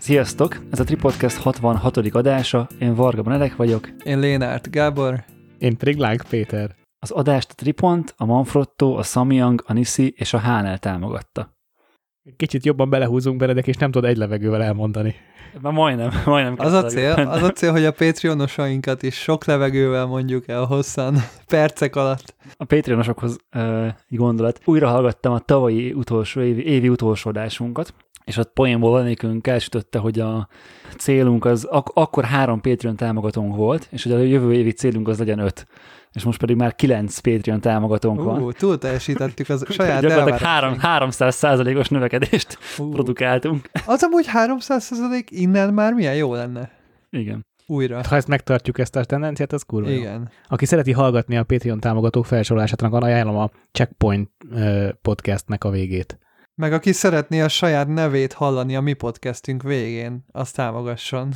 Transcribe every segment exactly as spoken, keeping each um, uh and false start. Sziasztok! Ez a Tripodcast hatvanhatodik adása, én Varga Benedek vagyok. Én Lénárt Gábor. Én pedig Lánk Péter. Az adást a Tripont, a Manfrotto, a Samyang, a Nissi és a Hánel támogatta. Kicsit jobban belehúzunk, Benedek, és nem tudod egy levegővel elmondani. Már majdnem. majdnem az, a cél, az a cél, hogy a Patreonosainkat is sok levegővel mondjuk el hosszan, percek alatt. A Patreonosokhoz uh, gondolat. Újra hallgattam a tavalyi utolsó évi, évi utolsó adásunkat, és ott poénból valamelyikünk elsütötte, hogy a célunk az, ak- akkor három Patreon támogatónk volt, és hogy a jövő évi célunk az legyen öt. És most pedig már kilenc Patreon támogatónk uh, van. Túl teljesítettük az saját elvárásainkat. Három, háromszáz százalékos növekedést uh, produkáltunk. Az amúgy háromszáz százalék innen már milyen jó lenne. Igen. Újra. Ha ezt megtartjuk, ezt a tendenciát, az kurva igen. Jó. Aki szereti hallgatni a Patreon támogatók felsorolásátnak, ajánlom a Checkpoint podcastnek a végét. Meg aki szeretné a saját nevét hallani a mi podcastünk végén, azt támogasson.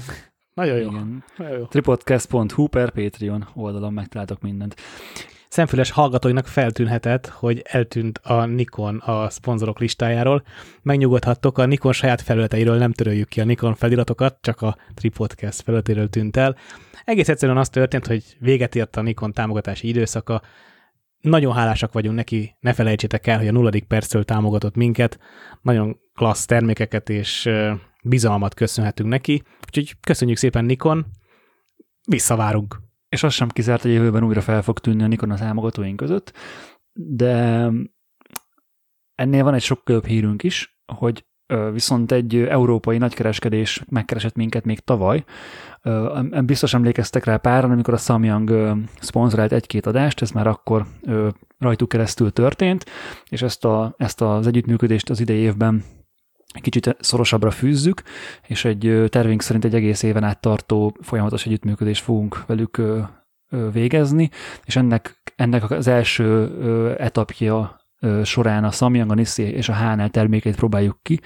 Nagyon jó. Nagyon jó. Tripodcast.hu per Patreon oldalon megtaláltok mindent. Szemfüles hallgatóinak feltűnhetett, hogy eltűnt a Nikon a szponzorok listájáról. Megnyugodhattok, a Nikon saját felületeiről nem töröljük ki a Nikon feliratokat, csak a Tripodcast felületéről tűnt el. Egész egyszerűen az történt, hogy véget ért a Nikon támogatási időszaka. Nagyon hálásak vagyunk neki, ne felejtsétek el, hogy a nulladik perctől támogatott minket, nagyon klassz termékeket és bizalmat köszönhetünk neki, úgyhogy köszönjük szépen Nikon, visszavárunk. És az sem kizárt, hogy jövőben újra fel fog tűnni a Nikon a támogatóink között, de ennél van egy sokkal jobb hírünk is, hogy viszont egy európai nagykereskedés megkeresett minket még tavaly. Biztos emlékeztek rá páran, amikor a Samyang szponzorált egy-két adást, ez már akkor rajtuk keresztül történt, és ezt, a, ezt az együttműködést az idei évben kicsit szorosabbra fűzzük, és egy tervünk szerint egy egész éven át tartó folyamatos együttműködést fogunk velük végezni, és ennek, ennek az első etapja során a Samyang, a Nissi és a Hánel termékeit próbáljuk ki,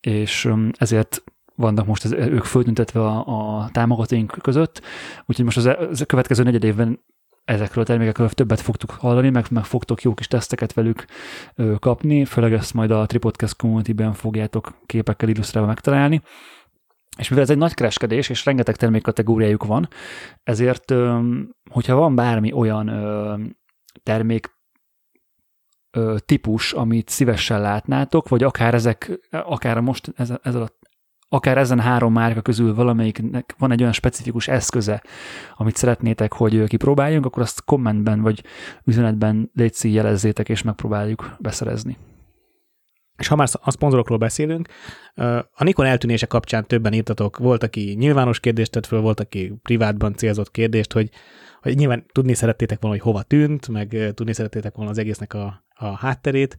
és ezért vannak most az, ők föltüntetve a, a támogatóink között, úgyhogy most az, az következő negyed évben ezekről a termékekről többet fogtuk hallani, meg, meg fogtok jó kis teszteket velük ö, kapni, főleg ezt majd a Tripodcast Community-ben fogjátok képekkel illusztrálva megtalálni. És mivel ez egy nagy kereskedés, és rengeteg termékkategóriájuk van, ezért, ö, hogyha van bármi olyan ö, termék, típus, amit szívesen látnátok, vagy akár ezek, akár most ez, ez alatt, akár ezen három márka közül valamelyiknek van egy olyan specifikus eszköze, amit szeretnétek, hogy kipróbáljunk, akkor azt kommentben vagy üzenetben létszí jelezzétek, és megpróbáljuk beszerezni. És ha már a szponzorokról beszélünk, a Nikon eltűnése kapcsán többen írtatok, volt, aki nyilvános kérdést tett föl, volt, aki privátban célzott kérdést, hogy, hogy nyilván tudni szerettétek volna, hogy hova tűnt, meg tudni szerettétek volna az egésznek a, a hátterét,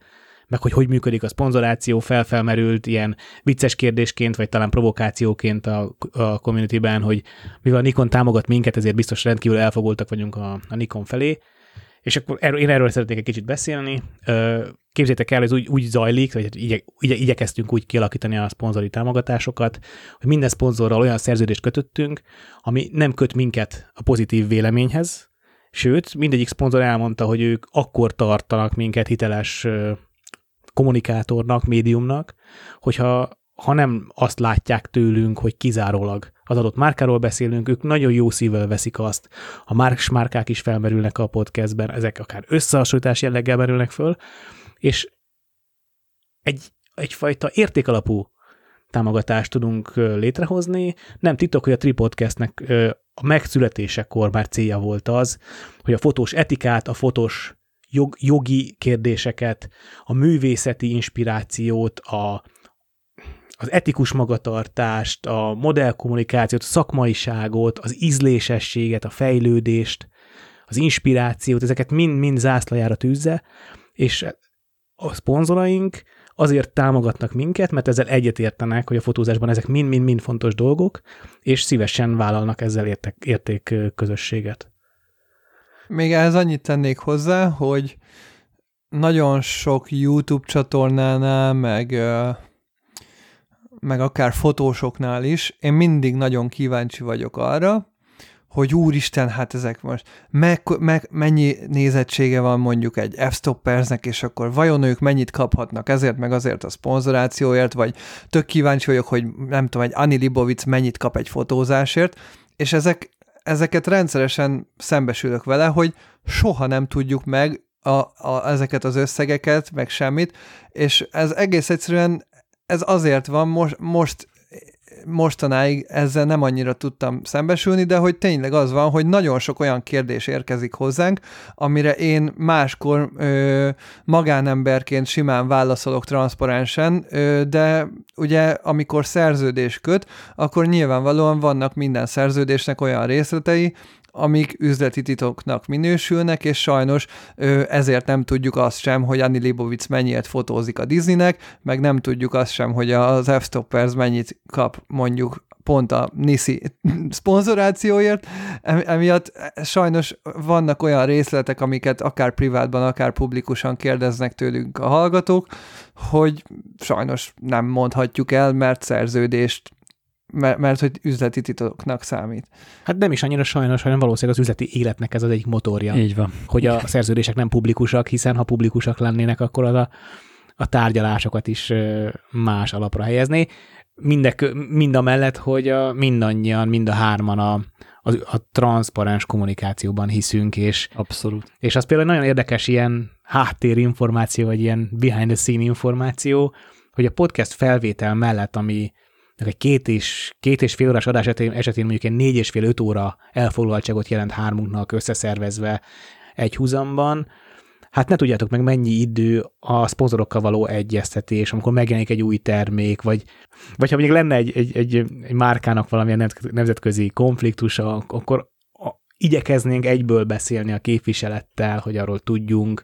meg hogy hogy működik a szponzoráció, felfelmerült ilyen vicces kérdésként, vagy talán provokációként a, a communityben, hogy mivel a Nikon támogat minket, ezért biztos rendkívül elfogultak vagyunk a, a Nikon felé. És akkor erről, én erről szeretnék egy kicsit beszélni. Képzeljétek el, ez úgy, úgy zajlik, vagy igye, igye, igyekeztünk úgy kialakítani a szponzori támogatásokat, hogy minden szponzorral olyan szerződést kötöttünk, ami nem köt minket a pozitív véleményhez, sőt, mindegyik szponzor elmondta, hogy ők akkor tartanak minket hiteles kommunikátornak, médiumnak, hogyha ha nem azt látják tőlünk, hogy kizárólag az adott márkáról beszélünk, ők nagyon jó szívvel veszik azt, a más márkák is felmerülnek a podcastben, ezek akár összehasonlítás jelleggel merülnek föl, és egy, egyfajta értékalapú támogatást tudunk létrehozni. Nem titok, hogy a Tripodcastnek a megszületésekor már célja volt az, hogy a fotós etikát, a fotós jog, jogi kérdéseket, a művészeti inspirációt, a az etikus magatartást, a modellkommunikációt, a szakmaiságot, az ízlésességet, a fejlődést, az inspirációt, ezeket mind-mind zászlajára tűzze, és a szponzoraink azért támogatnak minket, mert ezzel egyetértenek, hogy a fotózásban ezek mind-mind-mind fontos dolgok, és szívesen vállalnak ezzel érték, érték közösséget. Még ehhez annyit tennék hozzá, hogy nagyon sok YouTube csatornánál, meg... meg akár fotósoknál is, én mindig nagyon kíváncsi vagyok arra, hogy úristen, hát ezek most meg, meg, mennyi nézettsége van mondjuk egy F-stoppersnek, és akkor vajon ők mennyit kaphatnak ezért, meg azért a szponzorációért, vagy tök kíváncsi vagyok, hogy nem tudom, egy Annie Leibovitz mennyit kap egy fotózásért, és ezek, ezeket rendszeresen szembesülök vele, hogy soha nem tudjuk meg a, a, ezeket az összegeket, meg semmit, és ez egész egyszerűen ez azért van most, most mostanáig ezzel nem annyira tudtam szembesülni, de hogy tényleg az van, hogy nagyon sok olyan kérdés érkezik hozzánk, amire én máskor ö, magánemberként simán válaszolok transzparensen, ö, de ugye amikor szerződés köt, akkor nyilvánvalóan vannak minden szerződésnek olyan részletei, amik üzleti titoknak minősülnek, és sajnos ezért nem tudjuk azt sem, hogy Annie Leibovitz mennyiért fotózik a Disneynek, meg nem tudjuk azt sem, hogy az F-Stoppers mennyit kap mondjuk pont a Nissi szponzorációért, emiatt sajnos vannak olyan részletek, amiket akár privátban, akár publikusan kérdeznek tőlünk a hallgatók, hogy sajnos nem mondhatjuk el, mert szerződést Mert, mert hogy üzleti titoknak számít. Hát nem is annyira sajnos, hanem valószínűleg az üzleti életnek ez az egyik motorja. Így van. Hogy a szerződések nem publikusak, hiszen ha publikusak lennének, akkor az a, a tárgyalásokat is más alapra helyezné. Mindek, mind a mellett, hogy a, mindannyian, mind a hárman a, a, a transzparens kommunikációban hiszünk, és, abszolút. És az például nagyon érdekes ilyen háttérinformáció, vagy ilyen behind the scene információ, hogy a podcast felvétel mellett, ami egy két és, két és fél órás adás esetén mondjuk egy négy és fél, öt óra elfoglaltságot jelent hármunknak összeszervezve egy húzamban. Hát ne tudjátok meg, mennyi idő a szponzorokkal való egyeztetés, amikor megjelenik egy új termék, vagy, vagy ha mondjuk lenne egy, egy, egy, egy márkának valamilyen nemzetközi konfliktusa, akkor igyekeznénk egyből beszélni a képviselettel, hogy arról tudjunk.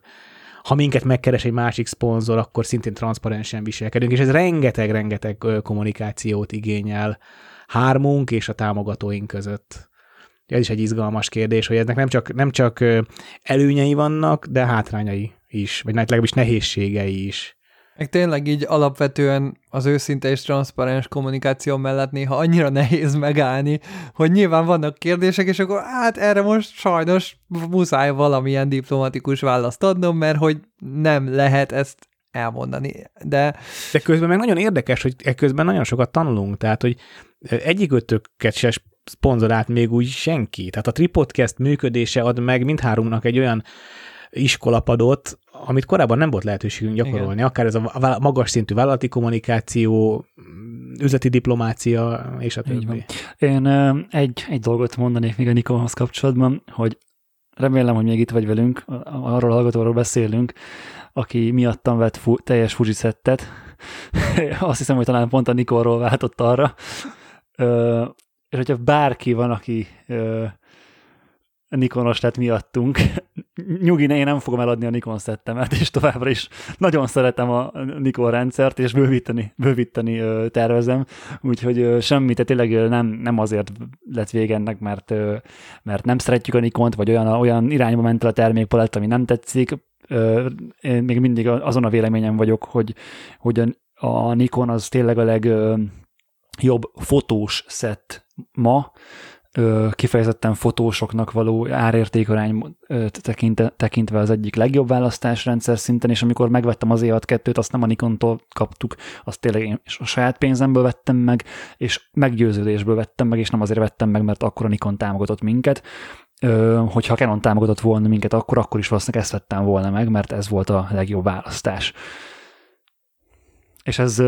Ha minket megkeres egy másik szponzor, akkor szintén transzparensen viselkedünk, és ez rengeteg-rengeteg kommunikációt igényel hármunk és a támogatóink között. Ez is egy izgalmas kérdés, hogy ennek nem csak, nem csak előnyei vannak, de hátrányai is, vagy legalábbis nehézségei is. Meg tényleg így alapvetően az őszinte és transzparens kommunikáció mellett néha annyira nehéz megállni, hogy nyilván vannak kérdések, és akkor hát erre most sajnos muszáj valamilyen diplomatikus választ adnom, mert hogy nem lehet ezt elmondani. De, De közben meg nagyon érdekes, hogy ekközben nagyon sokat tanulunk, tehát hogy egyikőtöket se szponzorált még úgy senki. Tehát a Tripodcast működése ad meg mindháromnak egy olyan iskolapadot, amit korábban nem volt lehetőségünk gyakorolni, igen. Akár ez a magas szintű vállalati kommunikáció, üzleti diplomácia, és a többi. Én egy, egy dolgot mondanék még a Nikóhoz kapcsolatban, hogy remélem, hogy még itt vagy velünk, arról hallgatóról beszélünk, aki miattam vett fu- teljes Fuji-szettet. Azt hiszem, hogy talán pont a Nikóról váltott arra. És hogyha bárki van, aki Nikonos lett miattunk. Nyugi, ne, én nem fogom eladni a Nikon szettemet, és továbbra is nagyon szeretem a Nikon rendszert, és bővíteni, bővíteni tervezem, úgyhogy semmi, tehát tényleg nem, nem azért lett vége ennek, mert, mert nem szeretjük a Nikont, vagy olyan, olyan irányba ment el a termékpalett, ami nem tetszik. Én még mindig azon a véleményem vagyok, hogy, hogy a Nikon az tényleg a legjobb fotós szett ma, kifejezetten fotósoknak való árértékarány tekintve az egyik legjobb választás rendszer szinten, és amikor megvettem az E hatszázkettőt, azt nem a Nikontól kaptuk, azt tényleg én a saját pénzemből vettem meg, és meggyőződésből vettem meg, és nem azért vettem meg, mert akkor a Nikon támogatott minket. Hogyha a Canon támogatott volna minket, akkor akkor is valószínűleg ezt vettem volna meg, mert ez volt a legjobb választás. És ez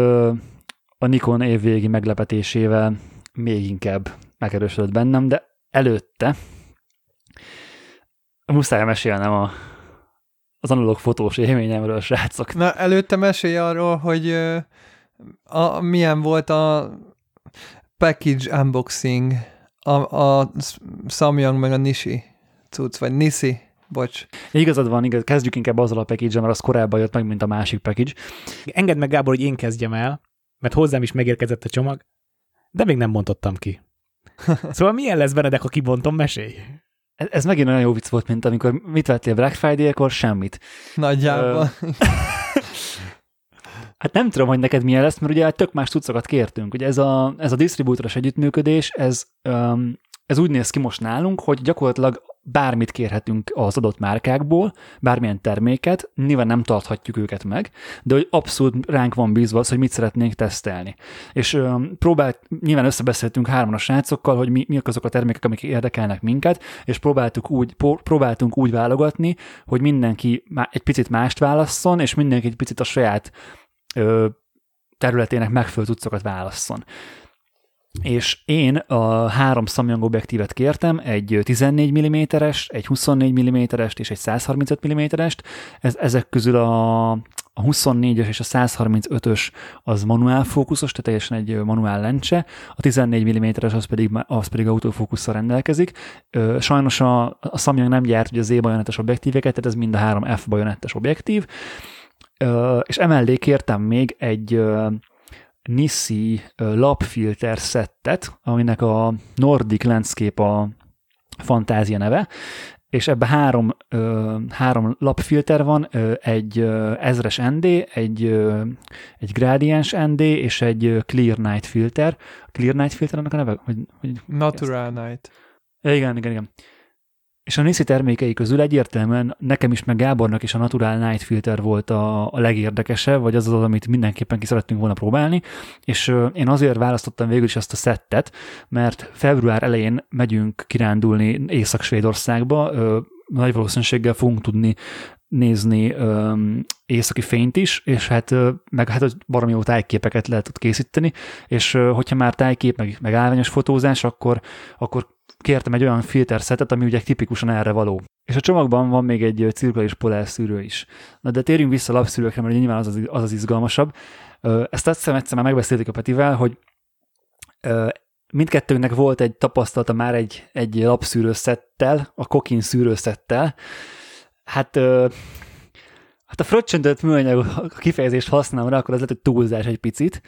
a Nikon évvégi meglepetésével még inkább megerősödött bennem, de előtte muszáj mesélnem a, az analóg fotós élményemről, srácok. Na, előtte mesélj arról, hogy a, a, milyen volt a package unboxing, a, a Samyang meg a Nishi cucc, vagy Nissi, bocs. Igazad van, igaz, kezdjük inkább azzal a package-en, mert az korábban jött meg, mint a másik package. Engedd meg, Gábor, hogy én kezdjem el, mert hozzám is megérkezett a csomag, de még nem bontottam ki. Szóval milyen lesz, Benedek, ha kibontom, mesélj? Ez, ez megint olyan jó vicc volt, mint amikor mit vettél Black Friday-kor? Semmit. Nagyjából. Hát nem tudom, hogy neked milyen lesz, mert ugye tök más cuccokat kértünk. Ugye ez a, ez a disztribútoros együttműködés, ez um, Ez úgy néz ki most nálunk, hogy gyakorlatilag bármit kérhetünk az adott márkákból, bármilyen terméket, nyilván nem tarthatjuk őket meg, de hogy abszolút ránk van bízva az, hogy mit szeretnénk tesztelni. És ö, próbált, nyilván összebeszéltünk hárman a srácokkal, hogy mi, mi azok a termékek, amik érdekelnek minket, és próbáltuk úgy, próbáltunk úgy válogatni, hogy mindenki egy picit mást válasszon, és mindenki egy picit a saját ö, területének megfelelő cuccokat válasszon. És én a három Samyang objektívet kértem, egy tizennégy milliméteres, egy huszonnégy milliméterest és egy százharmincöt milliméterest. Ez, ezek közül a, a huszonnégyes és a százharmincötös az manuálfókuszos, tehát teljesen egy manuál lencse, a tizennégy milliméteres az pedig, az pedig autofókusszal rendelkezik. Sajnos a, a Samyang nem gyárt ugye az Z-bajonettes objektíveket, tehát ez mind a három F-bajonettes objektív. És emellé kértem még egy Nissi lapfilter szettet, aminek a Nordic Landscape a fantázia neve, és ebben három, három lapfilter van, egy ezres en dé, egy, egy Gradiens en dé, és egy Clear Night filter. Clear Night filter annak a neve? Hogy, hogy Natural Night. Igen, igen, igen. És a Nissi termékei közül egyértelműen nekem is, meg Gábornak is a Natural Night Filter volt a, a legérdekesebb, vagy az az, amit mindenképpen ki szerettünk volna próbálni, és én azért választottam végül is ezt a szettet, mert február elején megyünk kirándulni Észak-Svédországba, nagy valószínűséggel fogunk tudni nézni öm, északi fényt is, és hát ö, meg hát baromi jó tájképeket lehet ott készíteni, és ö, hogyha már tájkép, meg, meg állványos fotózás, akkor, akkor kértem egy olyan filterszettet, ami ugye tipikusan erre való. És a csomagban van még egy cirkuláris polárszűrő is. Na de térjünk vissza a lapszűrőkre, mert nyilván az az, az, az izgalmasabb. Ö, ezt azt hiszem egyszer már megbeszéltük a Petivel, hogy ö, mindkettőnknek volt egy tapasztalata már egy, egy lapszűrőszettel, a Kokin szűrőszettel. Hát, ö, hát a fröccsöntött műanyag kifejezést használom rá, akkor az lehet, hogy túlzás egy picit.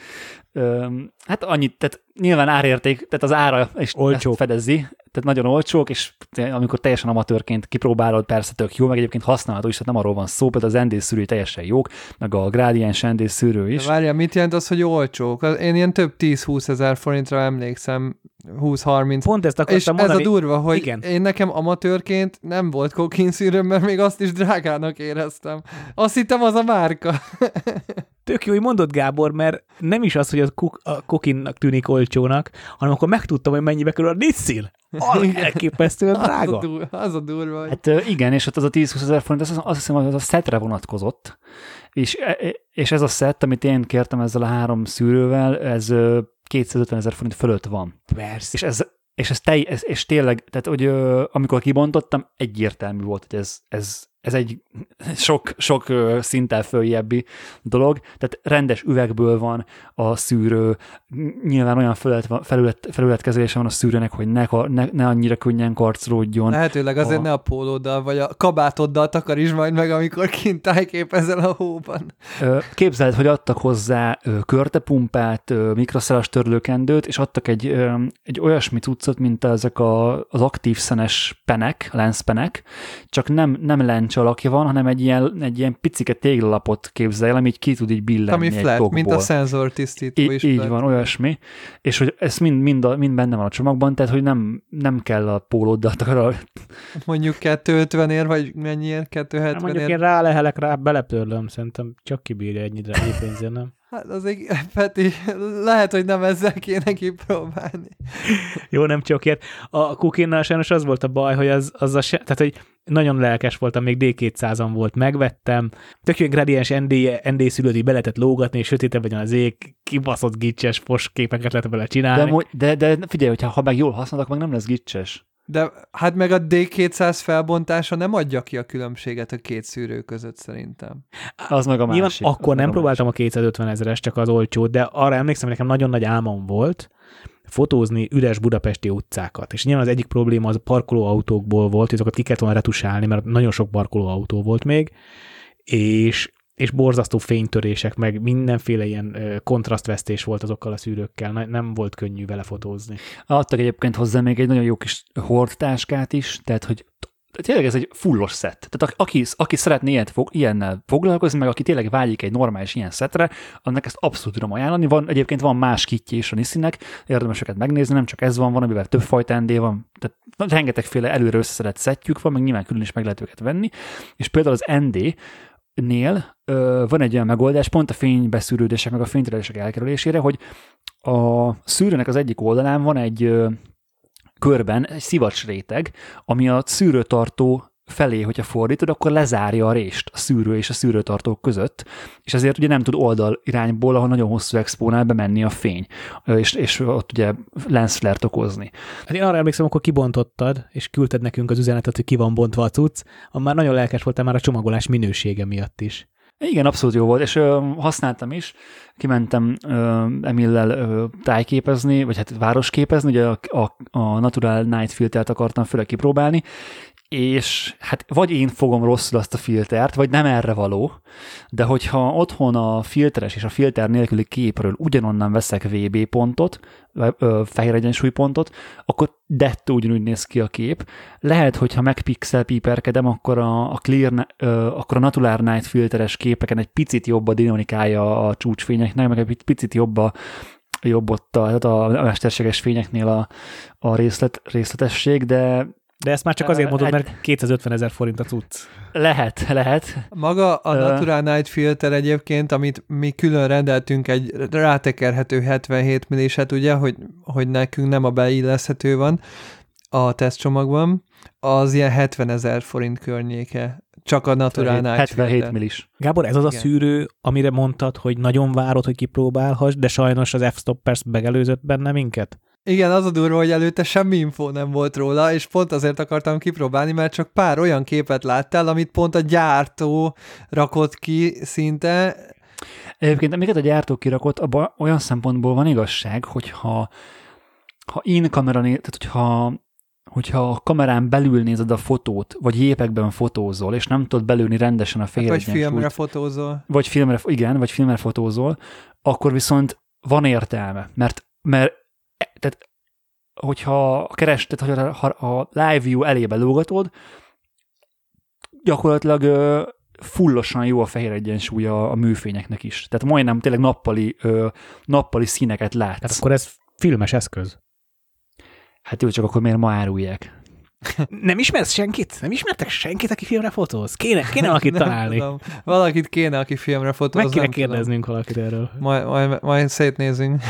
Ö, hát annyit, tehát nyilván árérték, tehát az ára is olcsó fedezi, tehát nagyon olcsók, és amikor teljesen amatőrként kipróbálod, persze tök jó, meg egyébként használható is, tehát nem arról van szó, például az en dé szűrő teljesen jók, meg a Gradiens en dé szűrő is. De várjál, mit jelent az, hogy olcsók? Én ilyen több tíz-húszezer forintra emlékszem, húsz-harminc. Pont ezt akartam mondani. És ez a durva, hogy igen. Én nekem amatőrként nem volt Kokin szűrőm, mert még azt is drágának éreztem. Azt hittem, az a márka. Tök jó, hogy mondott Gábor, mert nem is az, hogy a, kuk, a Kokinnak tűnik olcsónak, hanem akkor megtudtam, hogy mennyibe kerül a Nissin. Elképesztően drága. Az a, dur, az a durva. Hát igen, és ott az a tíz-húszezer forint, azt, azt hiszem, hogy az a szettre vonatkozott. És, és ez a szett, amit én kértem ezzel a három szűrővel, ez kétszázötvenezer forint fölött van. Persze. És ez, és ez, telj, ez és tényleg, tehát hogy amikor kibontottam, egyértelmű volt, hogy ez, ez Ez egy sok, sok szinten följebbi dolog, tehát rendes üvegből van a szűrő, nyilván olyan felület, felület, felületkezelése van a szűrőnek, hogy ne, ne, ne annyira könnyen karcolódjon. Lehetőleg azért a... ne a pólóddal, vagy a kabátoddal takarítsd majd meg, amikor kint tájképezel a hóban. Képzeld, hogy adtak hozzá körtepumpát, mikroszeles törlőkendőt, és adtak egy, egy olyasmi cuccot, mint ezek a, az aktív szenes penek, lenszpenek, csak nem, nem lenc alakja van, hanem egy ilyen, egy ilyen picike téglalapot képzelj el, ami így ki tud így billenni egy flat, kokból. Mint a szenzor tisztító I- is. Így flat. Van, olyasmi. És hogy ez mind, mind, a, mind benne van a csomagban, tehát hogy nem, nem kell a pólóddal takarolni. Mondjuk kétszázötvenért, vagy mennyiért? kétszázhetvenért? Mondjuk én rálehelek rá, belepörlöm, szerintem csak kibírja ennyit rá, egy pénzért, nem? Hát azért, Peti, lehet, hogy nem ezzel kéne kipróbálni. Jó, nem csokért. A Kokinnal sajnos az volt a baj, hogy az, az a se, tehát, hogy nagyon lelkes voltam, még dé kétszázan volt, megvettem. Tök jó Gradiens en dé, en dé szülőt így be lehetett lógatni, és sötétebb legyen az ég, kibaszott gicses fosképeket lehet vele csinálni. De, de, de figyelj, hogyha ha meg jól használok, meg nem lesz gicses. De hát meg a dé kétszáz felbontása nem adja ki a különbséget a két szűrő között szerintem. Az meg a másik. Nyilván akkor nem próbáltam a kétszázötven ezeres, csak az olcsót, de arra emlékszem, hogy nekem nagyon nagy álmom volt fotózni üres budapesti utcákat. És nyilván az egyik probléma az a parkolóautókból volt, azokat ki kellett volna retusálni, mert nagyon sok parkolóautó volt még, és, és borzasztó fénytörések, meg mindenféle ilyen kontrasztvesztés volt azokkal a szűrőkkel, nem volt könnyű vele fotózni. Adtak egyébként hozzá még egy nagyon jó kis hordtáskát is, tehát hogy tényleg ez egy fullos szett. Tehát aki, aki szeretné ilyet fog, ilyennel foglalkozni, meg aki tényleg vágyik egy normális ilyen szettre, annak ezt abszolút tudom ajánlani. Van, egyébként van más kittje is a Nissinnek, érdemes őket megnézni, nem csak ez van, van, amivel több fajta endé van, tehát rengetegféle előre összeszedett szettjük van, meg nyilván külön is meg lehet őket venni, és például az endénél ö, van egy olyan megoldás, pont a fénybeszűrődések, meg a fénytörések elkerülésére, hogy a szűrőnek az egyik oldalán van egy ö, körben egy szivacsréteg, ami a szűrőtartó felé, hogyha fordítod, akkor lezárja a rést a szűrő és a szűrőtartók között, és ezért ugye nem tud oldalirányból, ahol nagyon hosszú expónál bemenni a fény, és, és ott ugye lens flare-t okozni. Hát én arra emlékszem, akkor kibontottad, és küldted nekünk az üzenetet, hogy ki van bontva a cucc, már nagyon lelkes voltál már a csomagolás minősége miatt is. Igen, abszolút jó volt, és ö, használtam is, kimentem ö, Emillel ö, tájképezni, vagy hát városképezni, ugye a, a, a Natural Night filtert akartam főleg kipróbálni, és hát vagy én fogom rosszul azt a filtert, vagy nem erre való, de hogyha otthon a filteres és a filter nélküli képről ugyanonnan veszek vé bé pontot, fehér egyensúlypontot, akkor dettó ugyanúgy néz ki a kép. Lehet, hogyha megpixel píperkedem, akkor a, a, clear, akkor a Natural Night filteres képeken egy picit jobb a dinamikája a csúcsfényeknek, meg egy picit jobb a jobb ott a, tehát a mesterséges fényeknél a, a részlet, részletesség, de De ezt már csak azért mondod, mert kétszázötven ezer forint a cucc. Lehet, lehet. Maga a Natural Night Filter egyébként, amit mi külön rendeltünk, egy rátekerhető hetvenhét milliméteres, ugye, hogy, hogy nekünk nem a beilleszthető van a tesztcsomagban, az ilyen hetven ezer forint környéke. Csak a Natural Night hetvenhét milliméteres. Gábor, ez az igen. A szűrő, amire mondtad, hogy nagyon várod, hogy kipróbálhass, de sajnos az F-stoppers megelőzött benne minket? Igen, az a durva, hogy előtte semmi infó nem volt róla, és pont azért akartam kipróbálni, mert csak pár olyan képet láttál, amit pont a gyártó rakott ki szinte. Egyébként amiket a gyártó kirakott, abban olyan szempontból van igazság, hogyha ha in kamera, tehát hogyha hogyha a kamerán belül nézed a fotót, vagy jépekben fotózol, és nem tudod belülni rendesen a fehér egyensúlyt. Vagy filmre fotózol. Vagy filmre, igen, vagy filmre fotózol, akkor viszont van értelme, mert, mert tehát, hogyha kerested, hogyha a live view elébe lógatod, gyakorlatilag ö, fullosan jó a fehér egyensúlya a műfényeknek is. Tehát majdnem tényleg nappali, ö, nappali színeket látsz. Tehát akkor ez filmes eszköz. Hát jó, csak akkor miért ma árulják? Nem ismersz senkit? Nem ismertek senkit, aki filmre fotóz? Kéne, kéne valakit találni. Nem, nem. Valakit kéne, aki filmre fotóz. Meg kéne kérdeznünk tudom. Valakit erről. Majd, majd, majd szétnézünk.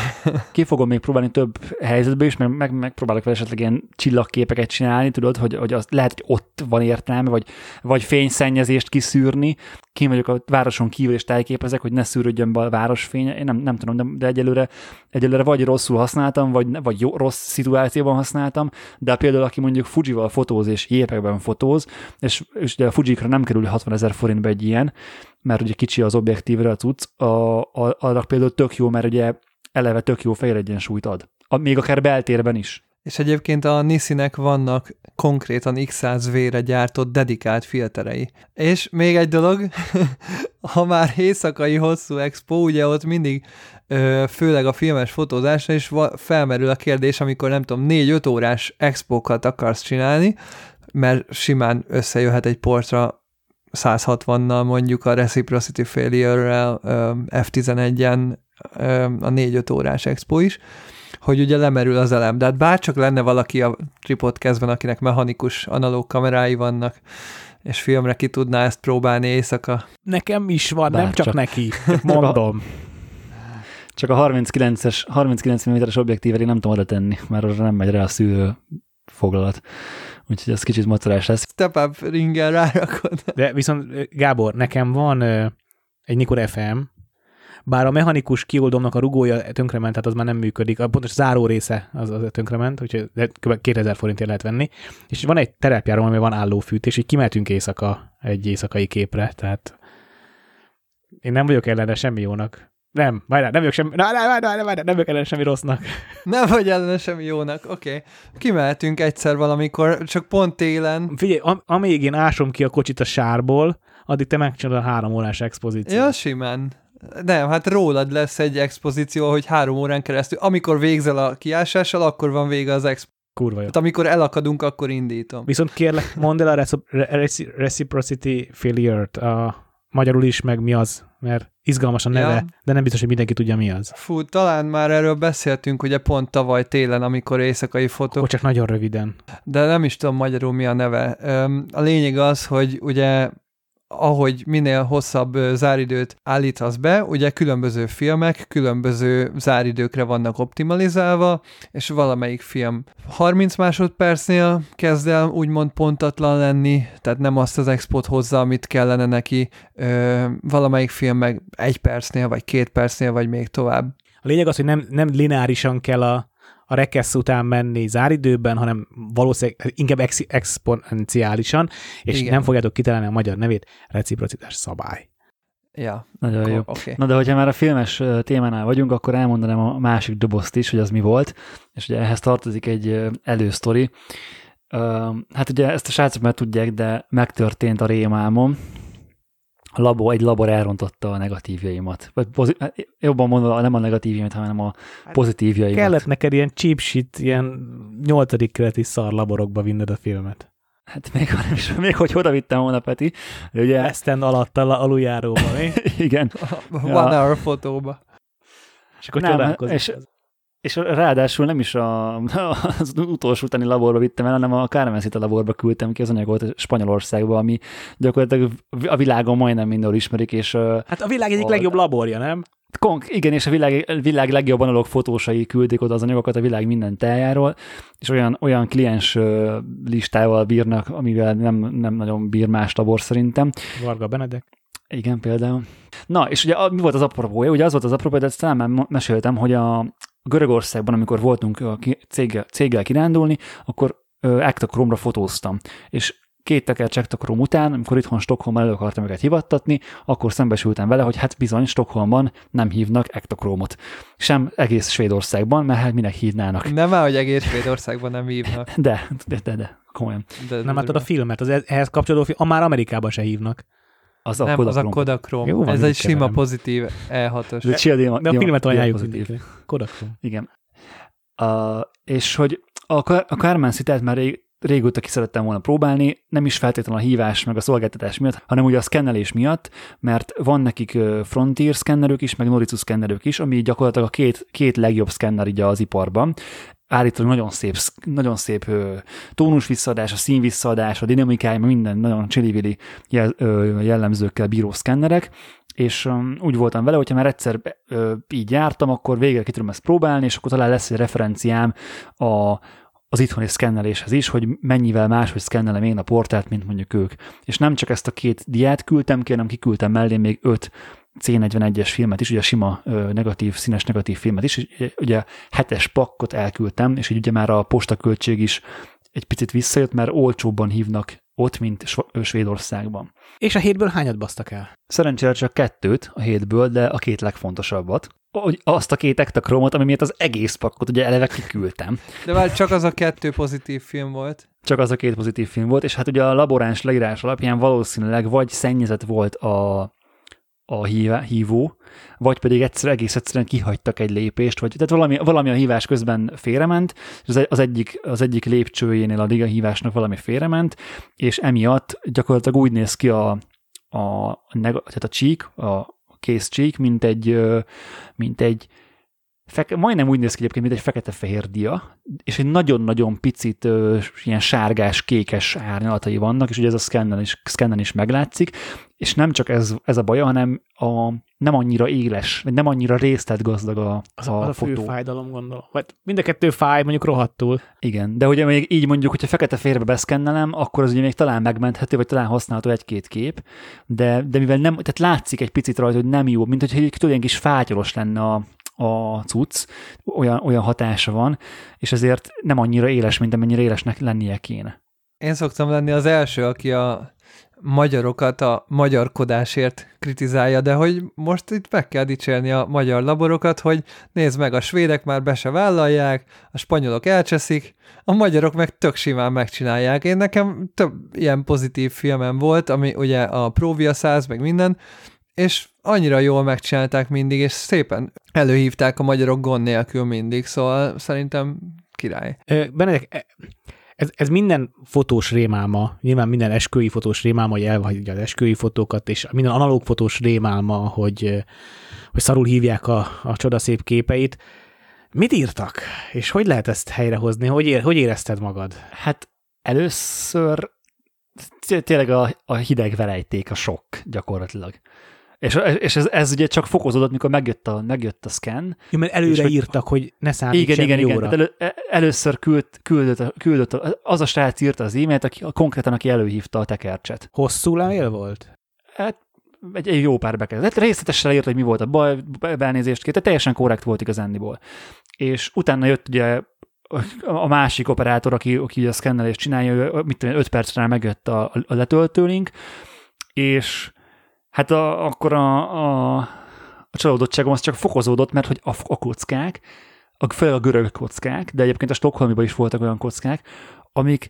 Ki fogom még próbálni több helyzetből is, meg, meg, megpróbálok vele esetleg ilyen csillagképeket csinálni, tudod, hogy, hogy az, lehet, hogy ott van értelme, vagy, vagy fényszennyezést kiszűrni. Kim vagyok a városon kívül, és tájképezek, hogy ne szűrődjön be a városfény. Én nem, nem tudom, de, de egyelőre, egyelőre vagy rosszul használtam, vagy, vagy jó, rossz szituációban használtam, de például aki mondjuk Fujival fotóz és jépekben fotóz, és, és ugye a Fujikra nem kerül hatvan ezer forintba egy ilyen, mert ugye kicsi az objektívre a cucc, a, a, arra például tök jó, mert ugye eleve tök jó fehér egyensúlyt ad. A, még akár beltérben is. És egyébként a Nissinnek vannak konkrétan X száz V-re gyártott dedikált filterei. És még egy dolog, ha már éjszakai hosszú expo, ugye ott mindig, főleg a filmes fotózásra is felmerül a kérdés, amikor nem tudom, négy-öt órás expókat akarsz csinálni, mert simán összejöhet egy portra száz hatvannal mondjuk a Reciprocity Failure-rel, F tizenegyen a négy-öt órás expo is, hogy ugye lemerül az elem. De hát bárcsak lenne valaki a Tripodcastben, akinek mechanikus analóg kamerái vannak, és filmre ki tudná ezt próbálni éjszaka. Nekem is van, bárcsak. Nem csak neki. Mondom. Csak a harminckilences, harminckilenc milliméteres objektívvel én nem tudom oda tenni, mert arra nem megy rá a szűrő foglalat. Úgyhogy ez kicsit macerás lesz. Step up ringen rárakod. De viszont Gábor, nekem van egy Nikkor ef em, bár a mechanikus kioldomnak a rugója tönkrement, tehát az már nem működik, a pontos záró része az, az tönkrement, úgyhogy kb. kétezer forintért lehet venni, és van egy terepjárom, ami van állófűtés, így kimehetünk éjszaka egy éjszakai képre, tehát én nem vagyok ellene semmi jónak. Nem, várjál, nem vagyok semmi, na, na, na, na, na, na, nem vagyok ellene semmi rossznak. Nem vagy ellene semmi jónak, oké. Okay. Kimehetünk egyszer valamikor, csak pont télen. Figyelj, am- amíg én ásom ki a kocsit a sárból, addig te megcsinálod a három órás expozíciót. Ja, simán. Nem, hát rólad lesz egy expozíció, hogy három órán keresztül, amikor végzel a kiásással, akkor van vége az expo. kurva jó. Hát amikor elakadunk, akkor indítom. Viszont kérlek, mondd el a reci- reciprocity failure-t, a magyarul is, meg mi az, mert izgalmas a neve, ja. de nem biztos, hogy mindenki tudja, mi az. Fú, talán már erről beszéltünk, ugye pont tavaly télen, amikor éjszakai fotók... Akkor csak nagyon röviden. De nem is tudom magyarul, mi a neve. A lényeg az, hogy ugye ahogy minél hosszabb záridőt állítasz be, ugye különböző filmek, különböző záridőkre vannak optimalizálva, és valamelyik film harminc másodpercnél kezd el úgymond pontatlan lenni, tehát nem azt az expót hozza, amit kellene neki, Ö, valamelyik film meg egy percnél, vagy két percnél, vagy még tovább. A lényeg az, hogy nem, nem lineárisan kell a, a rekesz után menni záridőben, hanem valószínűleg inkább ex- exponenciálisan, és igen. nem fogjátok kitalálni a magyar nevét, reciprocitás szabály. Ja. Nagyon akkor, jó. Okay. Na de hogyha már a filmes témánál vagyunk, akkor elmondanám a másik dobozt is, hogy az mi volt, és ugye ehhez tartozik egy elősztori. Hát ugye ezt a srácok már tudják, de megtörtént a rémálmom. A labor, egy labor elrontotta a negatívjaimat. Vagy pozit- jobban mondva, nem a negatívjaimat, hanem a pozitívjaimat. Kellett neked ilyen cheap shit, ilyen nyolcadik keleti szar laborokba vinned a filmet. Hát még, ha nem is, még hogy oda vittem volna, Peti. Ugye... Eszten alatt aluljáróba, mi? Igen. One ja. hour fotóba. És akkor csodálkozik. És, és ráadásul nem is a, az utolsó utáni laborba vittem el, hanem a Kármencita laborba küldtem ki az anyagot Spanyolországba, ami gyakorlatilag a világon majdnem mindenhol ismerik. És, hát a világ egyik a, legjobb laborja, nem? Konk, igen, és a világ, világ legjobb analóg fotósai küldik oda az anyagokat a világ minden tájáról, és olyan, olyan kliens listával bírnak, amivel nem, nem nagyon bír más labor szerintem. Varga Benedek. Igen, például. Na, és ugye mi volt az apropója? Ugye az volt az apropója, de ezt talán már meséltem, hogy a Görögországban, amikor voltunk a céggel, céggel kirándulni, akkor ektakromra fotóztam. És két tekercsektakrom után, amikor itthon Stockholmban elő akartam őket hivattatni, akkor szembesültem vele, hogy hát bizony Stockholmban nem hívnak ektakromot. Sem egész Svédországban, mert hát minek hívnának. Nem már, hogy egész Svédországban nem hívnak. De, de, de, de komolyan. De, de, nem láttad a filmet, az ehhez kapcsolódó film, már Amerikában se hívnak. Az nem, a Kodakrom. Az a Kodakrom. Jó, van, ez egy sima keverem. Pozitív E hatos. De, de, de, de a filmet ajánljuk mindenkinek. Kodakrom. Igen. Uh, és hogy a Kármencitát már rég, régóta ki szerettem volna próbálni, nem is feltétlenül a hívás meg a szolgáltatás miatt, hanem ugye a szkennelés miatt, mert van nekik Frontier szkennerük is, meg Noritsu szkennerük is, ami gyakorlatilag a két, két legjobb szkenner így az iparban. Állítólag nagyon szép, nagyon szép tónus visszaadás, a szín visszaadás, a dinamikája, minden nagyon csili-vili jellemzőkkel bíró szkennerek, és úgy voltam vele, hogyha már egyszer így jártam, akkor végre ki tudom ezt próbálni, és akkor talán lesz egy referenciám a, az itthoni szkenneléshez is, hogy mennyivel máshogy szkennelem én a portált, mint mondjuk ők. És nem csak ezt a két diát küldtem ki, hanem kiküldtem mellé még öt C negyvenegyes filmet is, ugye sima negatív, színes negatív filmet is, ugye hetes pakkot elküldtem, és így ugye már a postaköltség is egy picit visszajött, mert olcsóbban hívnak ott, mint Svédországban. És a hétből hányat basztak el? Szerencsére csak kettőt a hétből, de a két legfontosabbat. Azt a két ektakromot, ami miatt az egész pakkot ugye eleve kiküldtem. De már csak az a kettő pozitív film volt. Csak az a két pozitív film volt, és hát ugye a laboráns leírás alapján valószínűleg vagy szennyezett volt a a hívó, vagy pedig egyszer, egész egyszerűen kihagytak egy lépést, vagy, tehát valami, valami a hívás közben félrement, és az egyik, az egyik lépcsőjénél addig a hívásnak valami félrement, és emiatt gyakorlatilag úgy néz ki a, a, tehát a csík, a kész csík, mint egy, mint egy feke, majdnem úgy néz ki egyébként, mint egy fekete-fehér dia, és egy nagyon-nagyon picit ö, ilyen sárgás-kékes árnyalatai vannak, és ugye ez a szkennen is, szkennen is meglátszik, és nem csak ez, ez a baja, hanem a, nem annyira éles, vagy nem annyira részletgazdag a, az a, a, az a fotó. Az a fájdalom, gondolom. Vagy mind a kettő fáj, mondjuk rohadtul. Igen, de ugye még így mondjuk, hogyha fekete-fehérbe beszkennelem, akkor az ugye még talán megmenthető, vagy talán használható egy-két kép, de, de mivel nem, tehát látszik egy picit rajta, hogy nem jó, mint hogyha egy olyan kis fátyolos lenne a a cucc, olyan, olyan hatása van, és ezért nem annyira éles, mint amennyire élesnek lennie kéne. Én szoktam lenni az első, aki a magyarokat a magyarkodásért kritizálja, de hogy most itt meg kell dicsérni a magyar laborokat, hogy nézd meg, a svédek már be se vállalják, a spanyolok elcseszik, a magyarok meg tök simán megcsinálják. Én nekem több ilyen pozitív filmem volt, ami ugye a Próvia száz, meg minden, és annyira jól megcsinálták mindig, és szépen előhívták a magyarok gond nélkül mindig, szóval szerintem király. Benedek, ez, ez minden fotós rémálma, nyilván minden esküvői fotós rémálma, hogy elhagyja az esküvői fotókat, és minden analóg fotós rémálma, hogy, hogy szarul hívják a, a csodaszép képeit. Mit írtak? És hogy lehet ezt helyrehozni? Hogy, ér, hogy érezted magad? Hát először tényleg a, a hideg velejték, a sok gyakorlatilag. És, és ez, ez ugye csak fokozódott, mikor megjött a, megjött a scan. Jó, mert előre és írtak, hogy ne számít igen, semmi igen, jóra. Igen, elő, először küld, küldött, a, küldött a, az a srác írta az e-mailt, aki, konkrétan aki előhívta a tekercset. Hosszú levél volt? Hát egy, egy jó pár bekezdett. Részletesen leírt, hogy mi volt a baj, elnézést kért, teljesen korrekt volt igazándiból. És utána jött ugye a másik operátor, aki, aki a szkennelést csinálja, mit tudom, öt percre megjött a, a letöltőlink, és hát a, akkor a, a, a csalódottságom az csak fokozódott, mert hogy a, a kockák, a, főleg a görög kockák, de egyébként a Stockholmiban is voltak olyan kockák, amik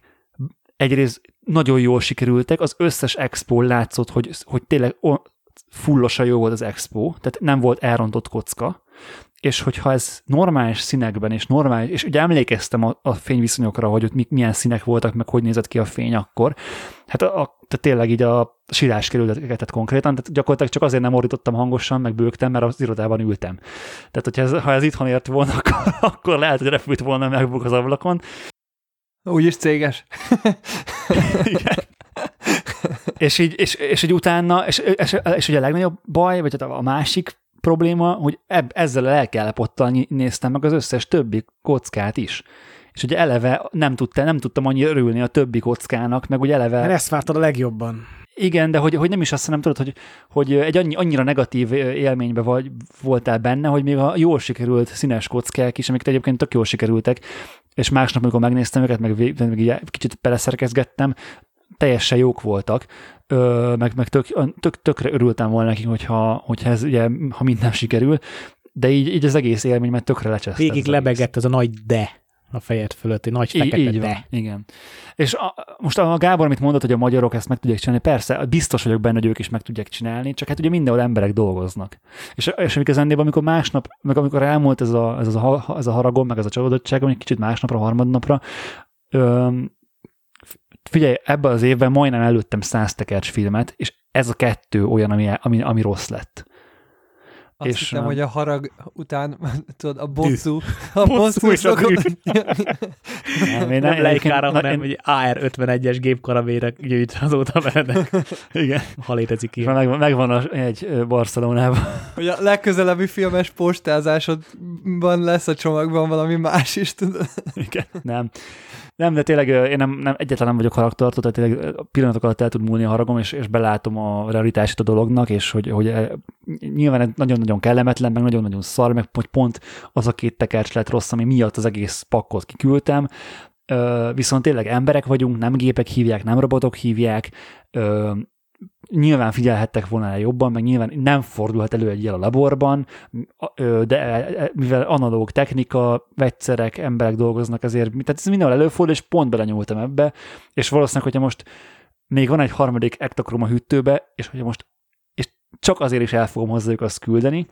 egyrészt nagyon jól sikerültek, az összes expó látszott, hogy, hogy tényleg fullosan jó volt az expó, tehát nem volt elrontott kocka, és hogyha ez normális színekben, és normális, és ugye emlékeztem a, a fényviszonyokra, hogy ott milyen színek voltak, meg hogy nézett ki a fény akkor, hát a, a, tehát tényleg így a sírás kerültetett konkrétan, tehát gyakorlatilag csak azért nem ordítottam hangosan, meg bőgtem, mert az irodában ültem. Tehát hogyha ez, ha ez itthon ért volna, akkor, akkor lehet, hogy refült volna megbuk az ablakon. Úgyis céges. Igen. És, így, és, és így utána, és, és, és ugye a legnagyobb baj, vagy a másik probléma, hogy eb, ezzel a lelkiállapottal néztem meg az összes többi kockát is. És ugye eleve nem, tudta, nem tudtam annyira örülni a többi kockának, meg ugye eleve... Mert ezt vártad a legjobban. Igen, de hogy, hogy nem is azt nem tudod, hogy, hogy egy annyi, annyira negatív élménybe vagy, voltál benne, hogy még a jól sikerült színes kockák is, amiket egyébként tök jól sikerültek, és másnap, amikor megnéztem őket, meg, meg kicsit beleszerkezgettem, teljesen jók voltak, Ö, meg, meg tök, tök, tökre örültem volna nekik, hogyha, hogyha ez, ugye, ha minden sikerül, de így, így az egész élmény, mert tökre lecsesztett. Végig lebegett ez a nagy de a fejed fölött, egy nagy fekete így, így de. Igen. És a, most a Gábor, amit mondott, hogy a magyarok ezt meg tudják csinálni, persze, biztos vagyok benne, hogy ők is meg tudják csinálni, csak hát ugye mindenhol emberek dolgoznak. És, és igazán, amikor másnap, meg amikor elmúlt ez a, ez a, ez a haragom, meg ez a csalódottságom, egy kicsit másnapra, harmadnapra, öm, figyelj, ebben az évben majdnem előttem száz tekercs filmet, és ez a kettő olyan, ami, ami, ami rossz lett. Azt és hiszem, hogy a harag után, tudod, a bosszú... A bosszú, bosszú és a dű. Nem, én nem, nem lejkáram, hanem egy á er ötvenegy-es gépkarabére gyűjt azóta mennek. Igen. Ha létezik ki. Megvan, megvan egy Barcelonában. Hogy a legközelebbi filmes postázásodban lesz a csomagban valami más is, tudod? Igen, nem. Nem, de tényleg én nem, nem, egyáltalán nem vagyok haragtartó, tehát tényleg pillanatok alatt el tud múlni a haragom, és, és belátom a realitását a dolognak, és hogy, hogy nyilván nagyon-nagyon kellemetlen, meg nagyon-nagyon szar, meg pont az a két tekercs lett rossz, ami miatt az egész pakkot kiküldtem, viszont tényleg emberek vagyunk, nem gépek hívják, nem robotok hívják, nyilván figyelhettek volna el jobban, meg nyilván nem fordulhat elő egy ilyen a laborban, de mivel analóg technika, vegyszerek, emberek dolgoznak, ezért tehát ez mindenhol előfordul, és pont belenyúltam ebbe, és valószínűleg, hogyha most még van egy harmadik ektakroma hűtőbe, és hogyha most és csak azért is el fogom hozzájuk azt küldeni,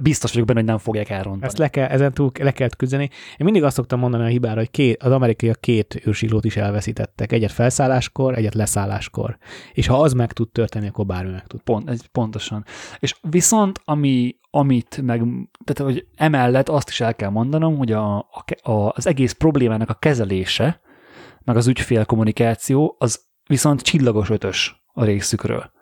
biztos vagyok benne, hogy nem fogják elrontani. Ezt le kell, ezen túl le kellett küzdeni. Én mindig azt szoktam mondani a hibára, hogy két, az amerikaiak két űrsiklót is elveszítettek. Egyet felszálláskor, egyet leszálláskor. És ha az meg tud történni, akkor bármi meg tud. Pont, pontosan. És viszont, ami, amit meg, tehát hogy emellett azt is el kell mondanom, hogy a, a, az egész problémának a kezelése, meg az ügyfél kommunikáció, az viszont csillagos ötös a részükről.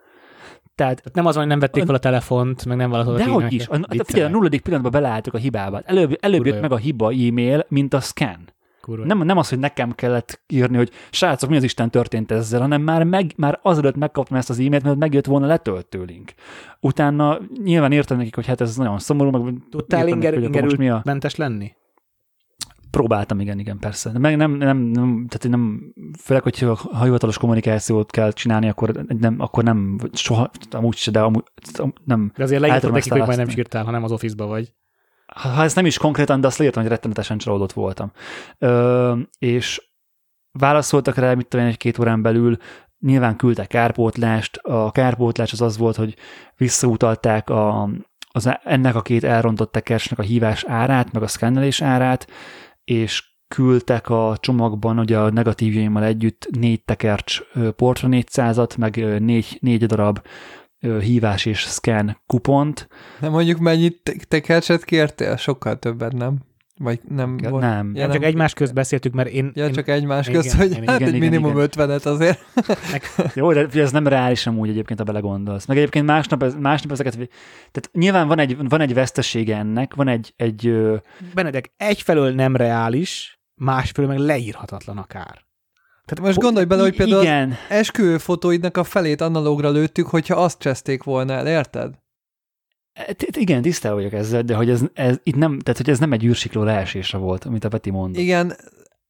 Tehát nem az, hogy nem vették fel a telefont, meg nem valahol. Dehogy is. A, figyelj, a nulladik pillanatban beleálltuk a hibába. Előbb, előbb jött jó. Meg a hiba e-mail, mint a scan. Nem, nem az, hogy nekem kellett írni, hogy srácok, mi az Isten történt ezzel, hanem már, meg, már azelőtt megkaptam ezt az e-mailt, mert megjött volna letöltőlink. Utána nyilván értem nekik, hogy hát ez nagyon szomorú, meg tudtál ingerültmentes lenni? Próbáltam, igen, igen, persze. De meg nem, nem, nem, tehát nem, főleg, hogyha ha hivatalos kommunikációt kell csinálni, akkor nem, akkor nem soha, amúgy se, de amúgy nem. De azért leírtad nekik, hogy majd nem sírtál, ha nem az office-ba vagy. Ha, ha ez nem is konkrétan, de azt leírtam, hogy rettenetesen csalódott voltam. Ö, és válaszoltak rá, mit tudom én, egy-két órán belül, nyilván küldtek kárpótlást, a kárpótlás az az volt, hogy visszautalták a, az, ennek a két elrontott tekercsnek a hívás árát, meg a szkennelés árát, és küldtek a csomagban ugye a negatívjaimmal együtt négy tekercs Portra négyszázat, meg négy, négy darab hívás és scan kupont. Nem mondjuk mennyit tekercset kértél? Sokkal többet, nem? Vagy nem volt? Nem. Ja, nem. Csak egymás közt beszéltük, mert én... Ja, én, csak egymás közt, hogy igen, hát igen, egy igen, minimum ötvenet azért. Meg, jó, de ez nem reális amúgy egyébként, ha belegondolsz. Meg egyébként másnap, másnap ezeket... Tehát nyilván van egy, van egy vesztesége ennek, van egy... egy Benedek, egyfelől nem reális, másfelől meg leírhatatlan akár. Tehát most gondolj bele, hogy például igen. Az esküvőfotóidnak a felét analógra lőttük, hogyha azt cseszték volna el, érted? Igen, tisztel vagyok ezzel, de hogy ez, ez, itt nem, tehát, hogy ez nem egy űrsikló leesésre volt, amit a Peti mondott. Igen,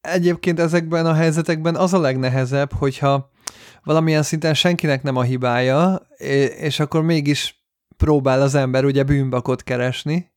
egyébként ezekben a helyzetekben az a legnehezebb, hogyha valamilyen szinten senkinek nem a hibája, és akkor mégis próbál az ember ugye bűnbakot keresni,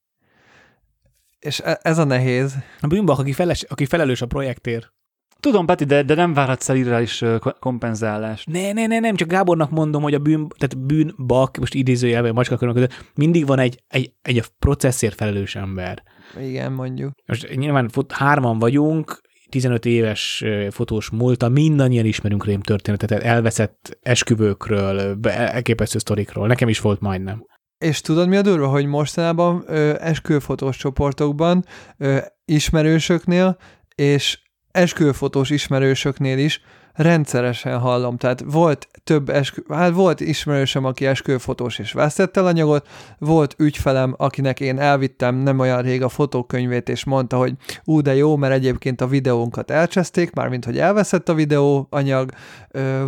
és ez a nehéz. A bűnbak, aki, feles, aki felelős a projektért. Tudom, Peti, de, de nem várhatsz el irreális kompenzálást. Ne, ne, ne, nem, csak Gábornak mondom, hogy a bűn, tehát bűnbak, most idézőjelben macskakörnök között, mindig van egy, egy, egy a processzért felelős ember. Igen, mondjuk. Most nyilván hárman vagyunk, tizenöt éves fotós múlta, mindannyian ismerünk rém történetet, elveszett esküvőkről, elképesztő sztorikról, nekem is volt majdnem. És tudod, mi a durva, hogy mostanában ö, esküvőfotós csoportokban, ö, ismerősöknél, és esküvőfotós ismerősöknél is rendszeresen hallom. Tehát volt több eskü... hát volt ismerősöm, aki esküvőfotós és vesztett el anyagot, volt ügyfelem, akinek én elvittem nem olyan rég a fotókönyvét, és mondta, hogy ú, de jó, mert egyébként a videónkat elcseszték, mármint, hogy elveszett a videóanyag.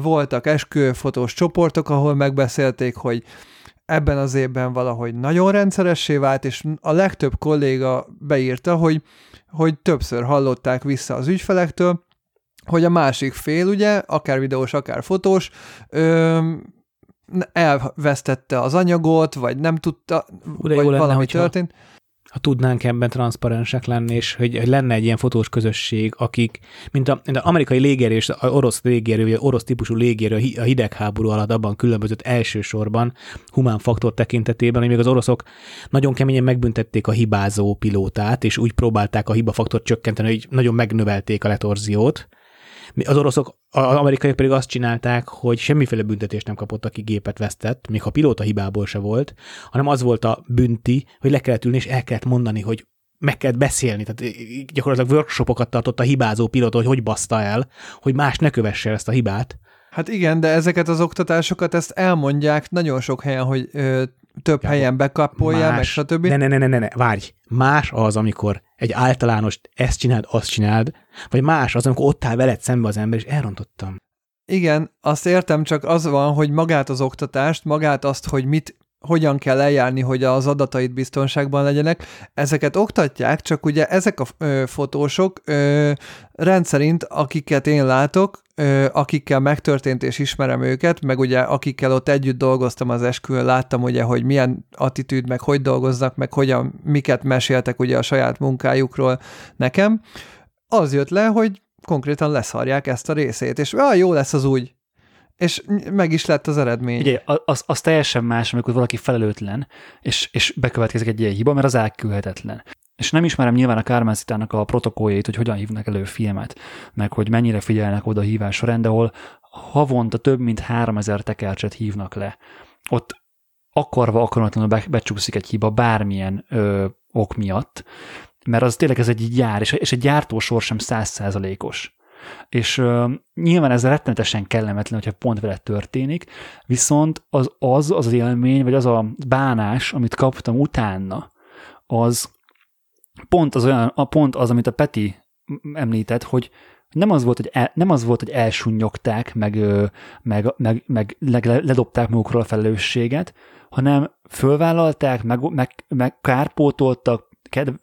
Voltak esküvőfotós csoportok, ahol megbeszélték, hogy ebben az évben valahogy nagyon rendszeressé vált, és a legtöbb kolléga beírta, hogy hogy többször hallották vissza az ügyfelektől, hogy a másik fél, ugye, akár videós, akár fotós, ö, elvesztette az anyagot, vagy nem tudta, Ura, vagy valami lenne, történt. Ha, ha tudnánk ebben transzparensek lenni, és hogy, hogy lenne egy ilyen fotós közösség, akik, mint az amerikai légierő és az orosz légierő, vagy az orosz típusú légierő a hidegháború alatt abban különbözött elsősorban humán faktor tekintetében, hogy még az oroszok nagyon keményen megbüntették a hibázó pilótát, és úgy próbálták a hibafaktort csökkenteni, hogy nagyon megnövelték a retorziót. Az oroszok, az amerikaiak pedig azt csinálták, hogy semmiféle büntetést nem kapott, aki gépet vesztett, még ha pilóta hibából se volt, hanem az volt a bünti, hogy le kellett ülni, és el kellett mondani, hogy meg kellett beszélni. Tehát gyakorlatilag workshopokat tartott a hibázó pilóta, hogy hogy baszta el, hogy más ne kövesse ezt a hibát. Hát igen, de ezeket az oktatásokat ezt elmondják nagyon sok helyen, hogy ö, több ja, helyen bekapolják, meg stb. Ne, ne, ne, ne, ne, ne, várj. Más az, amikor egy általános ezt csináld, azt csináld, vagy más az, amikor ott áll veled szembe az ember, és elrontottam. Igen, azt értem, csak az van, hogy magát az oktatást, magát azt, hogy mit, hogyan kell eljárni, hogy az adataid biztonságban legyenek, ezeket oktatják, csak ugye ezek a ö, fotósok ö, rendszerint, akiket én látok, ö, akikkel megtörtént és ismerem őket, meg ugye akikkel ott együtt dolgoztam az esküvőn, láttam ugye, hogy milyen attitűd, meg hogy dolgoznak, meg hogyan, miket meséltek ugye a saját munkájukról nekem, az jött le, hogy konkrétan leszarják ezt a részét, és ah, jó lesz az úgy. És meg is lett az eredmény. Ugye, az, az teljesen más, amikor valaki felelőtlen, és, és bekövetkezik egy ilyen hiba, mert az elkülhetetlen. És nem ismerem nyilván a Kármán Szitának a protokolljait, hogy hogyan hívnak elő filmet, meg hogy mennyire figyelnek oda a hívás során, de ahol havonta több mint háromezer tekercset hívnak le. Ott akarva, akaratlanul becsúszik egy hiba bármilyen ö, ok miatt, mert az tényleg ez egy gyár, és egy gyártósor sem száz százalékos. És uh, nyilván ez rettenetesen kellemetlen, hogyha pont veled történik, viszont az az, az az élmény, vagy az a bánás, amit kaptam utána, az pont az, olyan, a pont az amit a Peti említett, hogy nem az volt, hogy, el, nem az volt, hogy elsúnyogták, meg, meg, meg, meg ledobták magukról a felelősséget, hanem fölvállalták, meg, meg, meg kárpótoltak, kedv,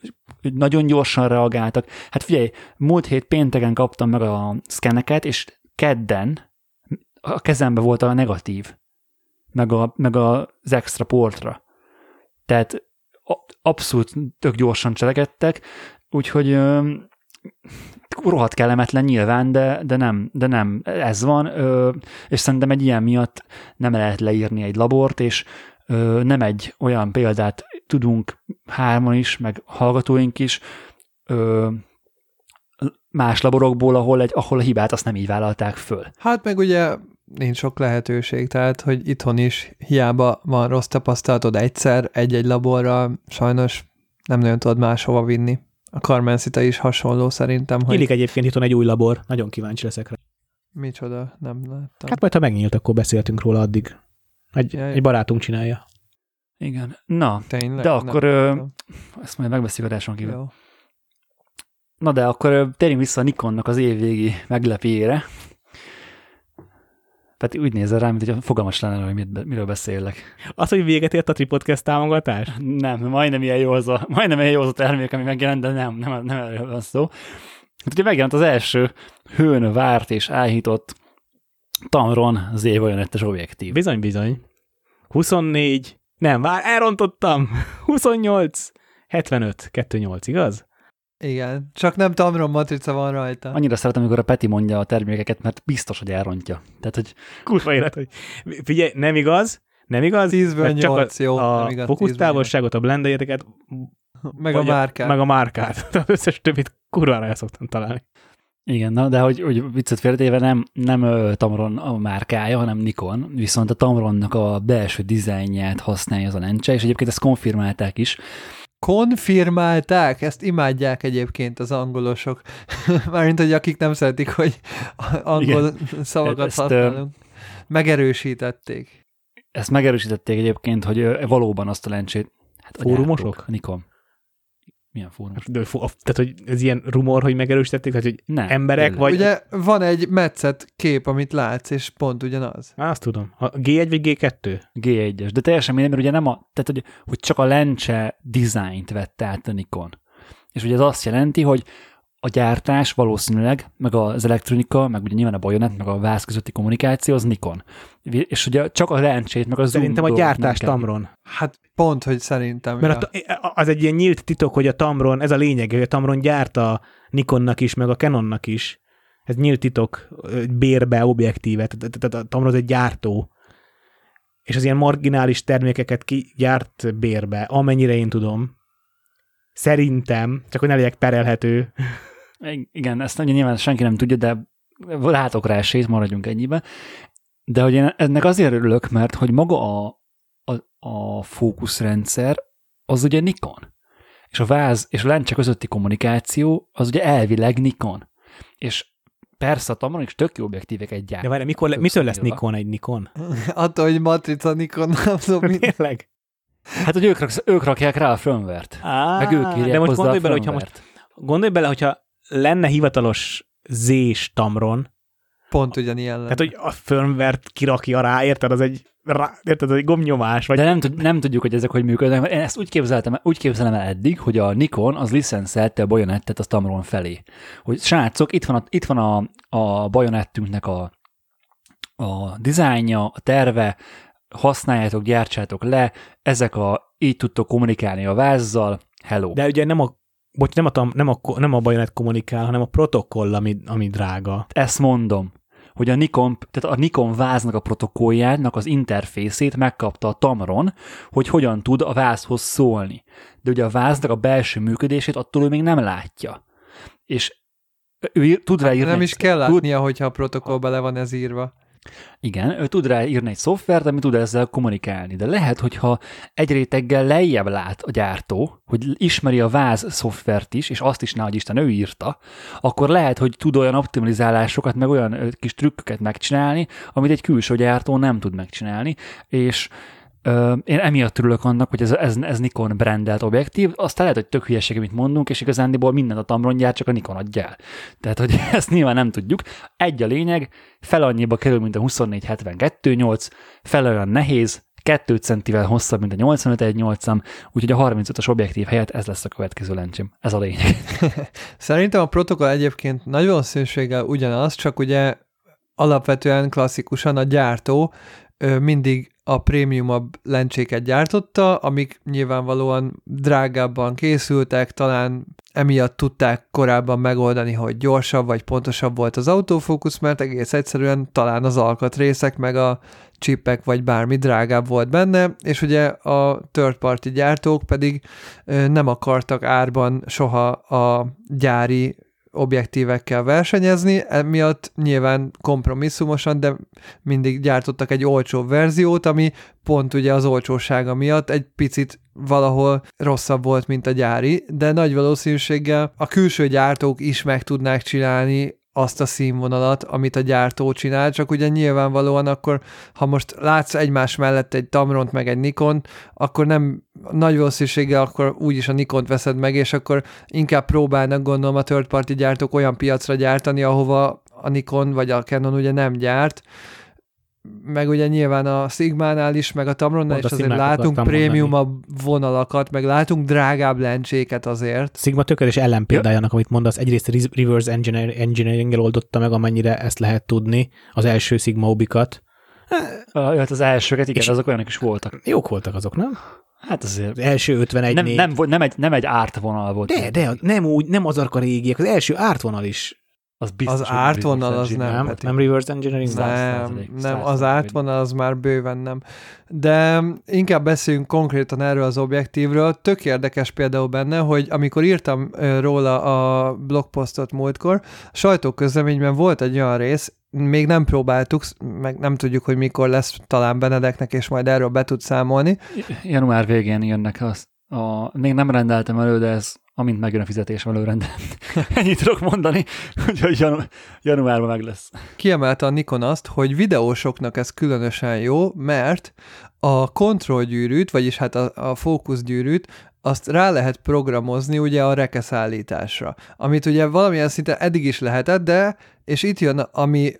nagyon gyorsan reagáltak. Hát figyelj, múlt hét pénteken kaptam meg a szkeneket, és kedden a kezembe volt a negatív, meg, a, meg az extra portra. Tehát abszolút tök gyorsan cselekedtek, úgyhogy ö, rohadt kellemetlen nyilván, de, de, nem, de nem, ez van, ö, és szerintem egy ilyen miatt nem lehet leírni egy labort, és ö, nem egy olyan példát tudunk hárman is, meg hallgatóink is ö, más laborokból, ahol, egy, ahol a hibát azt nem így vállalták föl. Hát meg ugye nincs sok lehetőség, tehát hogy itthon is hiába van rossz tapasztalatod egyszer egy-egy laborra, sajnos nem nagyon tudod máshova vinni. A Carmen Cita is hasonló szerintem. Hogy... Illik egyébként itthon egy új labor, nagyon kíváncsi leszek rá. Micsoda, nem láttam. Hát majd, ha megnyílt, akkor beszéltünk róla addig. Egy, ja, egy barátunk csinálja. Igen. Na, tényleg, de akkor ö, ezt majd megbeszéljük adáson kívül. Jó. Na de akkor térjünk vissza a Nikonnak az évvégi meglepéjére. Peti úgy nézel rám, mint hogy fogalmas lenne, hogy mit, miről beszélek. Az, hogy véget ért a Tripodcast támogatás? Nem, majdnem ilyen jó az a, majdnem ilyen jó az a termék, ami megjelent, de nem, nem, nem erről van szó. Hát ugye megjelent az első hőn várt és áhított Tamron zé huszonötös objektív. Bizony, bizony. huszonnégy, nem, vár, elrontottam! huszonnyolc, hetvenöt, kettő nyolc, igaz? Igen, csak nem Tamron matrica van rajta. Annyira szeretem, amikor a Peti mondja a termékeket, mert biztos, hogy elrontja. Tehát, hogy... Kurva élet, hogy... Figyelj, nem igaz, nem igaz. tízből nyolc, jó. A fókusztávolságot, a blendereket... Meg a márkát. Meg a márkát. Az összes többit kurvára el szoktam találni. Igen, na, de hogy, hogy viccet félretéve nem, nem Tamron a márkája, hanem Nikon, viszont a Tamronnak a belső dizájnját használja az a lencse, és egyébként ezt konfirmálták is. Konfirmálták? Ezt imádják egyébként az angolosok. Mármint, hogy akik nem szeretik, hogy angol igen, szavakat ezt, használunk. Megerősítették. Ezt megerősítették egyébként, hogy valóban azt a lencsét... Hát fórumosok? Nikon. Milyen fórumos? De, tehát, hogy ez ilyen rumor, hogy megerősítették? Tehát, hogy nem, emberek tényleg. Vagy... Ugye van egy metszett kép, amit látsz, és pont ugyanaz. Á, azt tudom. A gé egy vagy gé kettő? gé egyes. De teljesen minden, mert ugye nem a... Tehát, hogy, hogy csak a lencse dizájnt vette át a Nikon. És ugye ez azt jelenti, hogy a gyártás valószínűleg, meg az elektronika, meg ugye nyilván a bajonett, meg a váz közötti kommunikáció, az Nikon. És ugye csak a lencsét, meg a zoom szerintem a gyártás Tamron. Hát pont, hogy szerintem. Mert a, az egy ilyen nyílt titok, hogy a Tamron, ez a lényeg, hogy a Tamron gyárt a Nikonnak is, meg a Canonnak is. Ez nyílt titok, bérbe objektívet, tehát a Tamron az egy gyártó. És az ilyen marginális termékeket kigyárt bérbe, amennyire én tudom. Szerintem, csak hogy ne legyek perelhető. Igen, ezt nyilván senki nem tudja, de látok rá esélyt, maradjunk ennyibe. De hogy én ennek azért örülök, mert hogy maga a, a, a fókuszrendszer, az ugye Nikon. És a váz és a lencse közötti kommunikáció, az ugye elvileg Nikon. És persze a Tamron is tök jó objektíveket gyárt. De várj, mikor le, mitől lesz Nikon egy Nikon? Attól, hogy matrica Nikon. Tényleg? Hát, hogy ők, rak, ők rakják rá a firmware-t. Á, meg ők írják de most hozzá a firmware-t. Bele, most, gondolj bele, hogyha lenne hivatalos Z-s Tamron. Pont ugyanilyen lenne. Tehát, hogy a firmware-t kirakja rá, érted? Az egy, rá, érted, az egy gombnyomás. Vagy... De nem, tud, nem tudjuk, hogy ezek hogy működnek. Mert én ezt úgy képzeltem, úgy képzelem el eddig, hogy a Nikon az licenszelte a bajonettet a Tamron felé. Hogy srácok, itt van a, itt van a, a bajonettünknek a, a dizájnja, a terve, használjátok, gyártsátok le, ezek a, így tudtok kommunikálni a vázzal, hello. De ugye nem a, bocs, nem a, nem a, nem a bajonett kommunikál, hanem a protokoll, ami, ami drága. Ezt mondom, hogy a Nikon, tehát a Nikon váznak a protokolljának az interfészét megkapta a Tamron, hogy hogyan tud a vázhoz szólni. De ugye a váznak a belső működését attól ő még nem látja. És ő tud rá írni. Hát nem is kell látnia, tud... hogyha a protokollba le van ez írva. Igen, ő tud rá írni egy szoftvert, ami tud ezzel kommunikálni, de lehet, hogyha egy réteggel lejjebb lát a gyártó, hogy ismeri a váz szoftvert is, és azt is, nehogy Isten, ő írta, akkor lehet, hogy tud olyan optimalizálásokat, meg olyan kis trükköket megcsinálni, amit egy külső gyártó nem tud megcsinálni, és ö, én emiatt örülök annak, hogy ez, ez, ez Nikon brandelt objektív, aztán lehet, hogy tök hülyeség, amit mondunk, és igazándiból mindent a Tamron gyár, csak a Nikon adja el. Tehát, hogy ezt nyilván nem tudjuk. Egy a lényeg, fel annyiba kerül, mint a huszonnégy hetvenkettő nyolc, fel olyan nehéz, kettő centivel hosszabb, mint a nyolcvanöt egy nyolcam, úgyhogy a harmincötös objektív helyett ez lesz a következő lencsém. Ez a lényeg. Szerintem a protokoll egyébként nagy valószínűséggel ugyanaz, csak ugye alapvetően klasszikusan a gyártó mindig a prémiumabb lencséket gyártotta, amik nyilvánvalóan drágábban készültek, talán emiatt tudták korábban megoldani, hogy gyorsabb vagy pontosabb volt az autofókusz, mert egész egyszerűen talán az alkatrészek, meg a csipek vagy bármi drágább volt benne, és ugye a third party gyártók pedig nem akartak árban soha a gyári objektívekkel versenyezni, emiatt nyilván kompromisszumosan, de mindig gyártottak egy olcsóbb verziót, ami pont ugye az olcsósága miatt egy picit valahol rosszabb volt, mint a gyári, de nagy valószínűséggel a külső gyártók is meg tudnák csinálni azt a színvonalat, amit a gyártó csinál, csak ugye nyilvánvalóan akkor, ha most látsz egymás mellett egy Tamront meg egy Nikont, akkor nem nagy valószínűséggel akkor úgyis a Nikont veszed meg, és akkor inkább próbálnak, gondolom, a third party gyártók olyan piacra gyártani, ahova a Nikon vagy a Canon ugye nem gyárt, meg ugye nyilván a Sigmánál is, meg a Tamronnál is azért látunk prémium vonalakat, meg látunk drágább lencséket azért. Sigma tökéletes ellenpéldájának, amit mondasz, egyrészt reverse engineering-el oldotta meg, amennyire ezt lehet tudni, az első Sigma Obikat. Hát az elsőket, igen, azok olyanok is voltak. Jók voltak azok, nem? Hát azért. Az első ötvenegy nem, nem, nem, egy, nem egy ártvonal volt. De, de nem úgy, nem az arka régiek, az első ártvonal is. Az, biztos, az átvonal az nem. Nem, nem reverse engineering? Nem, nem, az átvonal az már bőven nem. De inkább beszéljünk konkrétan erről az objektívről. Tök érdekes például benne, hogy amikor írtam róla a blogposztot múltkor, a sajtóközleményben volt egy olyan rész, még nem próbáltuk, meg nem tudjuk, hogy mikor lesz, talán Benedeknek, és majd erről be tud számolni. Január végén jönnek az. A, még nem rendeltem elő, de ez amint megjön a fizetésem, előrendem. Ennyit tudok mondani, hogy janu- januárban meg lesz. Kiemelte a Nikon azt, hogy videósoknak ez különösen jó, mert a kontrollgyűrűt, vagyis hát a, a fókuszgyűrűt, azt rá lehet programozni ugye a rekeszállításra, amit ugye valamilyen szinten eddig is lehetett, de, és itt jön ami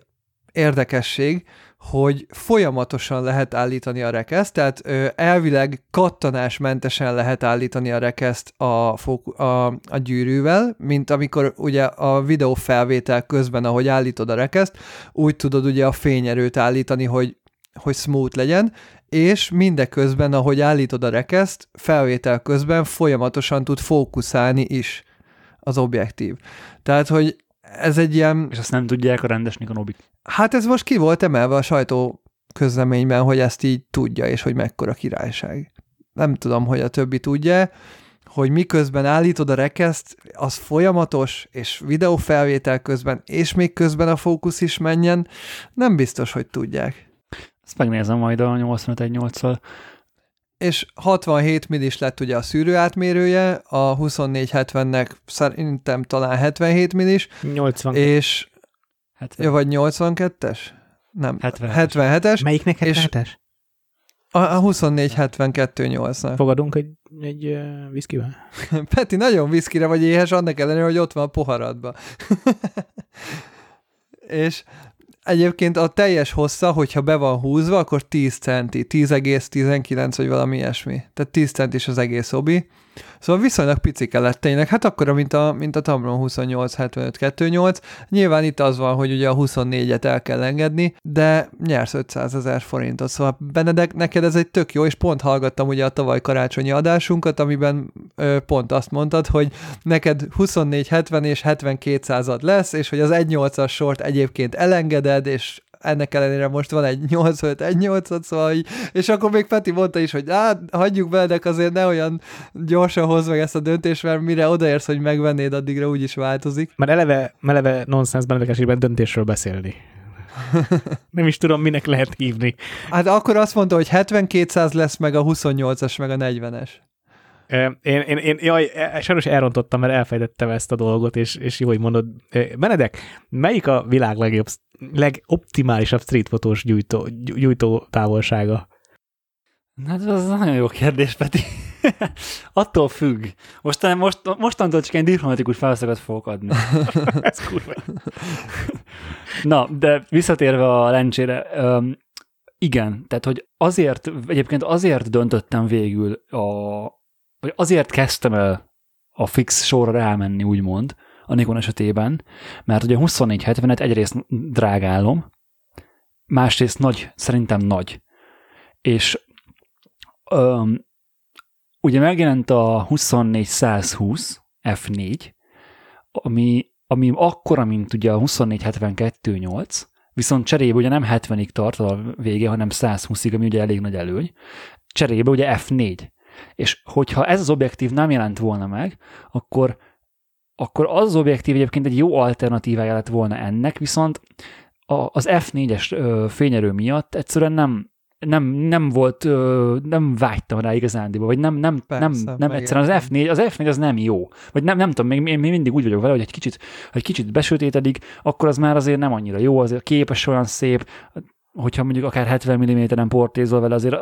érdekesség, hogy folyamatosan lehet állítani a rekeszt, tehát ö, elvileg kattanásmentesen lehet állítani a rekeszt a, fóku- a, a gyűrűvel, mint amikor ugye a videófelvétel közben, ahogy állítod a rekeszt, úgy tudod ugye a fényerőt állítani, hogy, hogy smooth legyen, és mindeközben, ahogy állítod a rekeszt, felvétel közben folyamatosan tud fókuszálni is az objektív. Tehát, hogy ez egy ilyen... És azt nem tudják a rendes Nikon Obik. Hát ez most ki volt emelve a sajtóközleményben, hogy ezt így tudja, és hogy mekkora királyság. Nem tudom, hogy a többi tudja, hogy miközben állítod a rekeszt, az folyamatos, és videófelvétel közben, és még közben a fókusz is menjen, nem biztos, hogy tudják. Ezt megnézem majd a nyolcvanöt egy nyolccal. És hatvanhét millis lett ugye a szűrő átmérője, a huszonnégy hetvennek szerintem talán hetvenhét millis, nyolcvan és hetven. Ja, vagy nyolcvankettes? Nem, hetvenhetes. hetvenhetes. Melyiknek hetvenhetes? A, a huszonnégy hetvenkettő nyolcnak. Fogadunk egy, egy uh, viszkivel? Peti, nagyon viszkire vagy éhes, annak ellenére, hogy ott van a poharadban. És... Egyébként a teljes hossza, hogyha be van húzva, akkor tíz centi, tíz egész tizenkilenc vagy valami ilyesmi. Tehát tíz centi is az egész obi. Szóval viszonylag picike lett tényleg. Hát akkora, mint a, mint a Tamron huszonnyolc hetvenöt kettőnyolc. Nyilván itt az van, hogy ugye a huszonnégyet el kell engedni, de nyersz ötszázezer forintot. Szóval Benedek, neked ez egy tök jó, és pont hallgattam ugye a tavaly karácsonyi adásunkat, amiben ö, pont azt mondtad, hogy neked huszonnégy hetven és hetvenkétszázad lesz, és hogy az egy nyolcas sort egyébként elengeded, és ennek ellenére most van egy nyolcvanöt egy nyolcad, szóval így, és akkor még Peti mondta is, hogy hát hagyjuk be, de azért ne olyan gyorsan hozz meg ezt a döntést, mert mire odaérsz, hogy megvennéd, addigra úgyis változik. Már eleve, eleve nonsense Benedekesében döntésről beszélni. Nem is tudom, minek lehet hívni. Hát akkor azt mondta, hogy hetvenkétszáz lesz, meg a huszonnyolcas, meg a negyvenes. Én, én, én jaj, sajnos elrontottam, mert elfejtettem ezt a dolgot, és, és jó, hogy mondod. Benedek, melyik a világ legjobb, legoptimálisabb streetfotós gyújtó, gyújtó távolsága? Hát ez nagyon jó kérdés, Peti. Attól függ. Most, most, mostantól csak egy diplomatikus válaszokat fogok adni. Ez kurva. Na, de visszatérve a lencsére... Um, igen, tehát hogy azért, egyébként azért döntöttem végül a... vagy azért kezdtem el a fix sorra rámenni, úgymond, a Nikon esetében, mert ugye a huszonnégy hetvenet egyrészt drágálom, másrészt nagy, szerintem nagy. És öm, ugye megjelent a huszonnégy százhúsz ef négy, ami, ami akkora, mint ugye a huszonnégy hetvenkettő nyolc, viszont cserébe ugye nem hetvenig tart a vége, hanem százhúszig, ami ugye elég nagy előny. Cserébe ugye ef négy. És hogyha ez az objektív nem jelent volna meg, akkor akkor az az objektív egyébként egy jó alternatívája lett volna ennek, viszont az ef négyes fényerő miatt egyszerűen nem, nem, nem volt, nem vágytam rá igazándiból, vagy nem, nem, Persze, nem, nem egyszerűen az ef négy, az ef négy az nem jó, vagy nem, nem tudom, még, én mindig úgy vagyok vele, hogy egy kicsit, egy kicsit besötétedik, akkor az már azért nem annyira jó, azért a kép is olyan szép, hogyha mondjuk akár hetven milliméteren portézol vele, azért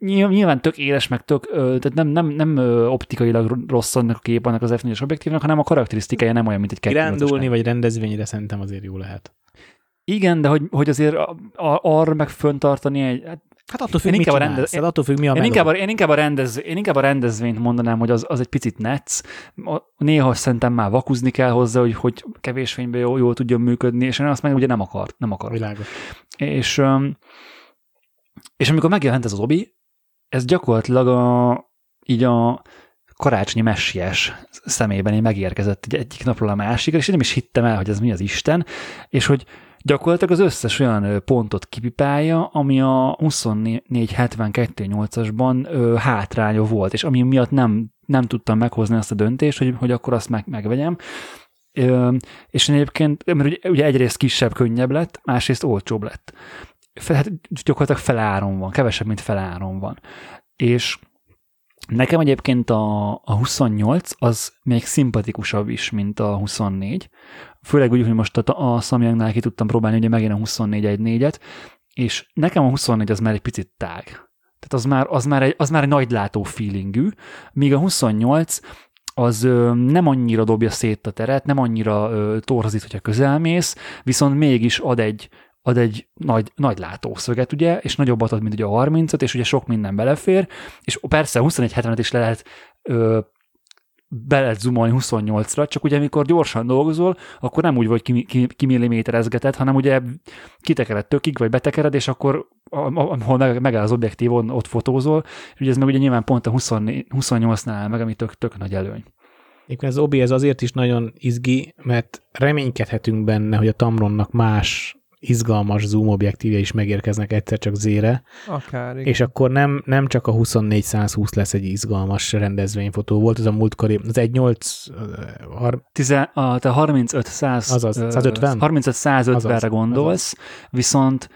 nyilván tök éles, meg tök, tehát nem, nem, nem optikailag rossz annak a kép, annak az ef négyes objektívnak, hanem a karakterisztikája nem olyan, mint egy kettőnyolcas. Kirándulni vagy rendezvényre szerintem azért jó lehet. Igen, de hogy, hogy azért arra meg föntartani egy... Hát attól függ, én mit rendez... én, attól függ mi a én inkább a, én, inkább a rendez... én inkább a rendezvényt mondanám, hogy az, az egy picit netsz. Néha szerintem már vakuzni kell hozzá, hogy, hogy kevés fényben jól, jól tudjon működni, és én azt meg ugye nem akar. Nem akar. Világos. És, és amikor megjelent ez az obi, ez gyakorlatilag a, így a karácsonyi messiás szemében így megérkezett így egyik napról a másikra, és én nem is hittem el, hogy ez mi az Isten, és hogy gyakorlatilag az összes olyan pontot kipipálja, ami a huszonnégy hetvenkettő nyolcasban hátránya volt, és ami miatt nem, nem tudtam meghozni azt a döntést, hogy, hogy akkor azt meg, megvegyem. Ö, és egyébként, mert ugye, ugye egyrészt kisebb, könnyebb lett, másrészt olcsóbb lett. Fe, hát gyakorlatilag feláron van, kevesebb, mint feláron van. És nekem egyébként a, a huszonnyolc az még szimpatikusabb is, mint a huszonnégy. Főleg úgy, hogy most a, a Samyang-nál ki tudtam próbálni, ugye megint a huszonnégy egy négyet, és nekem a huszonnégy az már egy picit tág. Tehát az már, az már, egy, az már egy nagylátó feelingű, míg a huszonnyolc az ö, nem annyira dobja szét a teret, nem annyira ö, torzít, hogyha közelmész, viszont mégis ad egy ad egy nagy, nagy látószöget, ugye, és nagyobbat ad, mint ugye a harmincöt, és ugye sok minden belefér, és persze huszonegy hetvenet is le lehet ö, be lehet zoomolni huszonnyolcra, csak ugye amikor gyorsan dolgozol, akkor nem úgy vagy ki, ki, ki milliméterezgeted, hanem ugye kitekered tökig, vagy betekered, és akkor ahol meg, megáll az objektívon, ott fotózol, és ugye ez meg ugye nyilván pont a huszonnyolcnál áll meg, ami tök, tök nagy előny. Éppen az o bé ez azért is nagyon izgi, mert reménykedhetünk benne, hogy a Tamronnak más izgalmas zoom objektívje is megérkeznek egyszer csak zére, akár, és akkor nem, nem csak a huszonnégy százhúsz lesz egy izgalmas rendezvényfotó. Volt ez a múltkori, az egy nyolc... Te harmincöt száz... Azaz, százötven? harmincöt százötvenre gondolsz, azaz. Viszont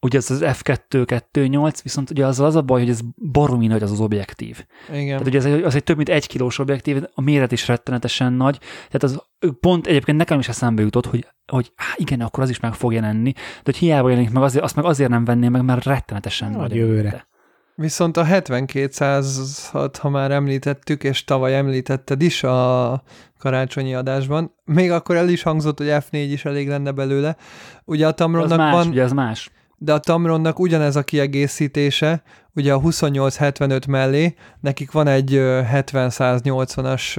ugye ez az ef kettő kettő nyolc, viszont ugye azzal az a baj, hogy ez baromi nagy az az objektív. Igen. Tehát ugye ez egy, az egy több mint egy kilós objektív, a méret is rettenetesen nagy, tehát az pont egyébként nekem is eszembe jutott, hogy, hogy á, igen, akkor az is meg fog jelenni, de hogy hiába jelenik meg, azért, azt meg azért nem venném meg, mert rettenetesen nagy. Jövőre. Viszont a hetvenkétszázat, ha már említettük, és tavaly említetted is a karácsonyi adásban, még akkor el is hangzott, hogy ef négy is elég lenne belőle. Ugye a Tamronnak más, van... Ugye az más. De a Tamronnak ugyanez a kiegészítése, ugye a huszonnyolc hetvenöt mellé, nekik van egy hetven száznyolcvanas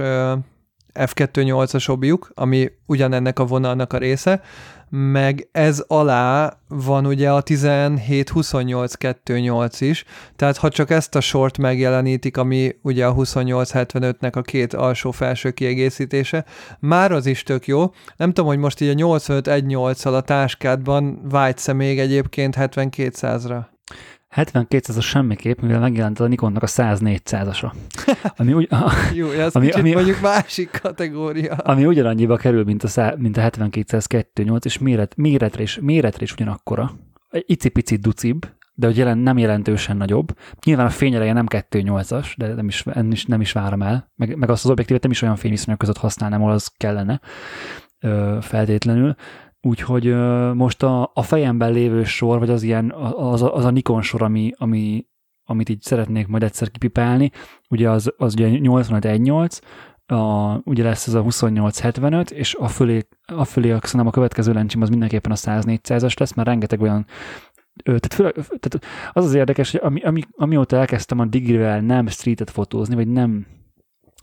ef kettő nyolcas obiuk, ami ugyanennek a vonalnak a része, meg ez alá van ugye a tizenhét huszonnyolc kettő nyolc is, tehát ha csak ezt a sort megjelenítik, ami ugye a huszonnyolc hetvenötnek a két alsó-felső kiegészítése, már az is tök jó. Nem tudom, hogy most így a nyolcvanöt egy nyolccal a táskádban vágysz-e még egyébként hetvenkétszázra? hetvenkétszázas semmiképp, mivel megjelent a Nikonnak a száz négyszázasa. Ami úgy, a, jó, ez ami, kicsit ami, mondjuk másik kategória. Ami ugyanannyiba kerül, mint a, szá, mint a hetvenkétszáz kettő nyolc, és méret, méretre, is, méretre is ugyanakkora. Egy icipicit ducibb, de hogy jelen, nem jelentősen nagyobb. Nyilván a fényereje nem kettő nyolcas, de nem is, nem is, nem is várom el. Meg, meg azt az objektívet nem is olyan fényviszonyok között használnám, ahol az kellene ö, feltétlenül. Úgyhogy ö, most a, a fejemben lévő sor, vagy az ilyen, az, az a Nikon sor, ami, ami, amit így szeretnék majd egyszer kipipálni, ugye az, az ugye nyolcvanöt egy nyolc, a, ugye lesz ez a huszonnyolc hetvenöt, és a fölé, a fölé szerintem a következő lencsim az mindenképpen a száz négyszázas lesz, mert rengeteg olyan, ö, tehát, főleg, tehát az az érdekes, hogy ami, ami, amióta elkezdtem a Digivel nem streetet fotózni, vagy nem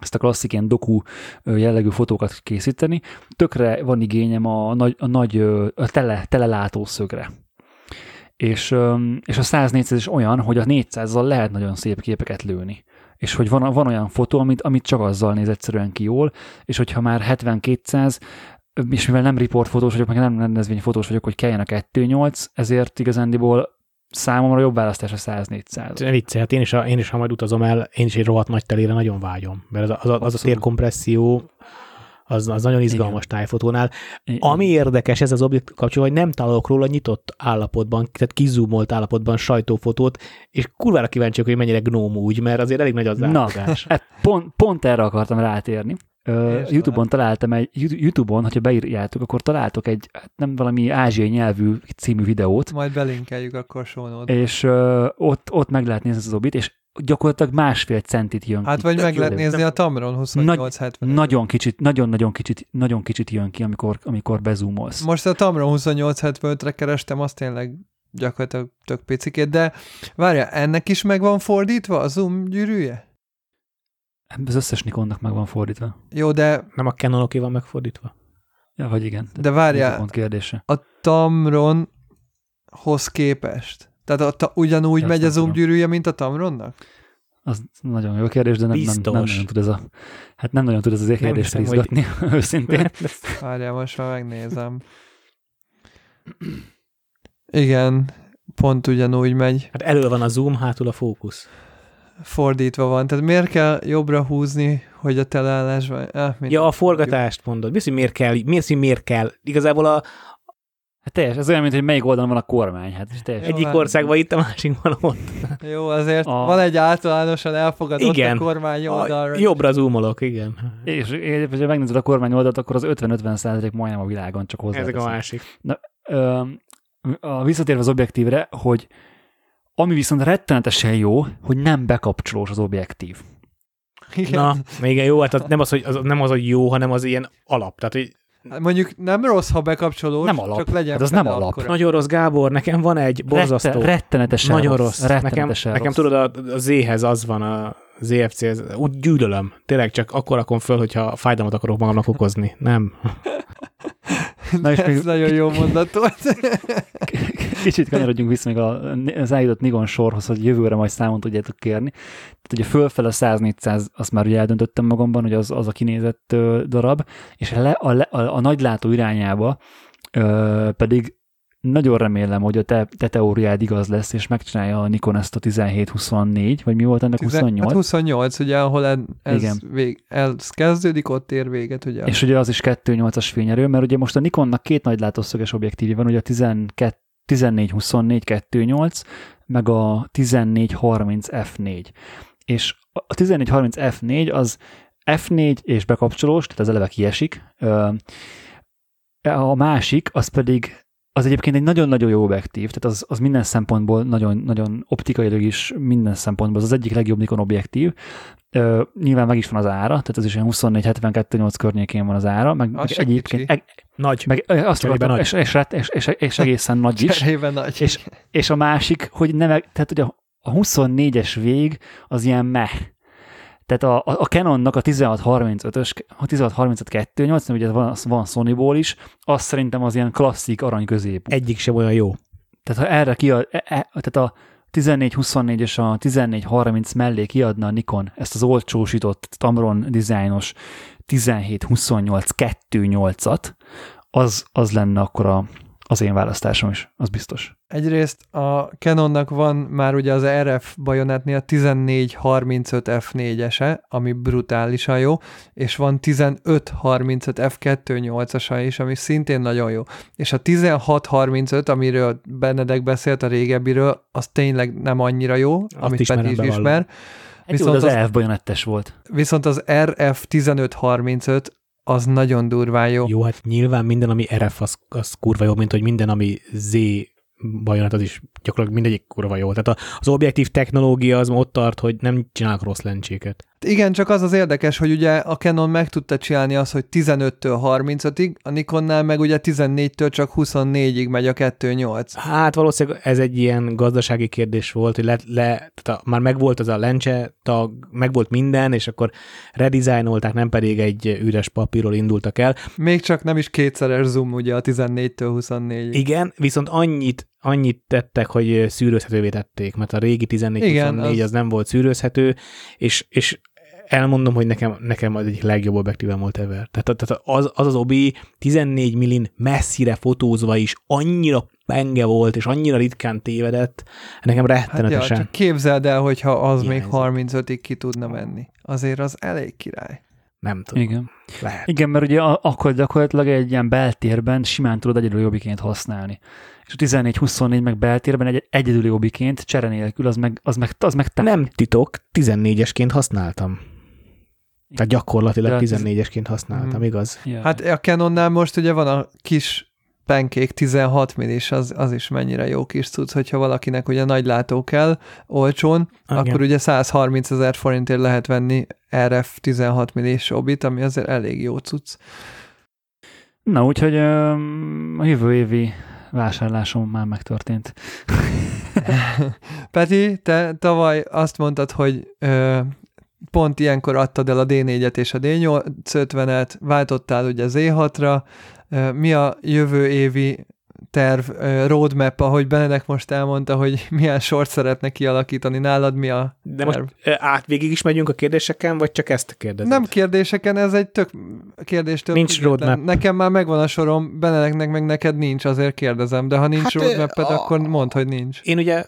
ezt a klasszik ilyen doku jellegű fotókat készíteni, tökre van igényem a nagy, a nagy a tele, tele látószögre. És, és a száz négyszáz is olyan, hogy a négyszázzal lehet nagyon szép képeket lőni. És hogy van, van olyan fotó, amit, amit csak azzal néz egyszerűen ki jól, és hogyha már hetvenkétszáz, és mivel nem riportfotós vagyok, meg nem rendezvényfotós vagyok, hogy kelljen a kettő nyolc, ezért igazándiból számomra jobb választás a száz négyszáz. Ne vicce, hát én is, én is, ha majd utazom el, én is egy rohadt nagy telére nagyon vágyom. Mert az a, az a, az a térkompresszió, Az, az nagyon izgalmas igen. Tájfotónál. Igen. Ami érdekes ez az objektív kapcsolatban, hogy nem találok róla nyitott állapotban, tehát kizúmolt állapotban sajtófotót, és kurvára kíváncsiak, hogy mennyire gnóm úgy, mert azért elég nagy az átugás. Hát pont, pont erre akartam rátérni. Uh, YouTube-on találtam egy, YouTube-on, hogyha beírjátok, akkor találtok egy, hát nem valami ázsiai nyelvű című videót. Majd belinkeljük akkor sonót. És uh, ott, ott meg lehet nézni az obit, és gyakorlatilag másfél centit jön hát, ki. Hát vagy meg lehet nézni a Tamron huszonnyolc hetven. Nagyon kicsit, nagyon-nagyon kicsit, nagyon kicsit jön ki, amikor, amikor bezúmolsz. Most a Tamron huszonnyolc hetvenötre kerestem, azt tényleg gyakorlatilag tök picikét, de várja, ennek is meg van fordítva a zoom gyűrűje? Az összes Nikonnak meg van fordítva. Jó, de... Nem a Canonoké van megfordítva? Ja, vagy igen. De várjál, a Tamronhoz képest. Tehát a ta, ugyanúgy ja, megy a zoom gyűrűje, mint a Tamronnak? Az nagyon jó kérdés, de nem, nem, nem nagyon tud ez a... Hát nem nagyon tud ez az egy kérdést izgatni, hogy... őszintén. Várjál, most már megnézem. Igen, pont ugyanúgy megy. Hát elő van a zoom, hátul a fókusz. Fordítva van. Tehát miért kell jobbra húzni, hogy a telállás van? Ah, ja, a forgatást mondod. Viszont miért kell? Miért, miért kell? Igazából a... Hát teljes, ez olyan, mint hogy melyik oldalon van a kormány. Hát, egyik országban itt, a másikban ott. Jó, azért a... van egy általánosan elfogadott igen. A kormány oldalra. A jobbra zoomolok, igen. És, és ha megnézed a kormány oldalt, akkor az ötven-ötven százalék majdnem a világon csak hozzá. Ezek a másik. Na, ö, visszatérve az objektívre, hogy ami viszont rettenetesen jó, hogy nem bekapcsolós az objektív. Igen. Na, igen, jó, hát nem az, hogy, az, nem az, hogy jó, hanem az ilyen alap. Tehát, hogy hát mondjuk nem rossz, ha bekapcsolós, nem alap. Csak legyen. Hát az nem alap. Akkora. Nagyon rossz, Gábor, nekem van egy borzasztó. Rette, rettenetesen Nagyon rossz. rossz. Rettenetesen nekem, rossz. Nekem tudod, a, a Z-hez az van, a Z F C-hez, úgy gyűlölöm. Tényleg csak akkor rakom föl, hogyha fájdalmat akarok magamnak okozni. Nem. Na, és ez még... nagyon jó mondat volt. Kicsit kanyarodjunk vissza még az eljutott Nikon sorhoz, hogy jövőre majd számon tudjátok kérni. Tehát ugye fölfele a száz-négyszáz, azt már ugye eldöntöttem magamban, hogy az, az a kinézett darab, és le, a, a, a nagylátó irányába ö, pedig nagyon remélem, hogy a te, te teóriád igaz lesz, és megcsinálja a Nikon ezt a tizenhét huszonnégy, vagy mi volt ennek huszonnyolc? Hát huszonnyolc, ugye, ahol ez, vég, ez kezdődik, ott ér véget, ugye. És ugye az is kettő nyolcas fényerő, mert ugye most a Nikonnak két nagylátószöges objektívje van, ugye a tizennégy huszonnégy kettő nyolc, meg a tizennégy harminc ef négy. És a tizennégy harminc ef négy az ef négy és bekapcsolós, tehát az eleve kiesik. A másik, az pedig az egyébként egy nagyon-nagyon jó objektív, tehát az, az minden szempontból nagyon-nagyon optikailag is minden szempontból, az az egyik legjobb Nikon objektív. Ö, nyilván meg is van az ára, tehát az is olyan huszonnégy hetven kettő nyolc környékén van az ára, meg, meg egyébként... Eg, nagy. Meg azt akartam, nagy. És, és, és, és, és egészen nagy is. Nagy. És, és a másik, hogy nem, tehát ugye a huszonnégyes vég az ilyen meh. Tehát a, a, a Canonnak a tizenhat harmincötös, a tizenhat harmincöt kettő nyolc, ugye van, van Sonyból is, az szerintem az ilyen klasszik arany középú. Egyik sem olyan jó. Tehát ha erre kiad, e, e, tehát a tizennégy huszonnégy és a tizennégy harminc mellé kiadna a Nikon ezt az olcsósított Tamron dizájnos tizenhét huszonnyolc kettő nyolcat, az, az lenne akkor a, az én választásom is, az biztos. Egyrészt a Canonnak van már ugye az er ef bajonátnél tizennégy harmincöt ef négyese, ami brutálisan jó, és van tizenöt harmincöt ef kettő nyolcasa is, ami szintén nagyon jó. És a tizenhat harmincöt, amiről Benedek beszélt a régebbiről, az tényleg nem annyira jó, azt amit Peti is ismer. Hát jó, az, az er ef bajonettes volt. Viszont az er ef tizenöt harmincöt az nagyon durván jó. Jó, hát nyilván minden, ami er ef, az, az kurva jó, mint hogy minden, ami Z bajonett, az is gyakorlatilag mindegyik kurva jó. Tehát az objektív technológia az ott tart, hogy nem csinálnak rossz lencséket. Igen, csak az az érdekes, hogy ugye a Canon meg tudta csinálni azt, hogy tizenöttől harmincötig, a Nikonnál meg ugye tizennégytől csak huszonnégyig megy a kettő nyolc. Hát valószínűleg ez egy ilyen gazdasági kérdés volt, hogy le, le, tehát a, már megvolt az a lencse, megvolt minden, és akkor redesignolták, nem pedig egy üres papírról indultak el. Még csak nem is kétszeres zoom ugye a tizennégytől huszonnégyig. Igen, viszont annyit annyit tettek, hogy szűrőzhetővé tették, mert a régi tizennégy huszonnégy az... az nem volt szűrőzhető, és, és elmondom, hogy nekem, nekem az egyik legjobb objektívem volt ever. Tehát, tehát az, az az obi tizennégy millin messzire fotózva is annyira penge volt, és annyira ritkán tévedett, nekem rettenetesen. Hát ja, csak képzeld el, hogyha az ilyen még harmincötig ki tudna menni. Azért az elég király. Nem tudom. Igen. Lehet. Igen, mert ugye akkor gyakorlatilag egy ilyen beltérben simán tudod egyedül jobbiként használni. És a tizennégy huszonnégy meg beltérben egy egyedül jobbiként, csere nélkül, az meg, az meg, az meg tág. Nem titok, tizennégyesként használtam. Tehát gyakorlatilag tizennégyesként használtam, igaz? Yeah. Hát a Canonnál most ugye van a kis Pancake tizenhat millis, az, az is mennyire jó kis cucc, hogyha valakinek ugye nagy látó kell, olcsón, igen, akkor ugye százharmincezer forintért lehet venni er ef tizenhat millis obit, ami azért elég jó cucc. Na, úgyhogy um, a jövő évi vásárlásom már megtörtént. Peti, te tavaly azt mondtad, hogy ö, pont ilyenkor adtad el a dé négyet és a dé nyolcszázötvenet, váltottál ugye zé hatra, mi a jövő évi terv, roadmap, ahogy Benedek most elmondta, hogy milyen sort szeretne kialakítani nálad, mi a terv? De most át végig is megyünk a kérdéseken, vagy csak ezt kérdezed? Nem kérdéseken, ez egy tök kérdéstől. Nincs roadmap. Nekem már megvan a sorom, Benedeknek meg neked nincs, azért kérdezem, de ha nincs hát roadmaped, a... akkor mondd, hogy nincs. Én ugye,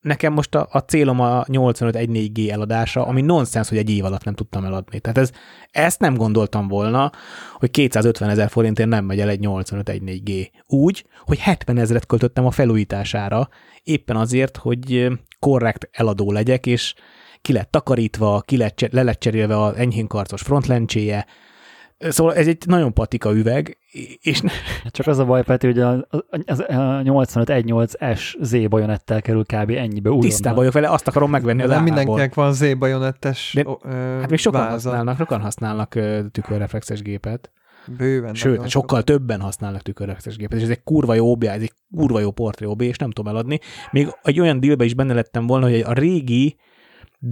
nekem most a, a célom a nyolcvanöt tizennégy gé eladása, ami nonsens, hogy egy év alatt nem tudtam eladni. Tehát ez, ezt nem gondoltam volna, hogy kétszázötvenezer forintért nem megy el egy nyolcvanöt tizennégy gé. Úgy, hogy hetvenezret költöttem a felújítására, éppen azért, hogy korrekt eladó legyek, és ki lett takarítva, ki lett, le lett cserélve az enyhén karcos frontlencséje. Szóval ez egy nagyon patika üveg, és... Csak az a baj, Peti, hogy a, a nyolcvanöt tizennyolc es Z-bajonettel kerül kb. Ennyibe újra. Tisztában vagyok vele, azt akarom megvenni az ámából. Mindenkinek van Z-bajonettes de, ö, hát még sokan váza. használnak, sokan használnak tükörreflexes gépet. Bőven. Sőt, sokkal, sokkal többen használnak tükörreflexes gépet, és ez egy kurva jó obja, ez egy kurva jó portré obja, és nem tudom eladni. Még egy olyan dealbe is benne lettem volna, hogy a régi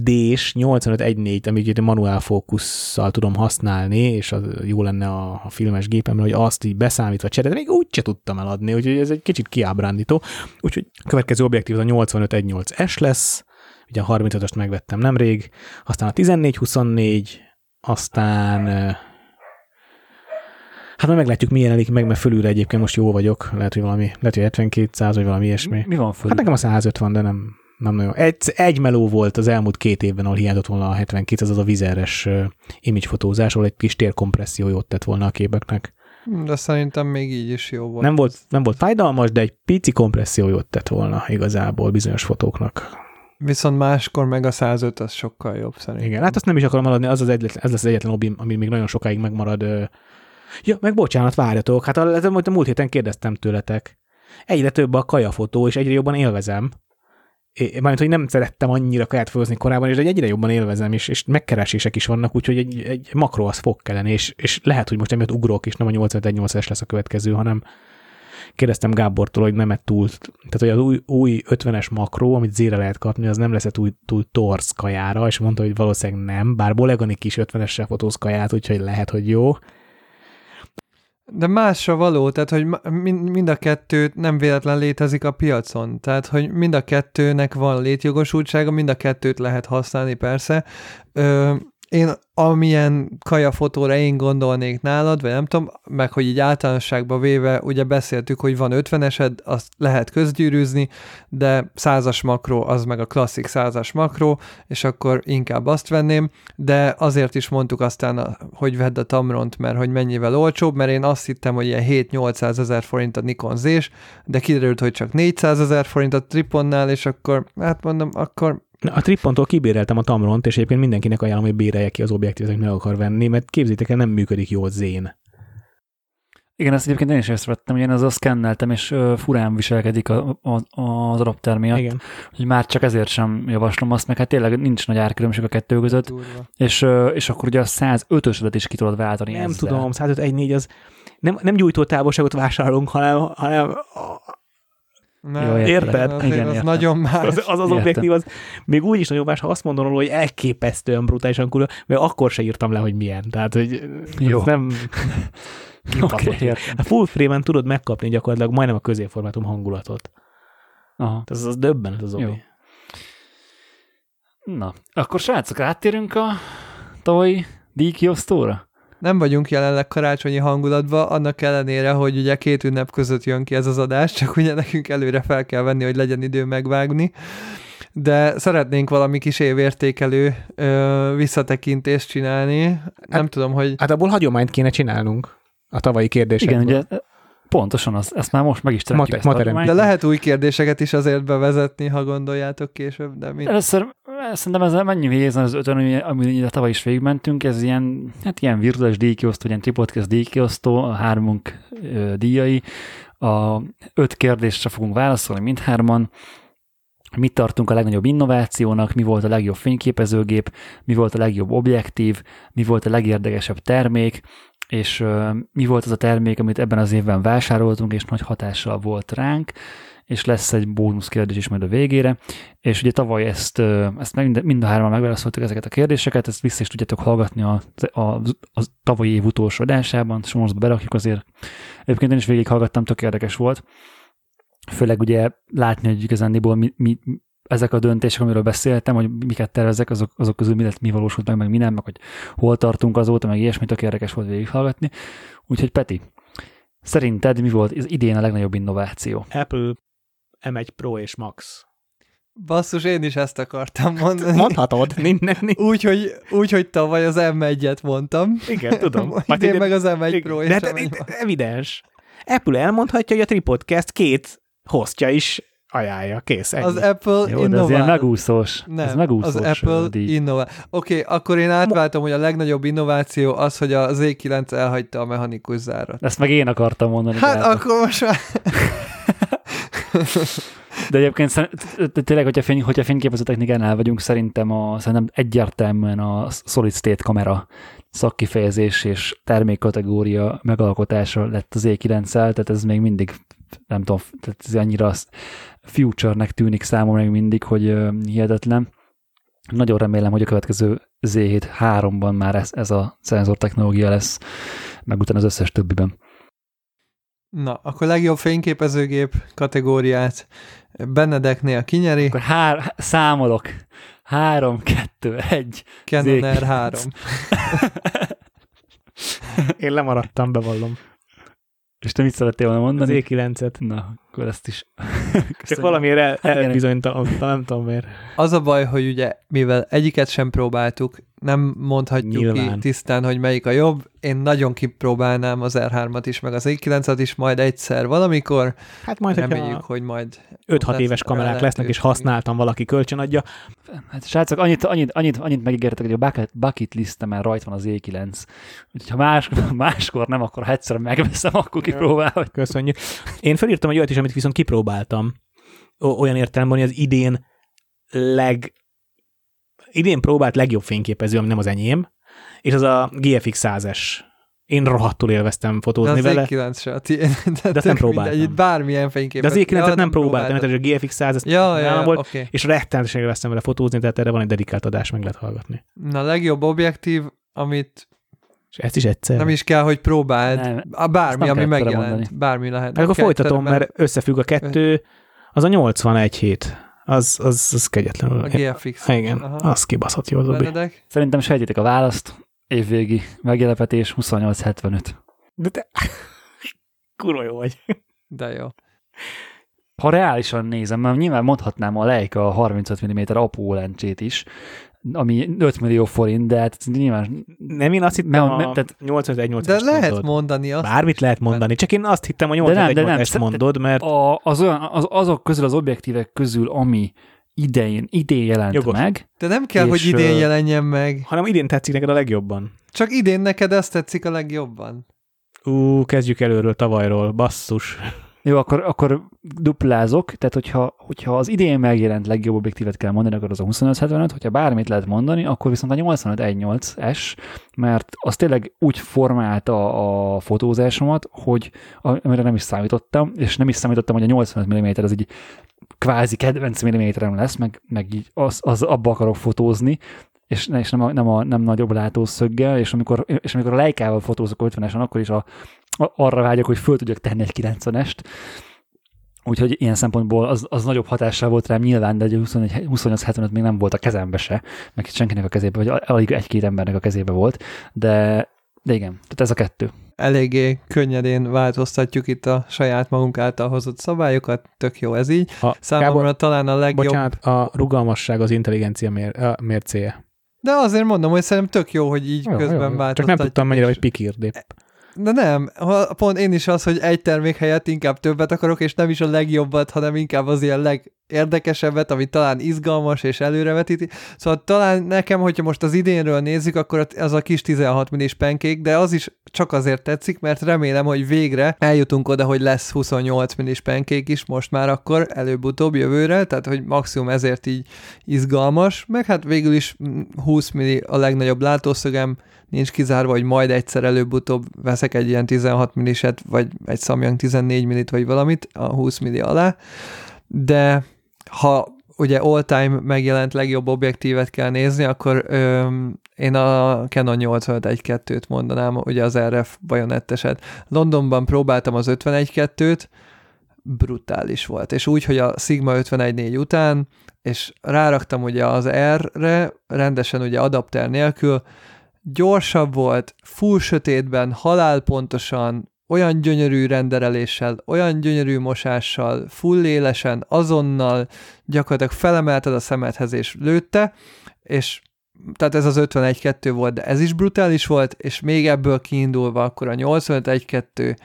D-s nyolcvanöt tizennégy, amit itt manuál fókusszal tudom használni, és az jó lenne a, a filmes gépemre, hogy azt így beszámítva cserélni, még úgyse tudtam eladni, úgyhogy ez egy kicsit kiábrándító. Úgyhogy a következő objektív az a nyolcvanöt tizennyolc es lesz, ugye a harmincötöst megvettem nemrég, aztán a tizennégy huszonnégy, aztán hát majd meglátjuk, milyen elik meg, mert fölülre egyébként most jó vagyok, lehet, hogy valami, lehet, hogy hetvenkétszáz, vagy valami ilyesmi. Mi van fölül? Hát nekem a százötven, de nem... Nem nagyon. Egy, egy meló volt az elmúlt két évben, ahol hiányzott volna a hetvenkét, az a vizeres imagefotózás, ahol egy kis térkompresszió jót tett volna a képeknek. De szerintem még így is jó volt. Nem volt, nem volt fájdalmas, de egy pici kompresszió jót tett volna igazából bizonyos fotóknak. Viszont máskor meg a százöt az sokkal jobb szerintem. Igen, hát azt nem is akarom eladni, az az egyetlen, ez lesz az egyetlen hobbi, ami még nagyon sokáig megmarad. Ja, meg bocsánat, várjatok, hát a, a múlt héten kérdeztem tőletek. Egyre több a kajafotó, és egyre jobban élvezem. Mármint, hogy nem szerettem annyira kaját főzni korábban, és egyre jobban élvezem, és, és megkeresések is vannak, úgyhogy egy, egy makro az fog kellene, és, és lehet, hogy most emiatt ugrok, és nem a nyolcvanöt tizennyolc es lesz a következő, hanem kérdeztem Gábortól, hogy nem-e túl, tehát hogy az új, új ötvenes makró, amit zére lehet kapni, az nem lesz túl, túl torz kajára, és mondta, hogy valószínűleg nem, bár Bolegani kis ötvenessel fotóz kaját, úgyhogy lehet, hogy jó. De másra való, tehát, hogy mind a kettő nem véletlen létezik a piacon. Tehát, hogy mind a kettőnek van létjogosultsága, mind a kettőt lehet használni, persze. Ö, én amilyen kajafotóra én gondolnék nálad, vagy nem tudom, meg hogy így általánosságban véve, ugye beszéltük, hogy van ötvenesed, azt lehet közgyűrűzni, de százas makró, az meg a klasszik százas makró, és akkor inkább azt venném, de azért is mondtuk aztán, hogy vedd a Tamront, mert hogy mennyivel olcsóbb, mert én azt hittem, hogy ilyen hétszáz-nyolcszáz ezer forint a Nikon Z-s, de kiderült, hogy csak négyszáz ezer forint a Triponnál, és akkor, hát mondom, akkor... A Trippontól kibéreltem a Tamront, és egyébként mindenkinek ajánlom, hogy bérelje ki az objektívet, meg akar venni, mert képzétek el, nem működik jól zén. Igen, ezt egyébként én is észrevettem, hogy én azzal szkenneltem, és uh, furán viselkedik a, a, az adapter miatt, igen, hogy már csak ezért sem javaslom azt, meg hát tényleg nincs nagy árkülönbség a kettő között, és, uh, és akkor ugye a százötöset is ki tudod váltani. Nem ezzel. Tudom, százöt tizennégy az nem, nem gyújtó távolságot vásárolunk, hanem, hanem nem, jó, érted? Az, igen, az nagyon más. Az az, az objektív, az még úgy is nagyon más, ha azt mondom róla, hogy elképesztően brutálisan kurva, mert akkor se írtam le, hogy milyen. Tehát, hogy jó. Nem... okay, a full frame-en tudod megkapni gyakorlatilag majdnem a középformátum hangulatot. Aha. Ez az döbbenet az obi. Na, akkor srácok, áttérünk a tavalyi díjkiosztóra? Nem vagyunk jelenleg karácsonyi hangulatban, annak ellenére, hogy ugye két ünnep között jön ki ez az adás, csak ugye nekünk előre fel kell venni, hogy legyen idő megvágni. de szeretnénk valami kis évértékelő ö, visszatekintést csinálni. Hát, nem tudom, hogy... Hát abból hagyományt kéne csinálnunk a tavalyi kérdésekből. Igen, ugye... Pontosan, az, ezt már most meg is teremtjük. Mate, de lehet új kérdéseket is azért bevezetni, ha gondoljátok később, de mi? Először szerintem ezzel menjünk végig az ötön, amit tavaly is végigmentünk, ez ilyen, hát ilyen virtuális díjkiosztó, ilyen tripodcast díjkiosztó, a hármunk ö, díjai, a öt kérdésre fogunk válaszolni mindhárman, mit tartunk a legnagyobb innovációnak, mi volt a legjobb fényképezőgép, mi volt a legjobb objektív, mi volt a legérdekesebb termék, és uh, mi volt az a termék, amit ebben az évben vásároltunk, és nagy hatással volt ránk, és lesz egy bónusz kérdés is majd a végére, és ugye tavaly ezt, uh, ezt mind, mind a hárman megválaszoltuk ezeket a kérdéseket, ezt vissza is tudjátok hallgatni a, a, a, a tavalyi év utolsó adásában, somorszba berakjuk azért. Egyébként én is végig hallgattam, tök érdekes volt, főleg ugye látni, hogy igazándiból mi, mi ezek a döntések, amiről beszéltem, hogy miket tervezek, azok, azok közül mi lett, mi valósult meg, meg mi nem, meg hogy hol tartunk azóta, meg ilyesmi, tök érdekes volt végighallgatni. Úgyhogy Peti, szerinted mi volt az idén a legnagyobb innováció? Apple em egy Pro és Max. Basszus, én is ezt akartam mondani. Mondhatod. Úgyhogy úgy, tavaly az em egyet mondtam. Igen, tudom. Idén meg az em egy Pro és Max. De evidens. Apple elmondhatja, hogy a Tripodcast két hostja is ajánlja, kész, ennyi. Az Apple jó, innovál. Ez ilyen megúszós. Nem, ez megúszós az Apple díj. Innovál. Oké, okay, akkor én átváltam, hogy a legnagyobb innováció az, hogy a zé kilenc elhagyta a mechanikus zárat. Ezt meg én akartam mondani. Hát ráadok. Akkor most már... De egyébként tényleg, hogyha, fény, hogyha fényképező technikánál vagyunk, szerintem, a, szerintem egyértelműen a solid state kamera szakkifejezés és termékkategória megalkotása lett az zé kilenccel, tehát ez még mindig nem tudom, tehát ez annyira future-nek tűnik számomra még mindig, hogy hihetetlen. Nagyon remélem, hogy a következő zé hét háromban már ez, ez a szenzor technológia lesz, meg utána az összes többiben. Na, akkor legjobb fényképezőgép kategóriát Benedeknél kinyeri. Akkor hár, számolok. Három, kettő, egy. Canon er három. Én lemaradtam, bevallom. És te mit szerettél volna mondani? Az é kilencet. Na, akkor ezt is. Csak valamiért el, elbizonytalanodtam, nem tudom miért. Az a baj, hogy ugye, mivel egyiket sem próbáltuk, nem mondhatjuk nyilván ki tisztán, hogy melyik a jobb. Én nagyon kipróbálnám az er hármat is, meg az é kilencet is, majd egyszer valamikor. Hát majd, reméljük, hogy majd... öt-hat éves kamerák lesznek, és használtam, valaki kölcsönadja. Hát srácok, annyit, annyit, annyit, annyit megígértek, hogy a bucket listemen rajt van az é kilenc. Úgyhogy ha más, máskor nem, akkor ha egyszer megveszem, akkor kipróbálom. Köszönjük. Én felírtam egy olyat is, amit viszont kipróbáltam. Olyan értelemben, hogy az idén leg... idén próbált legjobb fényképező, ami nem az enyém, és az a gé ef iksz százas. Én rohadtul élveztem fotózni vele. De az vele. zé kilenc-re a tiéd. De, de nem próbáltam. Mindegy, bármilyen fényképező. De az zé kilencet ja, nem próbáltam, mert a gé ef iksz százas ja, ja, volt, okay. És rettenetesen élveztem vele fotózni, tehát erre van egy dedikált adás, meg lehet hallgatni. Na, a legjobb objektív, amit... És ezt is egyszer. Nem is kell, hogy próbáld. Nem, bármi, ami megjelent. Mondani. Bármi lehet. Akkor folytatom, mert összefügg a kettő. Az a nyolcvanegy hét. Az, az, az kegyetlenül. A gé ef iksz. Igen, aha. Az kibaszott jó, Zobi. Szerintem sejtétek a választ. Évvégi meglepetés huszonnyolc hetvenöt. De te... Kurva jó vagy. De jó. Ha reálisan nézem, mert nyilván mondhatnám a Leica harmincöt milliméter apó lencsét is, ami öt millió forint, de hát nyilván... Nem, én azt hittem me- a nyolcvanöt nyolcvanas. De lehet mondod. Mondani azt. Bármit lehet mondani, csak én azt hittem, hogy nyolcvanöt nyolcvanast mondod, mert... A, az olyan, az, azok közül, az objektívek közül, ami idején, idén jelent jogos. Meg... De nem kell, és, hogy idén jelenjen meg. Hanem idén tetszik neked a legjobban. Csak idén neked ezt tetszik a legjobban. Ú, kezdjük előről, tavalyról, basszus... Jó, akkor, akkor duplázok, tehát hogyha, hogyha az idén megjelent legjobb objektívet kell mondani, akkor az a huszonnyolc hetvenöt, hogyha bármit lehet mondani, akkor viszont a nyolcvanöt tizennyolc es, mert az tényleg úgy formálta a fotózásomat, hogy amire nem is számítottam, és nem is számítottam, hogy a nyolcvanöt milliméter az így kvázi kedvenc milliméterem lesz, meg, meg így az, az abba akarok fotózni, és, és nem, a, nem, a, nem nagyobb látószöggel, és amikor, és amikor a Leicával fotózok ötvenesen, akkor is a, a, arra vágyok, hogy föl tudjak tenni egy kilencvenest. Úgyhogy ilyen szempontból az, az nagyobb hatással volt rám nyilván, de egy huszonnyolc hetvenöt még nem volt a kezembe se, meg senkinek a kezébe, vagy alig egy-két embernek a kezébe volt, de De igen, tehát ez a kettő. Eléggé könnyedén változtatjuk itt a saját magunk által hozott szabályokat, tök jó ez így. A, Számomra Gábor, talán a legjobb... Bocsánat, a rugalmasság az intelligencia mér, mércéje. De azért mondom, hogy szerintem tök jó, hogy így jó, közben jó, jó. változtatjuk. Csak nem tudtam mennyire, hogy pikirdép. De nem, pont én is az, hogy egy termék helyett inkább többet akarok, és nem is a legjobbat, hanem inkább az ilyen legérdekesebbet, ami talán izgalmas és előrevetíti. Szóval talán nekem, hogyha most az idénről nézzük, akkor az a kis tizenhat milliméteres penkék, de az is csak azért tetszik, mert remélem, hogy végre eljutunk oda, hogy lesz huszonnyolc milliméteres penkék is most már akkor, előbb-utóbb jövőre, tehát hogy maximum ezért így izgalmas, meg hát végül is húsz milliméter a legnagyobb látószögem, nincs kizárva, hogy majd egyszer előbb-utóbb veszek egy ilyen tizenhat milliméteres-et, vagy egy Samyang tizennégy milliméteres-t, vagy valamit a húsz milliméter alá, de ha ugye all-time megjelent legjobb objektívet kell nézni, akkor öm, én a Canon nyolcvanöt egy kettőt mondanám, ugye az er ef bajonetteset. Londonban próbáltam az ötven egy kettőt, brutális volt, és úgy, hogy a Sigma ötven egy négy után, és ráraktam ugye az R-re, rendesen ugye adapter nélkül, gyorsabb volt, full sötétben, halálpontosan, olyan gyönyörű rendereléssel, olyan gyönyörű mosással, full élesen, azonnal gyakorlatilag felemelted a szemedhez és lőtte, és tehát ez az ötven egy kettő volt, de ez is brutális volt, és még ebből kiindulva akkor a nyolcvanöt egy kettő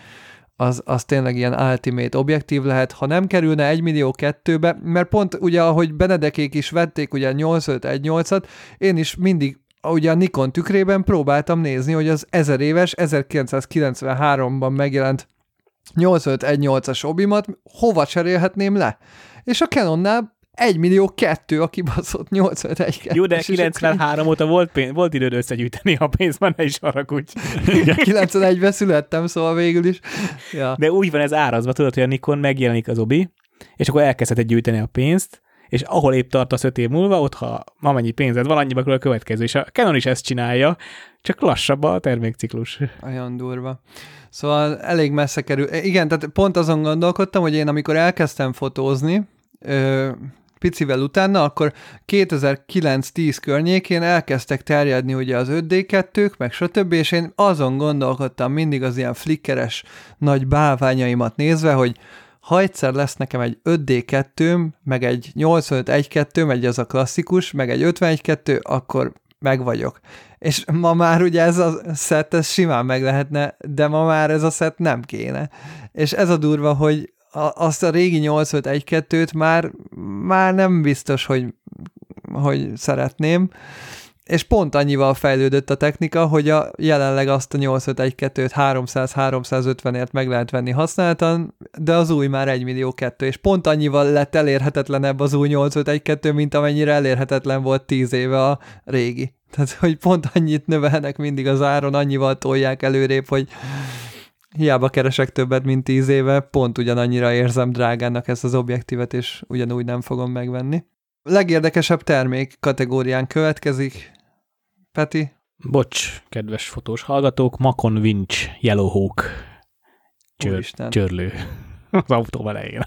az, az tényleg ilyen ultimate objektív lehet, ha nem kerülne egy millió kettőbe, mert pont ugye ahogy Benedekék is vették ugye nyolcvanöt egy nyolcat, én is mindig ugye a Nikon tükrében próbáltam nézni, hogy az ezer éves, ezerkilencszázkilencvenháromban megjelent nyolcvanöt egy nyolcas obimat hova cserélhetném le? És a Canonnál egy millió kettő a kibaszott nyolcvanöt egy kettő. Jó, de kilencvenhárom óta volt, pénz, volt időd összegyűjteni a pénzben, ne is haragudj. kilencvenegyben születtem, szóval végül is. Ja. De úgy van ez árazva, tudod, hogy a Nikon megjelenik az obi, és akkor elkezdheted gyűjteni a pénzt, és ahol épp tartasz öt év múlva, ott ha amennyi pénzed van, annyiba kerül a következő, és a Canon is ezt csinálja, csak lassabb a termékciklus. Olyan durva. Szóval elég messze kerül. Igen, tehát pont azon gondolkodtam, hogy én amikor elkezdtem fotózni, ö, picivel utána, akkor kétezer-kilenc tíz környékén elkezdtek terjedni ugye az öt dé kettők, meg stb., és én azon gondolkodtam mindig az ilyen flickeres nagy bálványaimat nézve, hogy ha egyszer lesz nekem egy öt dé kettőm, meg egy nyolcvanöt egy kettőm, egy az a klasszikus, meg egy ötven egy kettő, akkor megvagyok. És ma már ugye ez a szett, ez simán meg lehetne, de ma már ez a szett nem kéne. És ez a durva, hogy a, azt a régi nyolcvanöt egy kettőt már, már nem biztos, hogy, hogy szeretném. És pont annyival fejlődött a technika, hogy a jelenleg azt a nyolcvanöt egy kettőt háromszáz-háromszázötvenért meg lehet venni használtan, de az új már egy millió kettő, és pont annyival lett elérhetetlenebb az új nyolcvanöt egy kettő, mint amennyire elérhetetlen volt tíz éve a régi. Tehát, hogy pont annyit növelnek mindig az áron, annyival tolják előrébb, hogy hiába keresek többet, mint tíz éve, pont ugyanannyira érzem drágának ezt az objektívet, és ugyanúgy nem fogom megvenni. Legérdekesebb termék kategórián következik, Peti. Bocs, kedves fotós hallgatók, Macon Winch Yellowhawk Csör, csörlő. Az autó elején.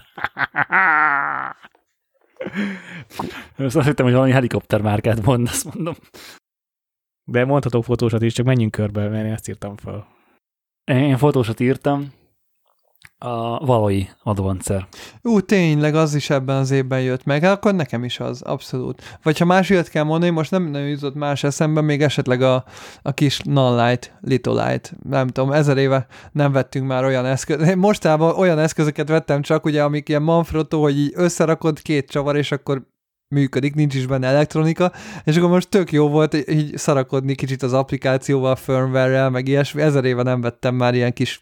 Azt hittem, hogy valami helikoptermárkát mond, azt mondom. De mondhatok fotósat is, csak menjünk körbe, mert én ezt írtam fel. Én fotósat írtam. A Valoi Advancer. Ú, tényleg, az is ebben az évben jött meg, akkor nekem is az, abszolút. Vagy ha más ilyet kell mondani, most nem, nem jutott más eszembe, még esetleg a, a kis Nonlight, Litolite, nem tudom, ezer éve nem vettünk már olyan eszköz. Mostában olyan eszközöket vettem csak, ugye, amik ilyen Manfrotto, hogy így összerakod két csavar, és akkor működik, nincs is benne elektronika, és akkor most tök jó volt így szarakodni kicsit az applikációval, firmware-rel, meg ilyesmi. Ezer éve nem vettem már ilyen kis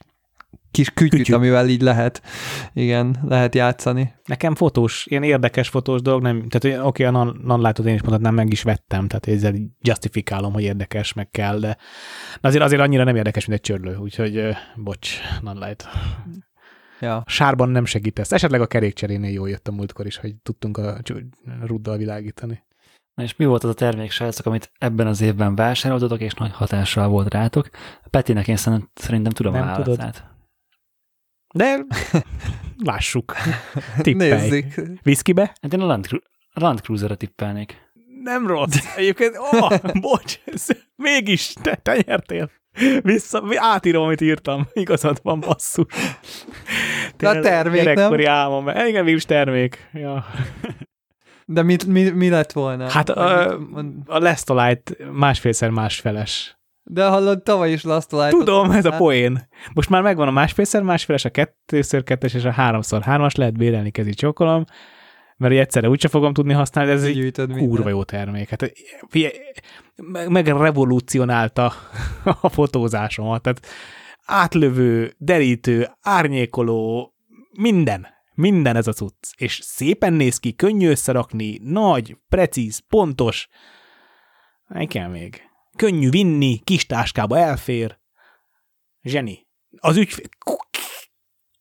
kis kütyüt, kütyű, amivel így lehet, igen, lehet játszani. Nekem fotós, ilyen érdekes fotós dolog, nem, tehát oké, a Nonlight-ot én is mondhatnám, meg is vettem, tehát ezzel justifikálom, hogy érdekes, meg kell, de azért, azért annyira nem érdekes, mint egy csörlő, úgyhogy bocs, Nonlight. Ja. Sárban nem segítesz. Esetleg a kerékcserénél jól jött a múltkor is, hogy tudtunk a ruddal világítani. Na és mi volt az a termék, srácok, amit ebben az évben vásároltatok, és nagy hatással volt rátok? Petinek én szerintem tudom nem a választát. De lássuk. Tippelj. Nézzük. Viszkibe? Hát én a Land, Land Cruiser-re tippelnék. Nem rossz. Egyébként, ó, oh, bocs, mégis, te, te nyertél. Vissza, átírom, amit írtam. Igazad van, basszus. De a termék, nem? Gyerekkori álmom. Igen, mégis termék. Ja. De mit, mi, mi lett volna? Hát a, a Last of Light másfélszer másfeles. De hallod, tavaly is Last of Light. Tudom, ez a poén. Most már megvan a másfélszer másfeles, a kettőször kettes és a háromszor hármas, lehet bérelni, kezi csókolom, mert egyszerre úgyse fogom tudni használni, ez egy kurva jó termék. Hát, megrevolucionálta a fotózásomat. Tehát átlövő, derítő, árnyékoló, minden. Minden ez a cucc. És szépen néz ki, könnyű összerakni, nagy, precíz, pontos. Nem kell még. Könnyű vinni, kis táskába elfér. Zseni. Az ügyfél...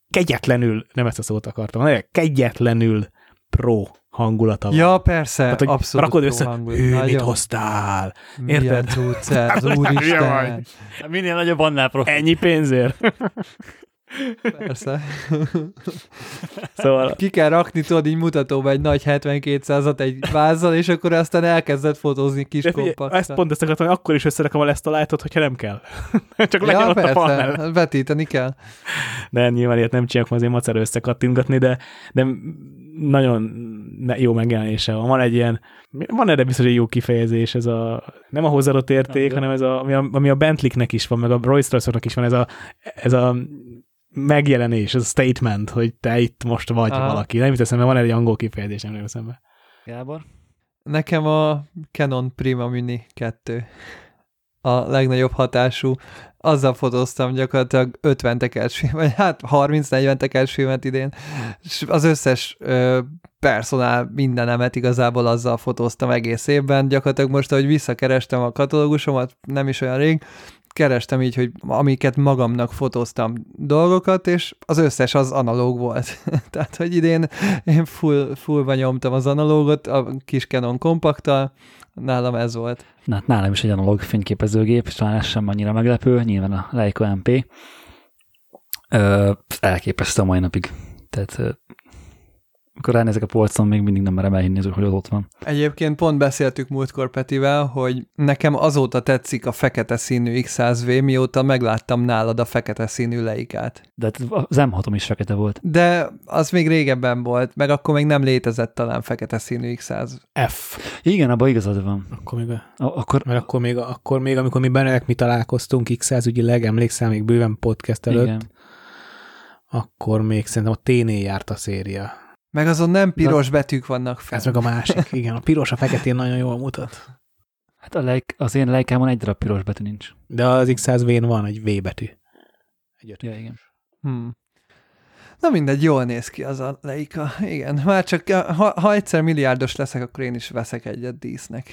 Kegyetlenül, nem ezt a szót akartam, hanem kegyetlenül pro hangulata van. Ja, persze, hát, abszolút rakod össze, ő nagyon. Mit hoztál? Milyen cucc ez, úristen. Minél nagyobb, annál pro. Ennyi pénzért. Persze. Szóval... Ki kell rakni, tudod, így mutatóba egy nagy hetvenkétszázat egy vázzal, és akkor aztán elkezded fotózni kis kompaktal. Ezt pont ezt akartam, hogy akkor is összerakom ezt a lájtot, hogyha nem kell. Csak legyen ja, ott persze, a panel. Vetíteni kell. De nyilván ilyet nem csinálok, azért macerő összekattintgatni, de, de nagyon jó megjelenése van. Van egy ilyen, van erre biztos egy jó kifejezés, ez a nem a hozzáadott érték, hanem ez a, ami a, ami a Bentley-nek is van, meg a Rolls-Royce-nak is van, ez a, ez a megjelenés, ez a statement, hogy te itt most vagy Aha. valaki. Nem jut eszembe, van egy angol kifejezés, nem jut eszembe. Gábor? Nekem a Canon Prima Mini kettő a legnagyobb hatású. Azzal fotóztam gyakorlatilag ötven tekercsfilmet, vagy hát harminc-negyven tekercsfilmet idén. És az összes ö, personál mindenemet igazából azzal fotóztam egész évben. Gyakorlatilag most, ahogy visszakerestem a katalógusomat, nem is olyan rég, kerestem így, hogy amiket magamnak fotóztam dolgokat, és az összes az analóg volt. Tehát, hogy idén én full, fullba nyomtam az analógot, a kis Canon kompaktal, nálam ez volt. Na, hát nálam is egy analóg fényképezőgép, és talán ez sem annyira meglepő, nyilván a Leica em pé. Ö, elképesztő a mai napig. Tehát ö, amikor ránézek a polcon, még mindig nem merem elhinni, hogy ott van. Egyébként pont beszéltük múltkor Petivel, hogy nekem azóta tetszik a fekete színű iksz száz vé, mióta megláttam nálad a fekete színű Leicát. De az em hatom is fekete volt. De az még régebben volt, meg akkor még nem létezett talán fekete színű iksz száz ef. Igen, abban igazad van. Akkor még, a, akkor, mert akkor még, akkor még amikor mi bennelek mi találkoztunk iksz száz ügyileg, emlékszem még bőven podcast előtt, igen. Akkor még szerintem a té-nél járt a széria. Meg azon nem piros Na, betűk vannak fel. Ez meg a másik, igen. A piros a feketén nagyon jól mutat. Hát a Leica, az én Leicámon egy darab piros betű nincs. De az iksz száz vén van egy V betű. Egy ötös. Ja, igen. Hmm. Na mindegy, jól néz ki az a Leica. Igen, már csak ha, ha egyszer milliárdos leszek, akkor én is veszek egyet dísznek.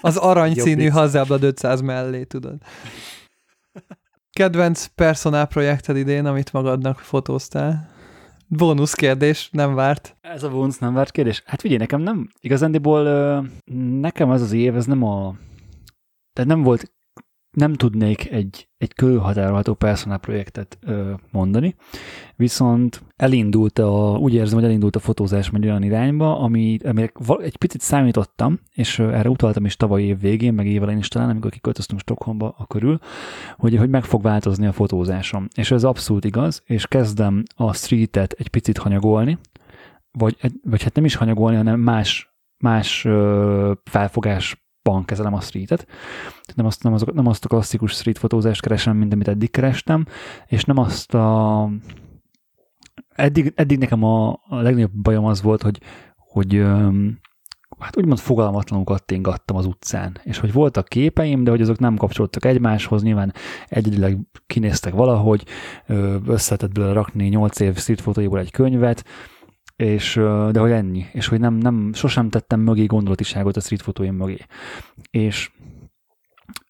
Az aranyszínű hazáblad ötszáz mellé, tudod. Kedvenc personál projekted idén, amit magadnak fotóztál? Bónusz kérdés, nem várt. Ez a bónusz nem várt kérdés? Hát figyelj, nekem nem. Igazándiból nekem ez az év, ez nem a... Tehát nem volt... Nem tudnék egy, egy körülhatárolható personál projektet mondani, viszont elindult a... Úgy érzem, hogy elindult a fotózás meg olyan irányba, ami, amire egy picit számítottam, és erre utaltam is tavaly év végén, meg évelején is talán, amikor kiköltöztünk Stockholmba a körül, hogy, hogy meg fog változni a fotózásom. És ez abszolút igaz, és kezdem a streetet egy picit hanyagolni, vagy, vagy hát nem is hanyagolni, hanem más, más felfogás kezelem a streetet, nem azt, nem, az, nem azt a klasszikus street fotózást keresem, mint amit eddig kerestem, és nem azt a... Eddig, eddig nekem a, a legnagyobb bajom az volt, hogy, hogy öm, hát úgymond fogalmatlanul kattingattam az utcán, és hogy voltak képeim, de hogy azok nem kapcsolódtak egymáshoz, nyilván egyedileg kinéztek valahogy, összetett belőle rakni nyolc év street fotóiból egy könyvet, és, de hogy ennyi, és hogy nem, nem, sosem tettem mögé gondolatiságot a street fotóim mögé. És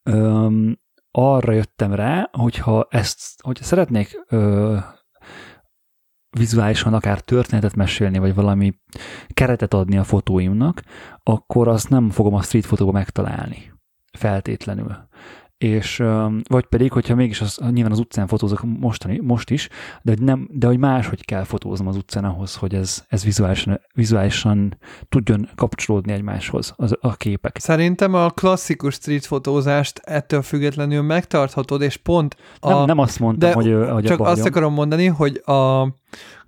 öm, arra jöttem rá, hogyha ezt, hogy szeretnék ö, vizuálisan akár történetet mesélni, vagy valami keretet adni a fotóimnak, akkor azt nem fogom a street fotóba megtalálni feltétlenül. és vagy pedig, hogyha mégis az, nyilván az utcán fotózok mostani, most is, de hogy, nem, de hogy máshogy kell fotóznom az utcán ahhoz, hogy ez, ez vizuálisan, vizuálisan tudjon kapcsolódni egymáshoz az, a képek. Szerintem a klasszikus street fotózást ettől függetlenül megtarthatod, és pont... A, nem, nem azt mondtam, de hogy, hogy... Csak azt akarom mondani, hogy a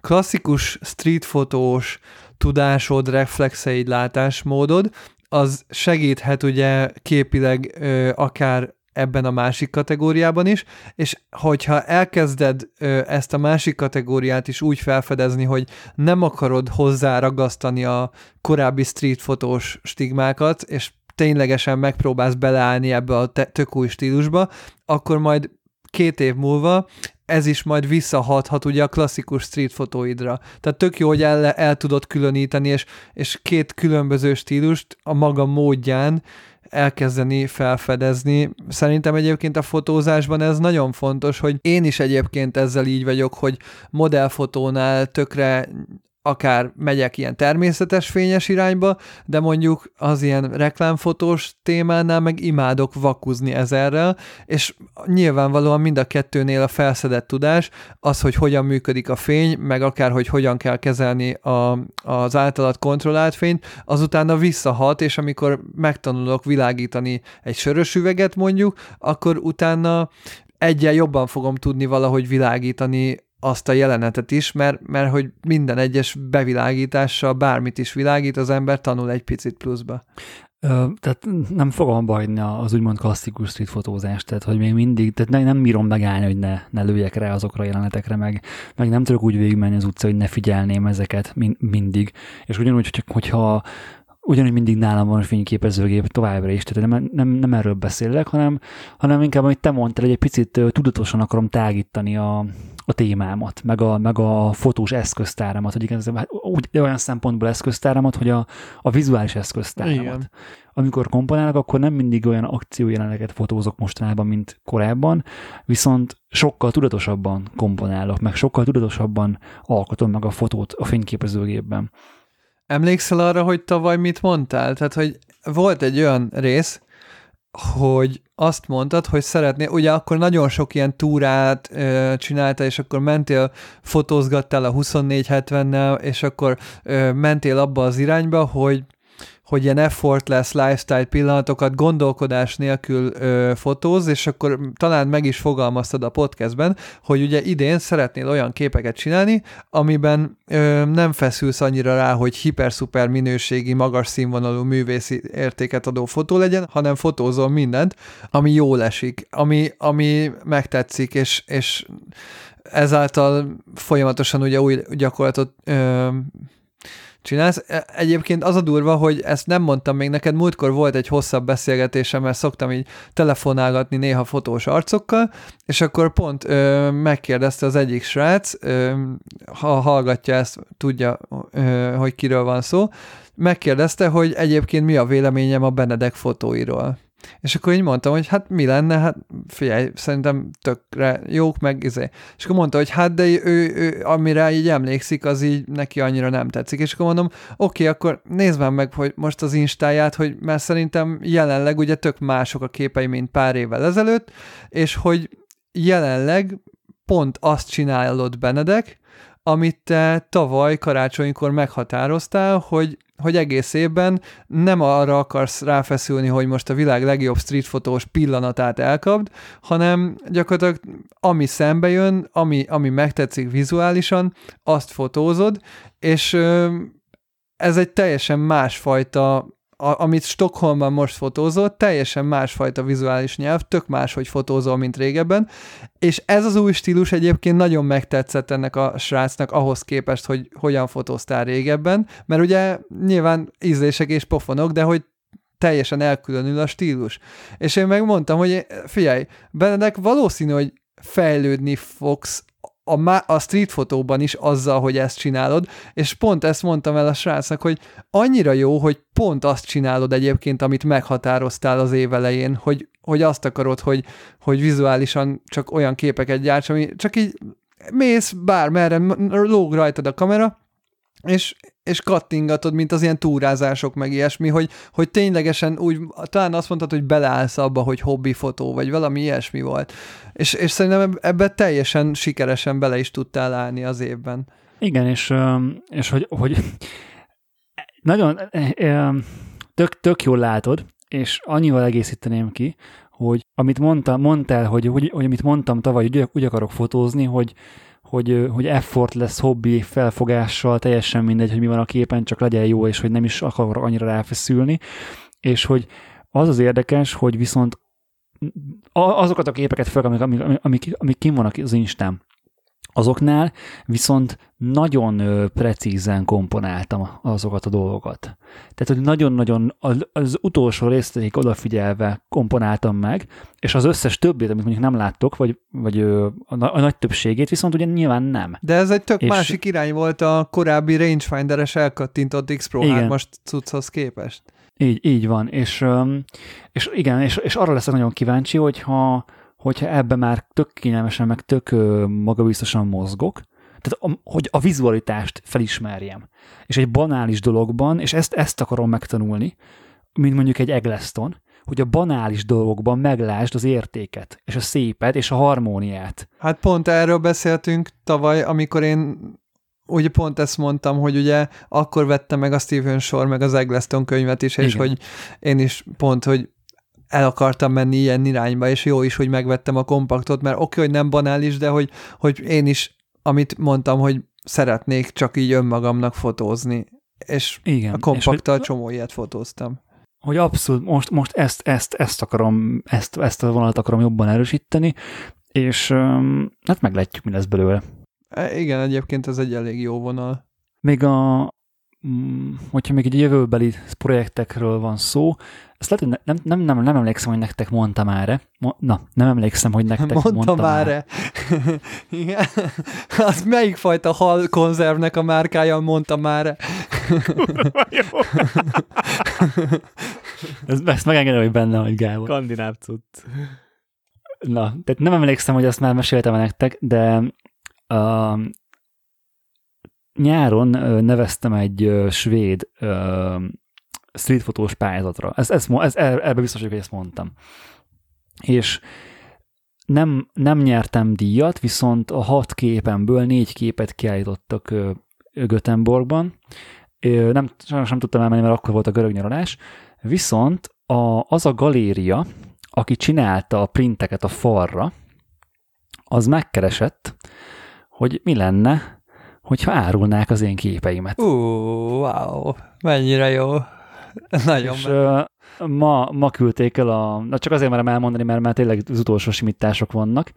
klasszikus street fotós tudásod, reflexeid, látásmódod, az segíthet ugye képileg ö, akár ebben a másik kategóriában is, és hogyha elkezded ö, ezt a másik kategóriát is úgy felfedezni, hogy nem akarod hozzáragasztani a korábbi street fotós stigmákat, és ténylegesen megpróbálsz beleállni ebbe a te, tök új stílusba, akkor majd két év múlva ez is majd visszahathat ugye a klasszikus street fotóidra. Tehát tök jó, hogy el, el tudod különíteni, és, és két különböző stílust a maga módján elkezdeni felfedezni. Szerintem egyébként a fotózásban ez nagyon fontos, hogy én is egyébként ezzel így vagyok, hogy modellfotónál tökre akár megyek ilyen természetes fényes irányba, de mondjuk az ilyen reklámfotós témánál meg imádok vakuzni ezerrel, és nyilvánvalóan mind a kettőnél a felszedett tudás, az, hogy hogyan működik a fény, meg akár, hogy hogyan kell kezelni a, az általad kontrollált fényt, azután a visszahat, és amikor megtanulok világítani egy sörös üveget mondjuk, akkor utána egyel jobban fogom tudni valahogy világítani azt a jelenetet is, mert, mert hogy minden egyes bevilágítással bármit is világít, az ember tanul egy picit pluszba. Ö, tehát nem fogom bajni az úgymond klasszikus street fotózást, tehát hogy még mindig, tehát nem, nem bírom megállni, hogy ne, ne lőjek rá azokra a jelenetekre, meg, meg nem tudok úgy végigmenni az utcán, hogy ne figyelném ezeket min, mindig. És ugyanúgy, hogyha, hogyha ugyanúgy mindig nálam van a fényképezőgép továbbra is, tehát nem, nem, nem erről beszélek, hanem, hanem inkább, amit te mondtál, hogy egy picit tudatosan akarom tágítani a, a témámat, meg a, meg a fotós eszköztáramat, hogy igen, úgy, olyan szempontból eszköztáramat, hogy a, a vizuális eszköztáramat. Igen. Amikor komponálok, akkor nem mindig olyan akciójeleneket fotózok mostanában, mint korábban, viszont sokkal tudatosabban komponálok, meg sokkal tudatosabban alkotom meg a fotót a fényképezőgépben. Emlékszel arra, hogy tavaly mit mondtál? Tehát, hogy volt egy olyan rész, hogy azt mondtad, hogy szeretnél, ugye akkor nagyon sok ilyen túrát ö, csinálta, és akkor mentél, fotózgattál a huszonnégy hetvennel, és akkor ö, mentél abba az irányba, hogy, hogy ilyen effortless lifestyle pillanatokat gondolkodás nélkül ö, fotóz, és akkor talán meg is fogalmaztad a podcastben, hogy ugye idén szeretnél olyan képeket csinálni, amiben ö, nem feszülsz annyira rá, hogy hiper-szuper minőségi, magas színvonalú művészi értéket adó fotó legyen, hanem fotózol mindent, ami jól esik, ami, ami megtetszik, és, és ezáltal folyamatosan ugye új gyakorlatot ö, csinálsz. Egyébként az a durva, hogy ezt nem mondtam még neked, múltkor volt egy hosszabb beszélgetésem, mert szoktam így telefonálgatni néha fotós arcokkal, és akkor pont ö, megkérdezte az egyik srác, ö, ha hallgatja ezt, tudja, ö, hogy kiről van szó, megkérdezte, hogy egyébként mi a véleményem a Benedek fotóiról. És akkor így mondtam, hogy hát mi lenne, hát figyelj, szerintem tökre jók, meg izé. És akkor mondta, hogy hát de ő, ő, ő amire így emlékszik, az így neki annyira nem tetszik. És akkor mondom, oké, akkor nézd már meg, hogy most az instáját, hogy mert szerintem jelenleg ugye tök mások a képei, mint pár évvel ezelőtt, és hogy jelenleg pont azt csinálod, Benedek, amit te tavaly karácsonykor meghatároztál, hogy hogy egész évben nem arra akarsz ráfeszülni, hogy most a világ legjobb streetfotós pillanatát elkapd, hanem gyakorlatilag ami szembe jön, ami, ami megtetszik vizuálisan, azt fotózod, és ez egy teljesen másfajta, amit Stockholmban most fotózol, teljesen másfajta vizuális nyelv, tök máshogy fotózol, mint régebben, és ez az új stílus egyébként nagyon megtetszett ennek a srácnak ahhoz képest, hogy hogyan fotóztál régebben, mert ugye nyilván ízlések és pofonok, de hogy teljesen elkülönül a stílus. És én megmondtam, hogy figyelj, Benedek, valószínű, hogy fejlődni fogsz a, má- a street fotóban is azzal, hogy ezt csinálod, és pont ezt mondtam el a srácnak, hogy annyira jó, hogy pont azt csinálod egyébként, amit meghatároztál az év elején, hogy, hogy azt akarod, hogy, hogy vizuálisan csak olyan képeket gyárts, ami csak így mész bármerre, lóg rajtad a kamera, és és kattingatod, mint az ilyen túrázások, meg ilyesmi, hogy, hogy ténylegesen úgy, talán azt mondtad, hogy beleállsz abba, hogy hobbifotó, vagy valami ilyesmi volt. És, és szerintem ebbe teljesen sikeresen bele is tudtál állni az évben. Igen, és, és hogy, hogy nagyon tök, tök jól látod, és annyival egészíteném ki, hogy amit mondta, mondtál, hogy, hogy, hogy amit mondtam tavaly, hogy úgy akarok fotózni, hogy Hogy, hogy effort lesz hobbi felfogással, teljesen mindegy, hogy mi van a képen, csak legyen jó, és hogy nem is akar annyira ráfeszülni. És hogy az az érdekes, hogy viszont azokat a képeket fel, amik, amik, amik, amik kim vannak az Instán, azoknál viszont nagyon precízen komponáltam azokat a dolgokat. Tehát, hogy nagyon-nagyon az utolsó részletig odafigyelve komponáltam meg, és az összes többét, amit mondjuk nem láttok, vagy, vagy a nagy többségét, viszont ugye nyilván nem. De ez egy tök és... másik irány volt a korábbi rangefinderes elkattintott X Pro hármas cucchoz képest. Így, így van, és, és igen, és, és arra leszek nagyon kíváncsi, hogyha hogyha ebben már tök kényelmesen, meg tök magabiztosan mozgok, tehát a, hogy a vizualitást felismerjem. És egy banális dologban, és ezt, ezt akarom megtanulni, mint mondjuk egy Eggleston, hogy a banális dolgokban meglásd az értéket, és a szépet, és a harmóniát. Hát pont erről beszéltünk tavaly, amikor én ugye pont ezt mondtam, hogy ugye akkor vettem meg a Stephen Shore, meg az Eggleston könyvet is, és igen, hogy én is pont, hogy el akartam menni ilyen irányba, és jó is, hogy megvettem a kompaktot, mert oké, hogy nem banális, de hogy, hogy én is, amit mondtam, hogy szeretnék csak így önmagamnak fotózni, és igen, a kompaktal csomó ilyet fotóztam. Hogy abszolút, most, most ezt, ezt, ezt akarom, ezt, ezt a vonalat akarom jobban erősíteni, és hát meglátjuk, mi lesz belőle. Igen, egyébként ez egy elég jó vonal. Még a hogyha még egy jövőbeli projektekről van szó, ezt lehet, hogy nem, nem, nem, nem emlékszem, hogy nektek mondtam erre. Na, nem emlékszem, hogy nektek mondtam, mondtam erre. Igen. Az melyik fajta hal konzervnek a márkája mondtam erre? Ezt megengedem, hogy benne vagy, Gábor. Skandináv cucc. Na, tehát nem emlékszem, hogy azt már meséltem nektek, de uh, nyáron neveztem egy svéd uh, streetfotós pályázatra. Ez, ez, ez, ebben biztos, hogy ezt mondtam. És nem, nem nyertem díjat, viszont a hat képemből négy képet kiállítottak uh, Göteborgban. Uh, nem, sajnos nem tudtam elmenni, mert akkor volt a görög nyaralás. Viszont a, az a galéria, aki csinálta a printeket a falra, az megkeresett, hogy mi lenne, hogyha árulnák az én képeimet. Ó, wow, mennyire jó. Nagyon. És uh, ma, ma küldték el a... Na csak azért merem elmondani, mert már tényleg az utolsó simítások vannak,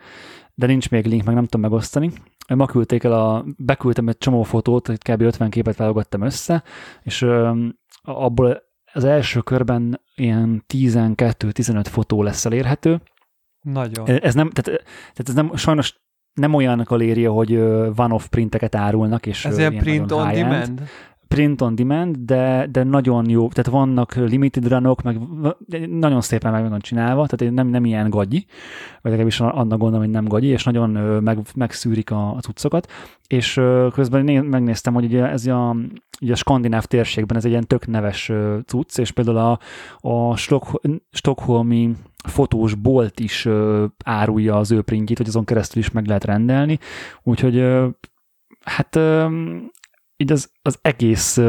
de nincs még link, meg nem tudom megosztani. Ma küldték el a... Beküldtem egy csomó fotót, kb. ötven képet válogattam össze, és uh, abból az első körben ilyen tizenkettő-tizenöt fotó lesz elérhető. Nagyon. Ez nem... Tehát, tehát ez nem... Sajnos nem olyan galéria, hogy one-off printeket árulnak, és ez ilyen print on demand. Print on demand, de, de nagyon jó, tehát vannak limited runok, meg nagyon szépen meg van csinálva, tehát nem, nem ilyen gagyi, vagy legalábbis annak gondolom, hogy nem gagyi, és nagyon meg, megszűrik a, a cuccokat, és közben né, megnéztem, hogy ugye ez a, ugye a skandináv térségben ez egy ilyen tök neves cucc, és például a, a stockholmi fotós bolt is árulja az ő printjét, hogy azon keresztül is meg lehet rendelni, úgyhogy hát így az, az egész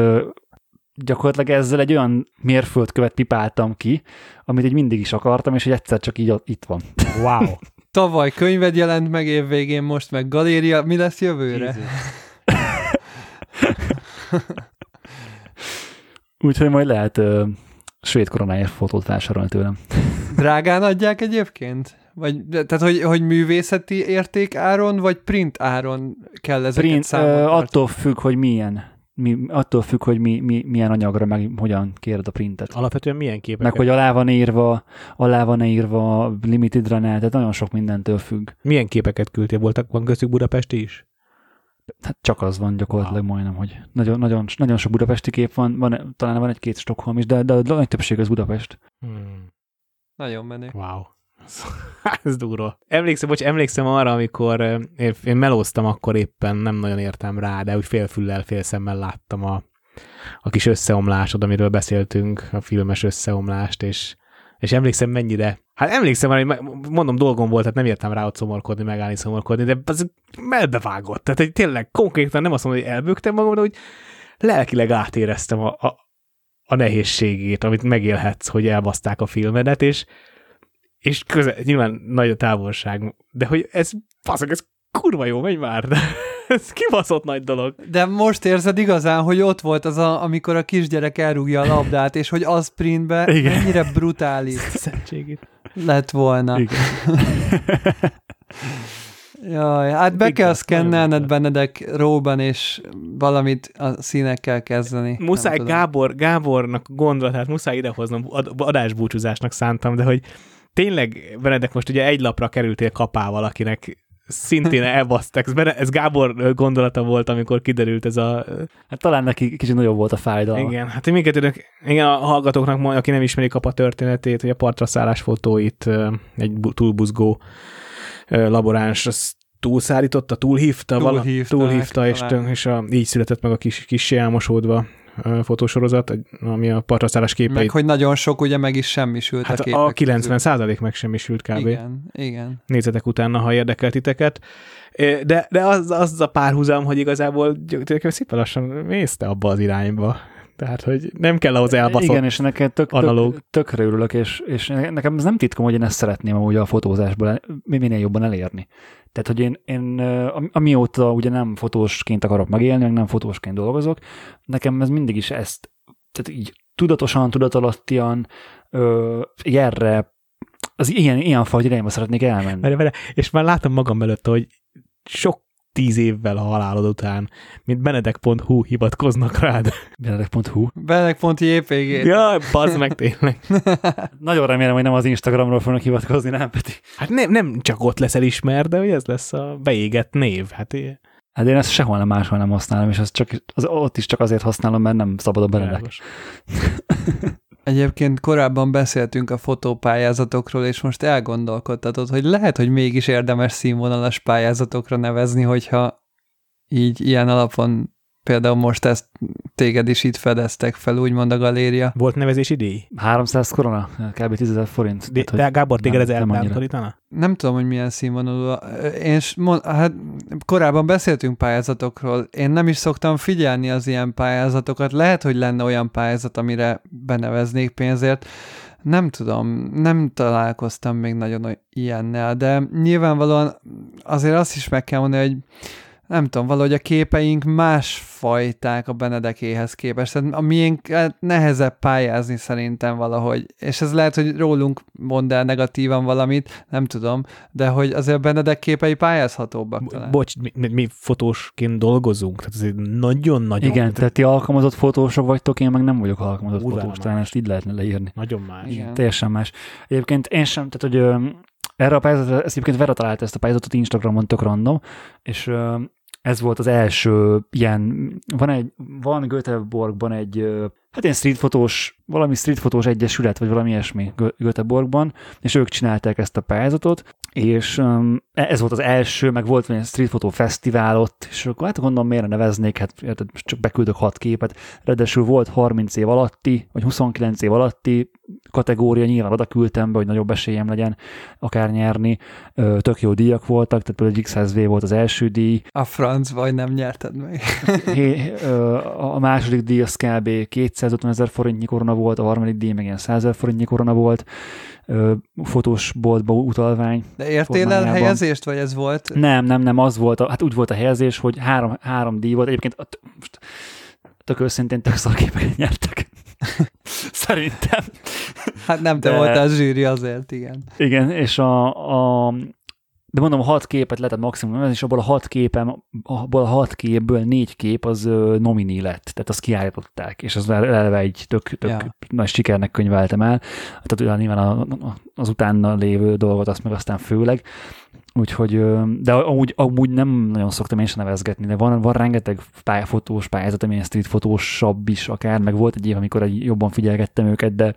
gyakorlatilag ezzel egy olyan mérföldkövet pipáltam ki, amit így mindig is akartam, és hogy egyszer csak így itt van. Wow! Tavaly könyved jelent meg évvégén, most meg galéria, mi lesz jövőre? Úgyhogy majd lehet uh, svéd koronáért fotót vásárolni tőlem. Drágán adják egyébként? Vagy, tehát, hogy, hogy művészeti érték áron, vagy print áron kell ezeket print, számon uh, attól függ, hogy milyen. Mi, attól függ, hogy mi, mi, milyen anyagra, meg hogyan kéred a printet. Alapvetően milyen képeket? Meg, hogy alá van írva, alá van írva limited run-el, tehát nagyon sok mindentől függ. Milyen képeket küldtél? Voltak, van köztük budapesti is? Hát csak az van gyakorlatilag wow. Majdnem, hogy nagyon, nagyon, nagyon sok budapesti kép van, van talán van egy-két Stockholm is, de, de a nagy többség az Budapest. Hmm. Nagyon menő. Wow. Ez durva. Emlékszem, bocs, emlékszem arra, amikor én melóztam, akkor éppen nem nagyon értem rá, de úgy félfüllel, félszemmel láttam a, a kis összeomlásod, amiről beszéltünk, a filmes összeomlást, és, és emlékszem mennyire, hát emlékszem, hogy mondom, dolgom volt, hát nem értem rá ott szomorkodni, megállni szomorkodni, de az elbevágott. Tehát egy tényleg konkrétan nem azt mondom, hogy elbögtem magam, de hogy lelkileg átéreztem a, a, a nehézségét, amit megélhetsz, hogy elbaszták a filmedet, és és közel, nyilván nagy a távolság, de hogy ez, faszok, ez kurva jó, menj már, de ez kibaszott nagy dolog. De most érzed igazán, hogy ott volt az, a, amikor a kisgyerek elrúgja a labdát, és hogy az sprintbe mennyire brutális lett volna. Igen. Jaj, hát be igen, kell szkennelned Benedek Róban, és valamit a színekkel kezdeni. Muszáj Gábor, Gábornak gondolatát muszáj idehoznom, adásbúcsúzásnak szántam, de hogy tényleg, Benedek, most ugye egy lapra kerültél Kapával, akinek szintén elbasztak. Ez Gábor gondolata volt, amikor kiderült ez a... Hát talán neki kicsit nagyobb volt a fájdalma. Igen, hát minket önök, igen, a hallgatóknak majd, aki nem ismerik Kapa történetét, hogy a partraszállás fotóit egy túlbuzgó laboráns túlszállította, túlhívta, túlhívta, vala, túlhívta és, és a, így született meg a kis, kis elmosódva fotósorozat, ami a partraszállás képeit. Meg hogy nagyon sok, ugye meg is semmisült hát a képek. A kilencven százalék meg semmisült kb. Igen, igen. Nézzetek utána, ha érdekel titeket. De, de az, az a párhuzam, hogy igazából szépen lassan mészte abba az irányba. Tehát, hogy nem kell ahhoz elbaszott. Igen, és neked tök, analóg. Tök, tökre örülök, és, és nekem ez nem titkom, hogy én ezt szeretném amúgy a fotózásból minél jobban elérni. Tehát, hogy én, én amióta ugye nem fotósként akarok megélni, meg nem fotósként dolgozok, nekem ez mindig is ezt, tehát így tudatosan, tudatalattian, ö, erre, az ilyen, ilyenfajta irányba szeretnék elmenni. Vere, vere. És már látom magam előtt, hogy sok tíz évvel a halálod után, mint benedek pont hu hivatkoznak rád. benedek pont hu? benedek pont jé pé gé. Jaj, bazd meg tényleg. Nagyon remélem, hogy nem az Instagramról fognak hivatkozni, nem Peti? Hát nem, nem csak ott leszel ismert, de hogy ez lesz a beégett név. Hát, hát én ezt sehol nem máshol nem használom, és az csak, az, ott is csak azért használom, mert nem szabad a Benedek. Egyébként korábban beszéltünk a fotópályázatokról, és most elgondolkodtatod, hogy lehet, hogy mégis érdemes színvonalas pályázatokra nevezni, hogyha így ilyen alapon például most ezt téged is itt fedeztek fel, úgymond a galéria. Volt nevezési díj? háromszáz korona, kb. tízezer forint. De, de Gábor, téged ez eltántorítana? Nem tudom, hogy milyen színvonalú. Én hát korábban beszéltünk pályázatokról. Én nem is szoktam figyelni az ilyen pályázatokat. Lehet, hogy lenne olyan pályázat, amire beneveznék pénzért. Nem tudom, nem találkoztam még nagyon ilyennel, de nyilvánvalóan azért azt is meg kell mondani, hogy nem tudom, valahogy a képeink másfajták a Benedekéhez képest. Tehát a miénk nehezebb pályázni szerintem valahogy. És ez lehet, hogy rólunk mond el negatívan valamit, nem tudom, de hogy azért a Benedek képei pályázhatóbbak talán. Bocs, mi, mi fotósként dolgozunk, tehát azért nagyon-nagyon... Igen, tehát ti alkalmazott fotósok vagytok, én meg nem vagyok alkalmazott Urán fotós, más. Talán ezt így lehetne leírni. Nagyon más. Igen. Teljesen más. Egyébként én sem, tehát hogy erre a pályázatra, ezt egyébként Vera találta ezt a pályázatot Instagramon, tök random, és ez volt az első ilyen, van, egy, van Göteborgban egy, hát ilyen streetfotós, valami streetfotós egyesület, vagy valami ilyesmi Göteborgban, és ők csinálták ezt a pályázatot, és ez volt az első, meg volt egy streetfotó fesztivál ott, és akkor hát gondolom, miért neveznék, hát csak beküldök hat képet, ráadásul volt harminc év alatti, vagy huszonkilenc év alatti kategória, nyilván oda küldtem be, hogy nagyobb esélyem legyen akár nyerni, tök jó díjak voltak, tehát például egy iksz száz vé volt az első díj. A franc, vagy nem nyerted meg. A második díj az kb. kétszázötvenezer forintnyi korona volt, a harmadik díj meg ilyen százezer forintnyi korona volt, fotós boltba utalvány. De értél el helyezést, vagy ez volt? Nem, nem, nem, az volt, a, hát úgy volt a helyezés, hogy három, három díj volt, egyébként a, most tök őszintén tök szarképeket nyertek. Szerintem. Hát nem te de, voltál zsűri azért, igen. Igen, és a, a de mondom, a hat képet lett a maximum, és abból a hat képem, abból a hat képből négy kép az nomini lett, tehát azt kiállították, és az eleve egy tök, tök ja. nagy sikernek könyveltem el, tehát nyilván az utána lévő dolgot, azt meg aztán főleg, úgyhogy, de amúgy, amúgy nem nagyon szoktam én sem nevezgetni, de van, van rengeteg pályafotós pályázat, amilyen streetfotósabb is akár, meg volt egy év, amikor jobban figyelgettem őket, de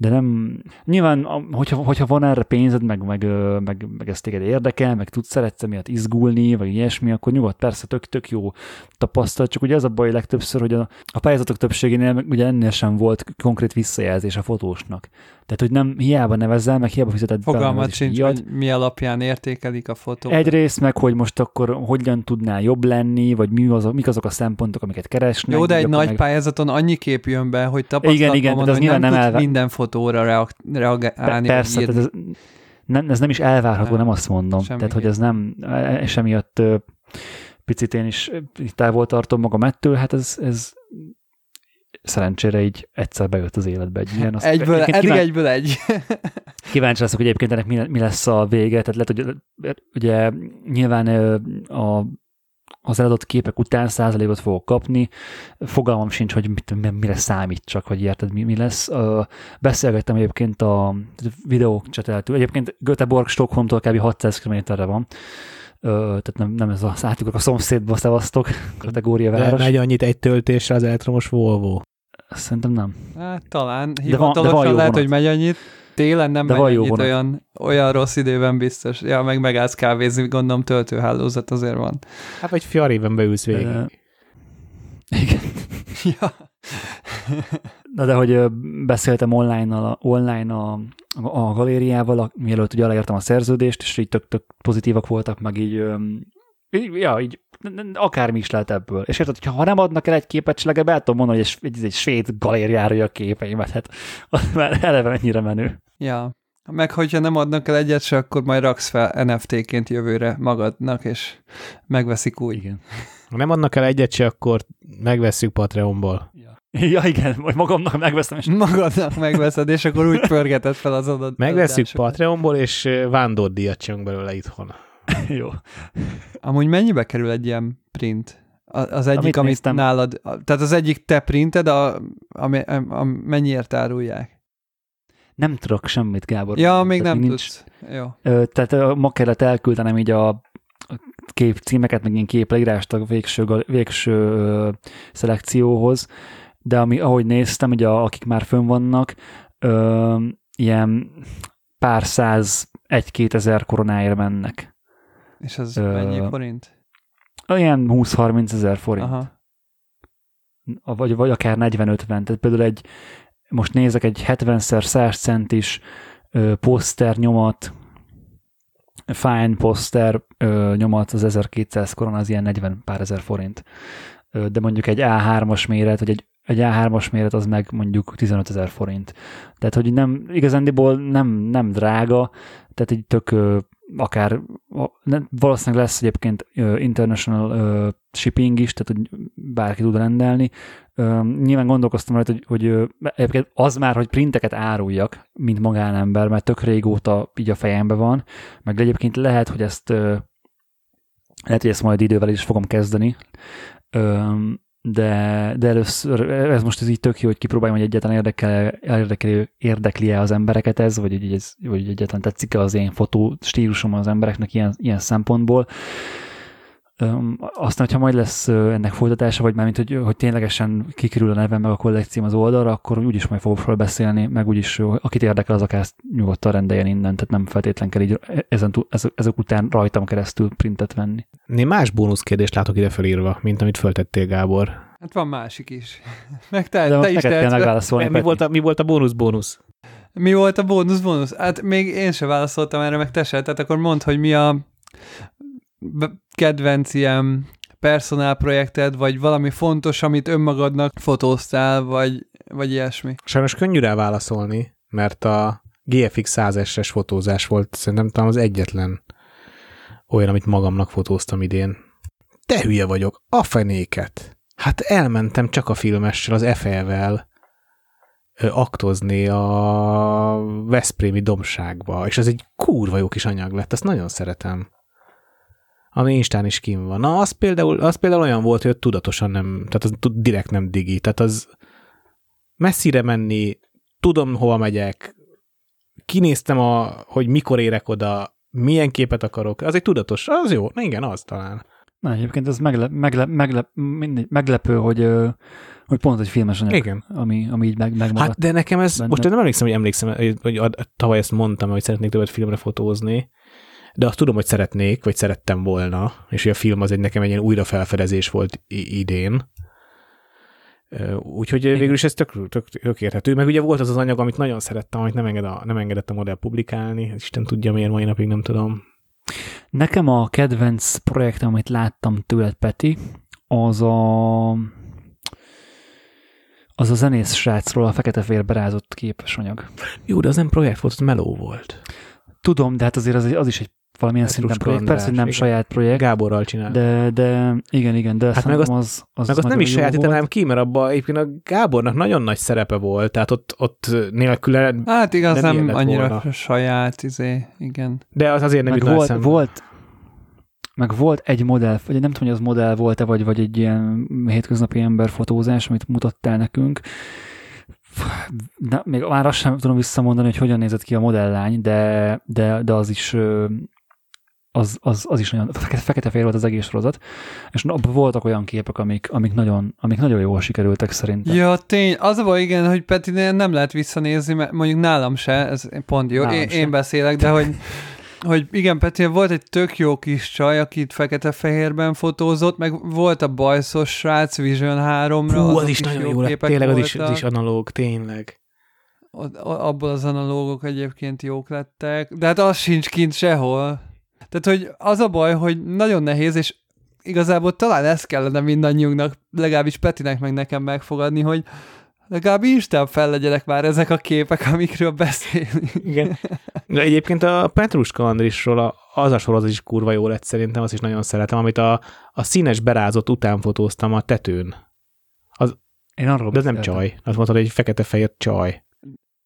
de nem... Nyilván, hogyha, hogyha van erre pénzed, meg, meg, meg, meg ezt téged érdekel, meg tudsz szeretsz miatt izgulni, vagy ilyesmi, akkor nyugodt, persze, tök, tök jó tapasztalat, csak ugye ez a baj legtöbbször, hogy a, a pályázatok többségénél ugye ennél sem volt konkrét visszajelzés a fotósnak. Tehát, hogy nem hiába nevezzel, meg hiába fizeted be. Fogalmat sincs, hogy mi alapján értékelik a fotót. Egyrészt meg, hogy most akkor hogyan tudnál jobb lenni, vagy mi az, mik azok a szempontok, amiket keresnek. Jó, de egy nagy meg... pályázaton annyi kép jön be, hogy tapasztalatban igen, van, igen, hogy nem, nem elvá... minden fotóra reag... reagálni. Pe- persze, ez nem, ez nem is elvárható, nem, nem azt mondom. Semmi tehát, hogy ez nem, semmiatt picit én is távol tartom magam ettől, hát ez... ez szerencsére így egyszer bejött az életbe egy ilyen. Egyből, eddig kíván... egyből egy. Kíváncsi leszek, hogy egyébként ennek mi lesz a vége. Tehát lehet, hogy ugye nyilván a, az eladott képek után százalékot fogok kapni. Fogalmam sincs, hogy mit, mire számítsak, vagy érted, mi, mi lesz. Beszélgettem egyébként a videók cseteltől. Egyébként Göteborg, Stockholmtól kb. hatszáz kilométerre van. Tehát nem, nem ez az átugrok a szomszédba, szevasztok, kategória város. De megy annyit egy töltésre az elektromos Volvo? Szerintem nem. Hát talán hivatalosan lehet, hogy megy annyit. Télen nem de megy annyit, olyan, olyan rossz időben biztos. Ja, meg megállsz kávézni, gondolom töltőhálózat azért van. Hát vagy Fjaréven beülsz végig. E... Igen. Ja. Na de hogy beszéltem online-nal, online a, a galériával, a, mielőtt ugye aláírtam a szerződést, és így tök-tök pozitívak voltak, meg így, így, ja, így akármi is lehet ebből. És érted, hogyha ha nem adnak el egy képet, és legalább el tudom mondani, hogy ez egy, egy svéd galériára a képeimet, hát az már eleve ennyire menő. Ja, meg hogyha nem adnak el egyet se, akkor majd raksz fel en ef té-ként jövőre magadnak, és megveszik úgy. Igen. Ha nem adnak el egyet se, akkor megvesszük Patreonból. Ja. Ja, igen, majd magamnak megveszem. És... Magadnak megveszed, és akkor úgy pörgeted fel az adat. Megveszünk Patreonból, és vándordíjat csinálunk belőle itthon. Jó. Amúgy mennyibe kerül egy ilyen print? Az egyik, amit, amit néztem... nálad... Tehát az egyik te printed, a, ami, a, a, mennyiért árulják? Nem tudok semmit, Gábor. Ja, még tehát nem tudsz. Jó. Tehát ma kellett elküldenem így a képcímeket, meg ilyen képleírást a végső, végső szelekcióhoz, de ami, ahogy néztem, ugye akik már fönn vannak, ö, ilyen pár száz, egy-kétezer koronáért mennek. És az ö, mennyi forint? Olyan húsz-harminc ezer forint. Aha. Vagy, vagy akár negyven-ötven. Tehát például egy, most nézek, egy hetvenszer száz centis ö, poszter nyomat, fine poszter ö, nyomat, az ezerkétszáz korona, az ilyen negyven pár ezer forint. Ö, de mondjuk egy á hármas méret, vagy egy Egy á hármas méret az meg mondjuk tizenöt ezer forint. Tehát, hogy nem, igazándiból nem, nem drága, tehát így tök akár, valószínűleg lesz egyébként international shipping is, tehát hogy bárki tud rendelni. Nyilván gondolkoztam rajta, hogy, hogy egyébként az már, hogy printeket áruljak, mint magánember, mert tök régóta így a fejembe van, meg egyébként lehet, hogy ezt lehet, hogy ezt majd idővel is fogom kezdeni. De, de először, ez most ez így tök jó, hogy kipróbáljam, hogy egyáltalán érdekel, érdekli, érdekli-e az embereket ez, vagy hogy, ez, vagy egyáltalán tetszik-e az én fotó stílusom az embereknek ilyen, ilyen szempontból. Öm, aztán, hogyha majd lesz ennek folytatása, vagy mármint, hogy, hogy ténylegesen kikerül a nevem meg a kollekcióm az oldalra, akkor úgyis majd fogok róla beszélni, meg úgyis, akit érdekel, az akár nyugodtan rendeljen innen, tehát nem feltétlenül kell így ezen, ezek után rajtam keresztül printet venni. Én más bónuszkérdést látok ide felírva, mint amit föltettél, Gábor. Hát van másik is. Meg te, de te is tehetsz. Mi volt a, mi volt a bónusz-bónusz? Mi volt a bónusz-bónusz? Hát még én sem válaszoltam erre, meg te se, tehát akkor mondd, hogy mi a... kedvenc ilyen personál projekted, vagy valami fontos, amit önmagadnak fotóztál, vagy, vagy ilyesmi? Sajnos könnyű rá válaszolni, mert a gé ef iksz száz es-es fotózás volt szerintem talán az egyetlen olyan, amit magamnak fotóztam idén. Te hülye vagyok, a fenéket! Hát elmentem csak a filmessel, az ef e-vel aktozni a veszprémi Domságba, és ez egy kurva jó kis anyag lett, azt nagyon szeretem. Ami Instán is kim van. Na, az például, az például olyan volt, hogy tudatosan nem, tehát az direkt nem digi, tehát az messzire menni, tudom, hova megyek, kinéztem, a, hogy mikor érek oda, milyen képet akarok, az egy tudatos, az jó, na igen, az talán. Na, egyébként ez meglep, meglep, meglep, mindegy, meglepő, hogy, hogy pont egy filmes anyag, igen. Ami, ami így meg, megmaradt. Hát, de nekem ez, benne. Most nem emlékszem, hogy emlékszem, hogy tavaly ezt mondtam, hogy szeretnék többet filmre fotózni, de azt tudom, hogy szeretnék, vagy szerettem volna, és a film az egy nekem egy ilyen újrafelfedezés volt idén. Úgyhogy végül is ez tök, tök, tök érthető. Meg ugye volt az az anyag, amit nagyon szerettem, amit nem, enged a, nem engedett a modell publikálni, Isten tudja miért, mai napig nem tudom. Nekem a kedvenc projektem, amit láttam tőled, Peti, az a, az a zenész srácról a fekete-fehér berázott képes anyag. Jó, de az nem projekt volt, az meló volt. Tudom, de hát azért az, az is egy valamilyen hát szinten projekt, persze, hogy nem igen. saját projekt. Gáborral csinál. De, de igen, igen, de hát meg azt, az, az meg azt nem is sajátítanám ki, mert abban egyébként a Gábornak nagyon nagy szerepe volt, tehát ott, ott nélküle hát igaz, nem, nem annyira volna. Saját, izé, igen. De az azért nem meg volt, volt, meg volt egy modell, vagy nem tudom, hogy az modell volt-e, vagy, vagy egy ilyen hétköznapi emberfotózás, amit mutattál nekünk. Na, még már azt sem tudom visszamondani, hogy hogyan nézett ki a modellány, de, de, de az is az, az, az is nagyon fekete-fehér volt az egész sorozat, és voltak olyan képek, amik, amik, nagyon, amik nagyon jól sikerültek szerintem. Ja, tény, az a baj, igen, hogy Peti nem lehet visszanézni, mert mondjuk nálam se, ez pont jó, én, én beszélek, de hogy hogy igen, Peti, volt egy tök jó kis csaj, aki itt fekete-fehérben fotózott, meg volt a bajszos srác Vision háromra. Hú, az is nagyon jó, tényleg az is, az is analóg, tényleg. Abból az analógok egyébként jók lettek, de hát az sincs kint sehol. Tehát, hogy az a baj, hogy nagyon nehéz, és igazából talán ezt kellene mindannyiunknak, legalábbis Petinek meg nekem megfogadni, hogy legalább Instán fellegyelek már ezek a képek, amikről beszélünk. Igen. De egyébként a Petruska Andrisról az a sorozat is kurva jó lett szerintem, azt is nagyon szeretem, amit a, a színes berázott után fotóztam a tetőn. Az, én arról de ez nem csaj. Azt mondtad, hogy egy fekete-fehér csaj.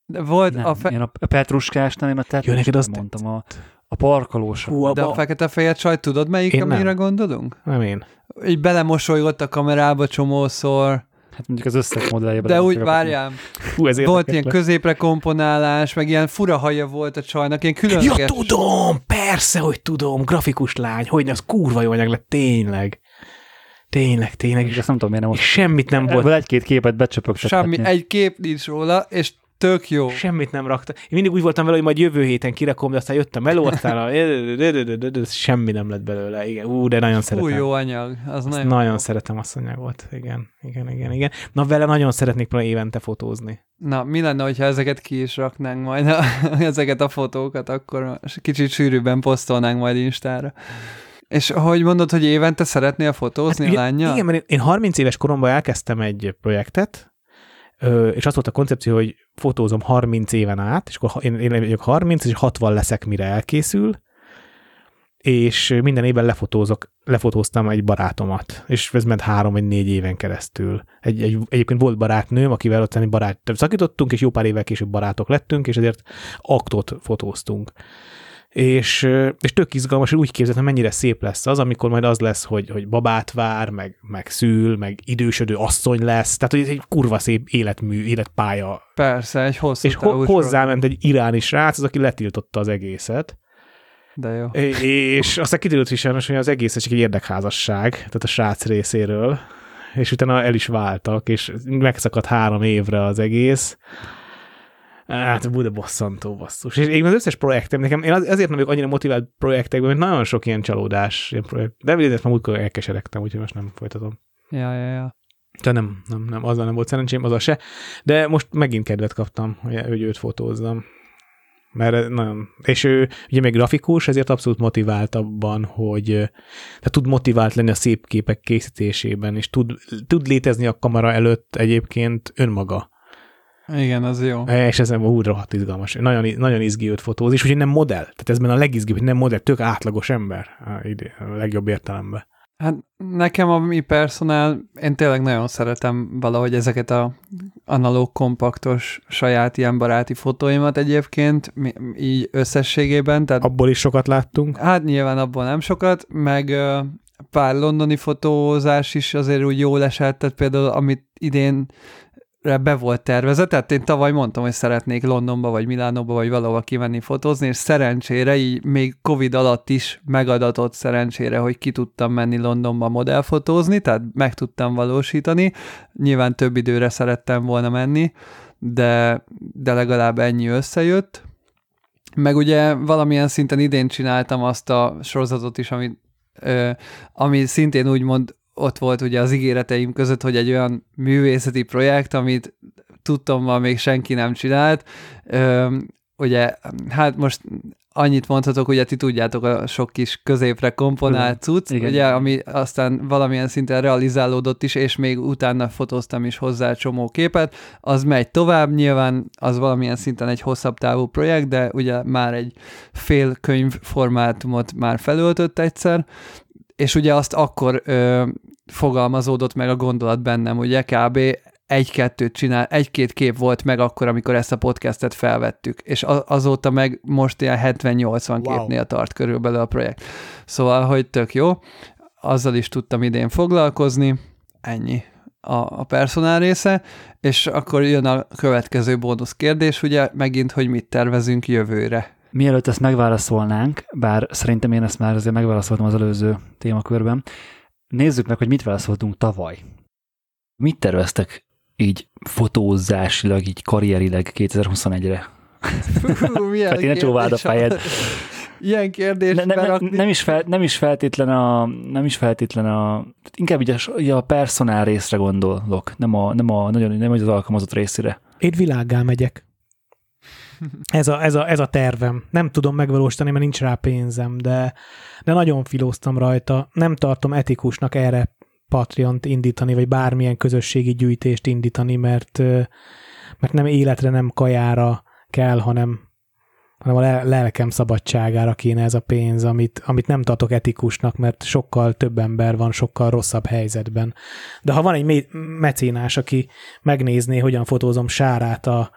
De volt nem, a, fe... a, a Petruskásnál én a tetőn jó, azt mondtam, a, a parkolós. Hú, a de ba... a fekete-fehér csaj, tudod melyik, én amire nem. gondolunk? Nem én. Így belemosolygott a kamerába csomószor. Hát mondjuk az összes modelljében. De úgy várjál. Volt ilyen középre komponálás, meg ilyen fura haja volt a csajnak, ilyen különleges. Ja, tudom, persze, hogy tudom, grafikus lány, hogy az kurva jó anyag lett, tényleg. Tényleg, tényleg. És azt nem tudom, miért nem volt. Semmit nem volt. Egy-két képet becsöpögtethetnél. Semmi, egy kép nincs róla, és tök jó. Semmit nem rakta. Én mindig úgy voltam vele, hogy majd jövő héten kirakom, de aztán jött a meló, aztán semmi nem lett belőle. Igen, ú, de nagyon szeretem. Új jó anyag. Az nagyon, nagyon szeretem azt anyagot. Igen, igen, igen, igen. Na, vele nagyon szeretnék például évente fotózni. Na, mi lenne, hogyha ezeket ki is raknánk majd, a, ezeket a fotókat, akkor kicsit sűrűbben posztolnánk majd Instára. És ahogy mondod, hogy évente szeretnél fotózni hát, lányjal? Igen, mert én harminc éves koromban elkezdtem egy projektet, és az volt a koncepció, hogy fotózom harminc éven át, és akkor én, én vagyok harminc, és hatvan leszek, mire elkészül, és minden évben lefotózok, lefotóztam egy barátomat, és ez ment három vagy négy éven keresztül. Egy, egy, egyébként volt barátnőm, akivel ott barát szakítottunk, és jó pár évvel később barátok lettünk, és ezért aktot fotóztunk. És, és tök izgalmas, hogy úgy képzeltem, mennyire szép lesz az, amikor majd az lesz, hogy, hogy babát vár, meg, meg szül, meg idősödő asszony lesz, tehát hogy ez egy kurva szép életmű, életpálya. Persze, egy hosszú és ho- hozzáment egy iráni srác, az, aki letiltotta az egészet. De jó. És aztán kiderült is, hogy az egész csak egy érdekházasság, tehát a srác részéről, és utána el is váltak, és megszakadt három évre az egész. Hát, Buda bosszantó basszus. És én az összes projektem, nekem én azért nem vagyok annyira motivált projektekben, mert nagyon sok ilyen csalódás ilyen projekt. De mindegy, ezt már múltkor elkeseregtem, úgyhogy most nem folytatom. Ja, ja, ja. De nem, nem, nem, azzal nem volt szerencsém, azzal se. De most megint kedvet kaptam, hogy őt fotózzam. Mert nagyon... És ő ugye még grafikus, ezért abszolút motivált abban, hogy tehát tud motivált lenni a szép képek készítésében, és tud, tud létezni a kamera előtt egyébként önmaga. Igen, az jó. És ez úgy rohadt izgalmas. Nagyon, nagyon izgi őt fotózni, és úgyhogy nem modell. Tehát ezben a legizgibb, hogy nem modell, tök átlagos ember a legjobb értelemben. Hát nekem a mi personál, én tényleg nagyon szeretem valahogy ezeket a analóg kompaktos saját ilyen baráti fotóimat egyébként, így összességében. Tehát, abból is sokat láttunk? Hát nyilván abból nem sokat, meg pár londoni fotózás is azért úgy jól esett, tehát például amit idén be volt tervezett, tehát én tavaly mondtam, hogy szeretnék Londonba, vagy Milánóba, vagy valahol kimenni fotózni, és szerencsére, így még Covid alatt is megadatott szerencsére, hogy ki tudtam menni Londonba modellfotózni, tehát meg tudtam valósítani. Nyilván több időre szerettem volna menni, de, de legalább ennyi összejött. Meg ugye valamilyen szinten idén csináltam azt a sorozatot is, ami, ö, ami szintén úgymond ott volt ugye az ígéreteim között, hogy egy olyan művészeti projekt, amit tudtommal még senki nem csinált. Ö, ugye, hát most annyit mondhatok, ugye ti tudjátok a sok kis középre komponált cucc, igen, ugye, ami aztán valamilyen szinten realizálódott is, és még utána fotóztam is hozzá csomó képet. Az megy tovább, nyilván az valamilyen szinten egy hosszabb távú projekt, de ugye már egy fél könyv formátumot már felöltött egyszer, és ugye azt akkor ö, fogalmazódott meg a gondolat bennem, ugye kb. egy-kettőt csinál, egy-két kép volt meg akkor, amikor ezt a podcastet felvettük, és azóta meg most ilyen hetven-nyolcvan wow. képnél tart körülbelül a projekt. Szóval, hogy tök jó, azzal is tudtam idén foglalkozni, ennyi a, a personál része, és akkor jön a következő bónusz kérdés, ugye megint, hogy mit tervezünk jövőre. Mielőtt ezt megválaszolnánk, bár szerintem én ezt már azért megválaszoltam az előző témakörben, nézzük meg, hogy mit válaszoltunk tavaly. Mit terveztek így fotózásilag, így karrierileg kétezer-huszonegyre? Fú, milyen kérdés. Ne csóváld a fejed. Ilyen kérdés. Ne, ne, ne, nem, is fel, nem is feltétlen a... Nem is feltétlen a inkább így a, a personál részre gondolok, nem, a, nem, a, nagyon, nem az alkalmazott részére. Én világgá megyek. Ez a, ez, a, ez a tervem. Nem tudom megvalósítani, mert nincs rá pénzem, de, de nagyon filóztam rajta. Nem tartom etikusnak erre Patreont indítani, vagy bármilyen közösségi gyűjtést indítani, mert, mert nem életre, nem kajára kell, hanem, hanem a lelkem szabadságára kéne ez a pénz, amit, amit nem tartok etikusnak, mert sokkal több ember van, sokkal rosszabb helyzetben. De ha van egy mecénás, aki megnézné, hogyan fotózom Sárát a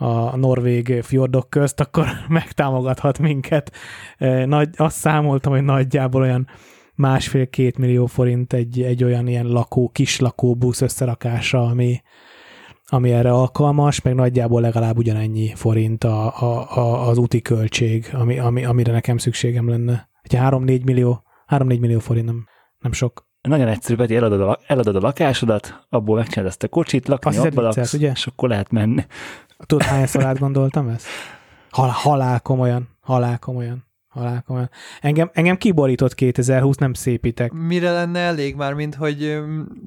a norvég fjordok közt, akkor megtámogathat minket. Nagy, azt számoltam, hogy nagyjából olyan másfél-két millió forint egy, egy olyan ilyen lakó, kis lakóbusz összerakása, ami, ami erre alkalmas, meg nagyjából legalább ugyanennyi forint a, a, a, az úti költség, ami, ami, amire nekem szükségem lenne. három-négy millió, millió forint nem, nem sok. Nagyon egyszerű, Peti, eladod a, eladod a lakásodat, abból megcsinálod ezt a kocsit, lakni, abba laksz, és akkor lehet menni. Tudod, hányszor átgondoltam ezt? Hal, halál komolyan, halál komolyan, halál komolyan. Engem, engem kiborított kétezer-húsz, nem szépítek. Mire lenne elég már, mint hogy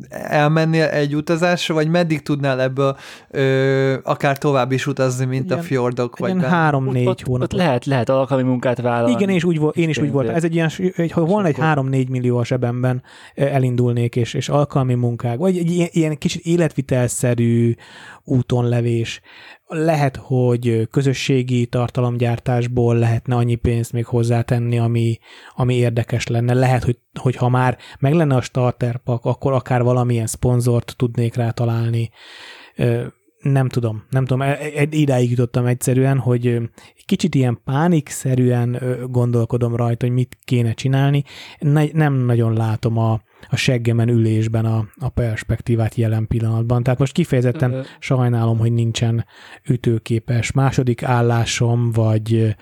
elmennél egy utazásra, vagy meddig tudnál ebből ö, akár tovább is utazni, mint ilyen, a fjordok? Vagy ilyen három-négy hónapot. Lehet, lehet alkalmi munkát vállalni. Igen, én is úgy, vo- én is úgy voltam. Ez egy ilyen, egy, ha volna egy három-négy millió a zsebemben, elindulnék, és, és alkalmi munkák, vagy egy ilyen, ilyen kicsit életvitelszerű útonlevés. Lehet, hogy közösségi tartalomgyártásból lehetne annyi pénzt még hozzátenni, ami, ami érdekes lenne. Lehet, hogy, hogy ha már meg lenne a starterpak, akkor akár valamilyen szponzort tudnék rá találni. Nem tudom, nem tudom. Idáig jutottam egyszerűen, hogy kicsit ilyen pánikszerűen gondolkodom rajta, hogy mit kéne csinálni. Nem nagyon látom a a seggemen ülésben a, a perspektívát jelen pillanatban. Tehát most kifejezetten Ö-ö. sajnálom, hogy nincsen ütőképes második állásom, vagy,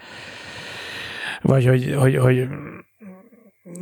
vagy hogy, hogy, hogy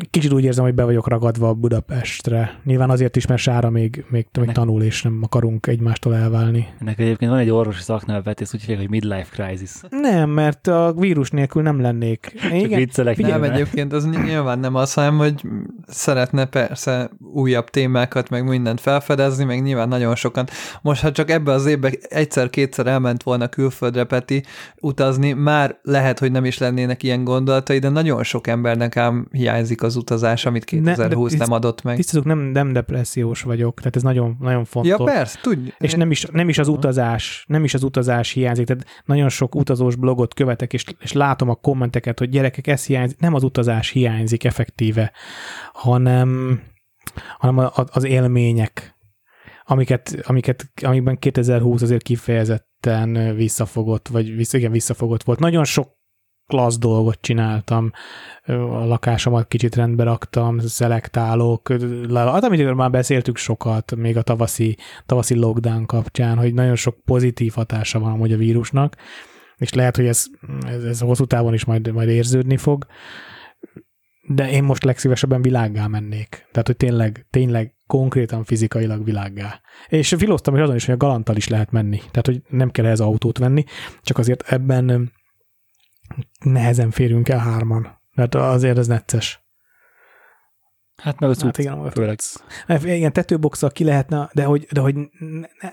kicsit úgy érzem, hogy be vagyok ragadva Budapestre. Nyilván azért is, mert Sára még, még, még tanul, és nem akarunk egymástól elválni. Ennek egyébként van egy orvosi szaknevetés, úgy hívják, hogy midlife crisis. Nem, mert a vírus nélkül nem lennék. Igen, viccelek, nem, nem egyébként az nyilván nem az, hanem, hogy szeretne persze újabb témákat, meg mindent felfedezni, meg nyilván nagyon sokan. Most, ha csak ebbe az évben egyszer-kétszer elment volna külföldre Peti utazni, már lehet, hogy nem is lennének ilyen gondolatai, de nagyon sok embernek ám hiányzik az utazás, amit kétezer-húsz ne, de, nem adott meg. Tisztázok, nem, nem depressziós vagyok, tehát ez nagyon, nagyon fontos. Ja, persze, tudj. És nem is, nem is az utazás, nem is az utazás hiányzik, tehát nagyon sok utazós blogot követek, és, és látom a kommenteket, hogy gyerekek, ez hiányzik, nem az utazás hiányzik effektíve, hanem, hanem a, a, az élmények, amiket, amiket, amikben kétezer-húsz azért kifejezetten visszafogott, vagy vissza, igen, visszafogott volt. Nagyon sok klassz dolgot csináltam, a lakásomat kicsit rendbe raktam, szelektálok, hát amit már beszéltük sokat, még a tavaszi, tavaszi lockdown kapcsán, hogy nagyon sok pozitív hatása van amúgy a vírusnak, és lehet, hogy ez, ez, ez hosszú távon is majd, majd érződni fog, de én most legszívesebben világgá mennék. Tehát, hogy tényleg, tényleg konkrétan fizikailag világgá. És filóztam is azon is, hogy a Galanttal is lehet menni. Tehát, hogy nem kell ehhez autót venni, csak azért ebben nehezen férünk el hárman. Tehát azért ez necces. Hát meg az hát, igen, főleg. Igen, tetőboxa ki lehetne, de hogy, de hogy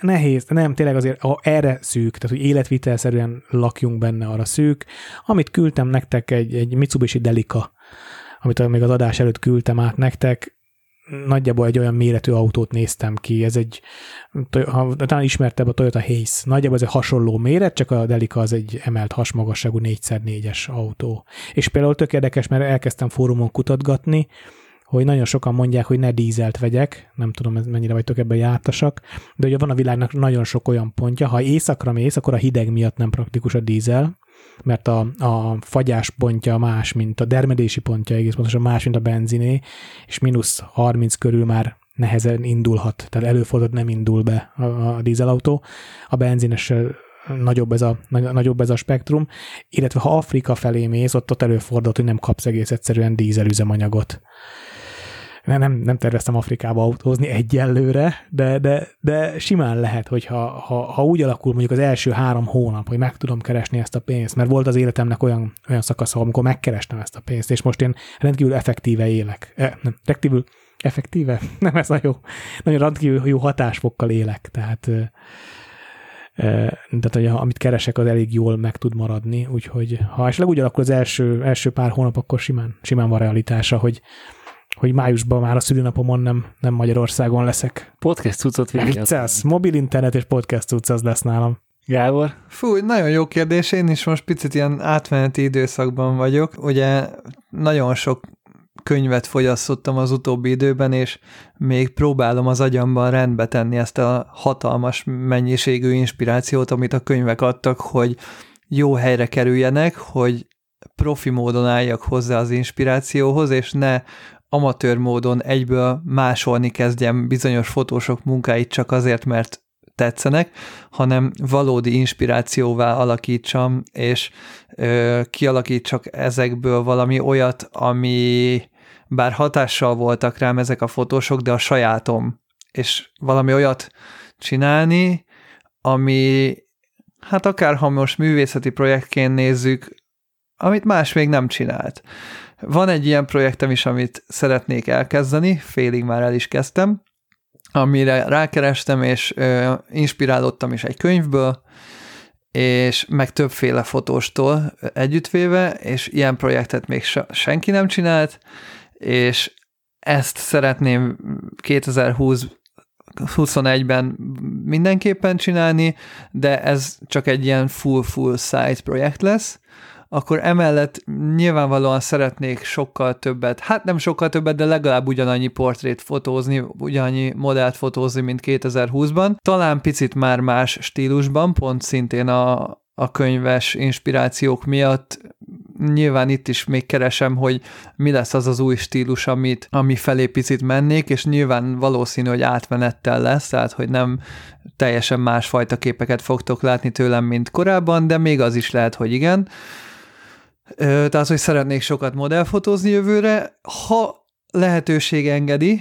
nehéz, nem, tényleg azért erre szűk, tehát hogy életvitelszerűen lakjunk benne, arra szűk. Amit küldtem nektek, egy, egy Mitsubishi Delica, amit még az adás előtt küldtem át nektek, nagyjából egy olyan méretű autót néztem ki, ez egy, ha, talán ismertebb a Toyota Hiace, nagyjából ez egy hasonló méret, csak a Delica az egy emelt hasmagasságú négy szer négyes autó. És például tök érdekes, mert elkezdtem fórumon kutatgatni, hogy nagyon sokan mondják, hogy ne dízelt vegyek, nem tudom, mennyire vagytok ebben jártasak, de ugye van a világnak nagyon sok olyan pontja, ha éjszakra mész, akkor a hideg miatt nem praktikus a dízel, mert a, a fagyás pontja más, mint a dermedési pontja, egész pontosan más, mint a benziné, és mínusz harminc körül már nehezen indulhat, tehát előfordul, nem indul be a, a dízelautó, a benzines nagyobb ez a, nagyobb ez a spektrum, illetve ha Afrika felé mész, ott, ott előfordul, hogy nem kapsz egész egyszerűen dízelüzemanyagot. Nem, nem terveztem Afrikába autózni egyelőre, de, de, de simán lehet, hogy ha, ha, ha úgy alakul mondjuk az első három hónap, hogy meg tudom keresni ezt a pénzt, mert volt az életemnek olyan, olyan szakasza, amikor megkerestem ezt a pénzt, és most én rendkívül effektíve élek. E, nem, rendkívül effektíve? Nem, ez a jó. Nagyon rendkívül jó hatásfokkal élek, tehát, e, tehát hogy amit keresek, az elég jól meg tud maradni, úgyhogy ha esetleg úgy alakul az első, első pár hónap, akkor simán, simán van realitása, hogy hogy májusban már a szülinapomon nem, nem Magyarországon leszek. Podcast cuccot végig. Viccelsz, mobil internet és podcast cuccot lesz nálam. Gábor? Fú, nagyon jó kérdés, én is most picit ilyen átmeneti időszakban vagyok. Ugye nagyon sok könyvet fogyasztottam az utóbbi időben, és még próbálom az agyamban rendbe tenni ezt a hatalmas mennyiségű inspirációt, amit a könyvek adtak, hogy jó helyre kerüljenek, hogy profi módon álljak hozzá az inspirációhoz, és ne amatőr módon egyből másolni kezdjem bizonyos fotósok munkáit csak azért, mert tetszenek, hanem valódi inspirációvá alakítsam, és ö, kialakítsak ezekből valami olyat, ami bár hatással voltak rám ezek a fotósok, de a sajátom. És valami olyat csinálni, ami, hát akár ha most művészeti projektként nézzük, amit más még nem csinált. Van egy ilyen projektem is, amit szeretnék elkezdeni, félig már el is kezdtem, amire rákerestem, és ö, inspirálódtam is egy könyvből, és meg többféle fotóstól együttvéve, és ilyen projektet még senki nem csinált, és ezt szeretném kétezer-huszonegyben mindenképpen csinálni, de ez csak egy ilyen full-full site projekt lesz, akkor emellett nyilvánvalóan szeretnék sokkal többet, hát nem sokkal többet, de legalább ugyanannyi portrét fotózni, ugyanannyi modellt fotózni, mint kétezer-húszban. Talán picit már más stílusban, pont szintén a, a könyves inspirációk miatt. Nyilván itt is még keresem, hogy mi lesz az az új stílus, amit, ami felé picit mennék, és nyilván valószínű, hogy átmenettel lesz, tehát hogy nem teljesen másfajta képeket fogtok látni tőlem, mint korábban, de még az is lehet, hogy igen. Tehát, hogy szeretnék sokat modellfotózni jövőre, ha lehetőség engedi,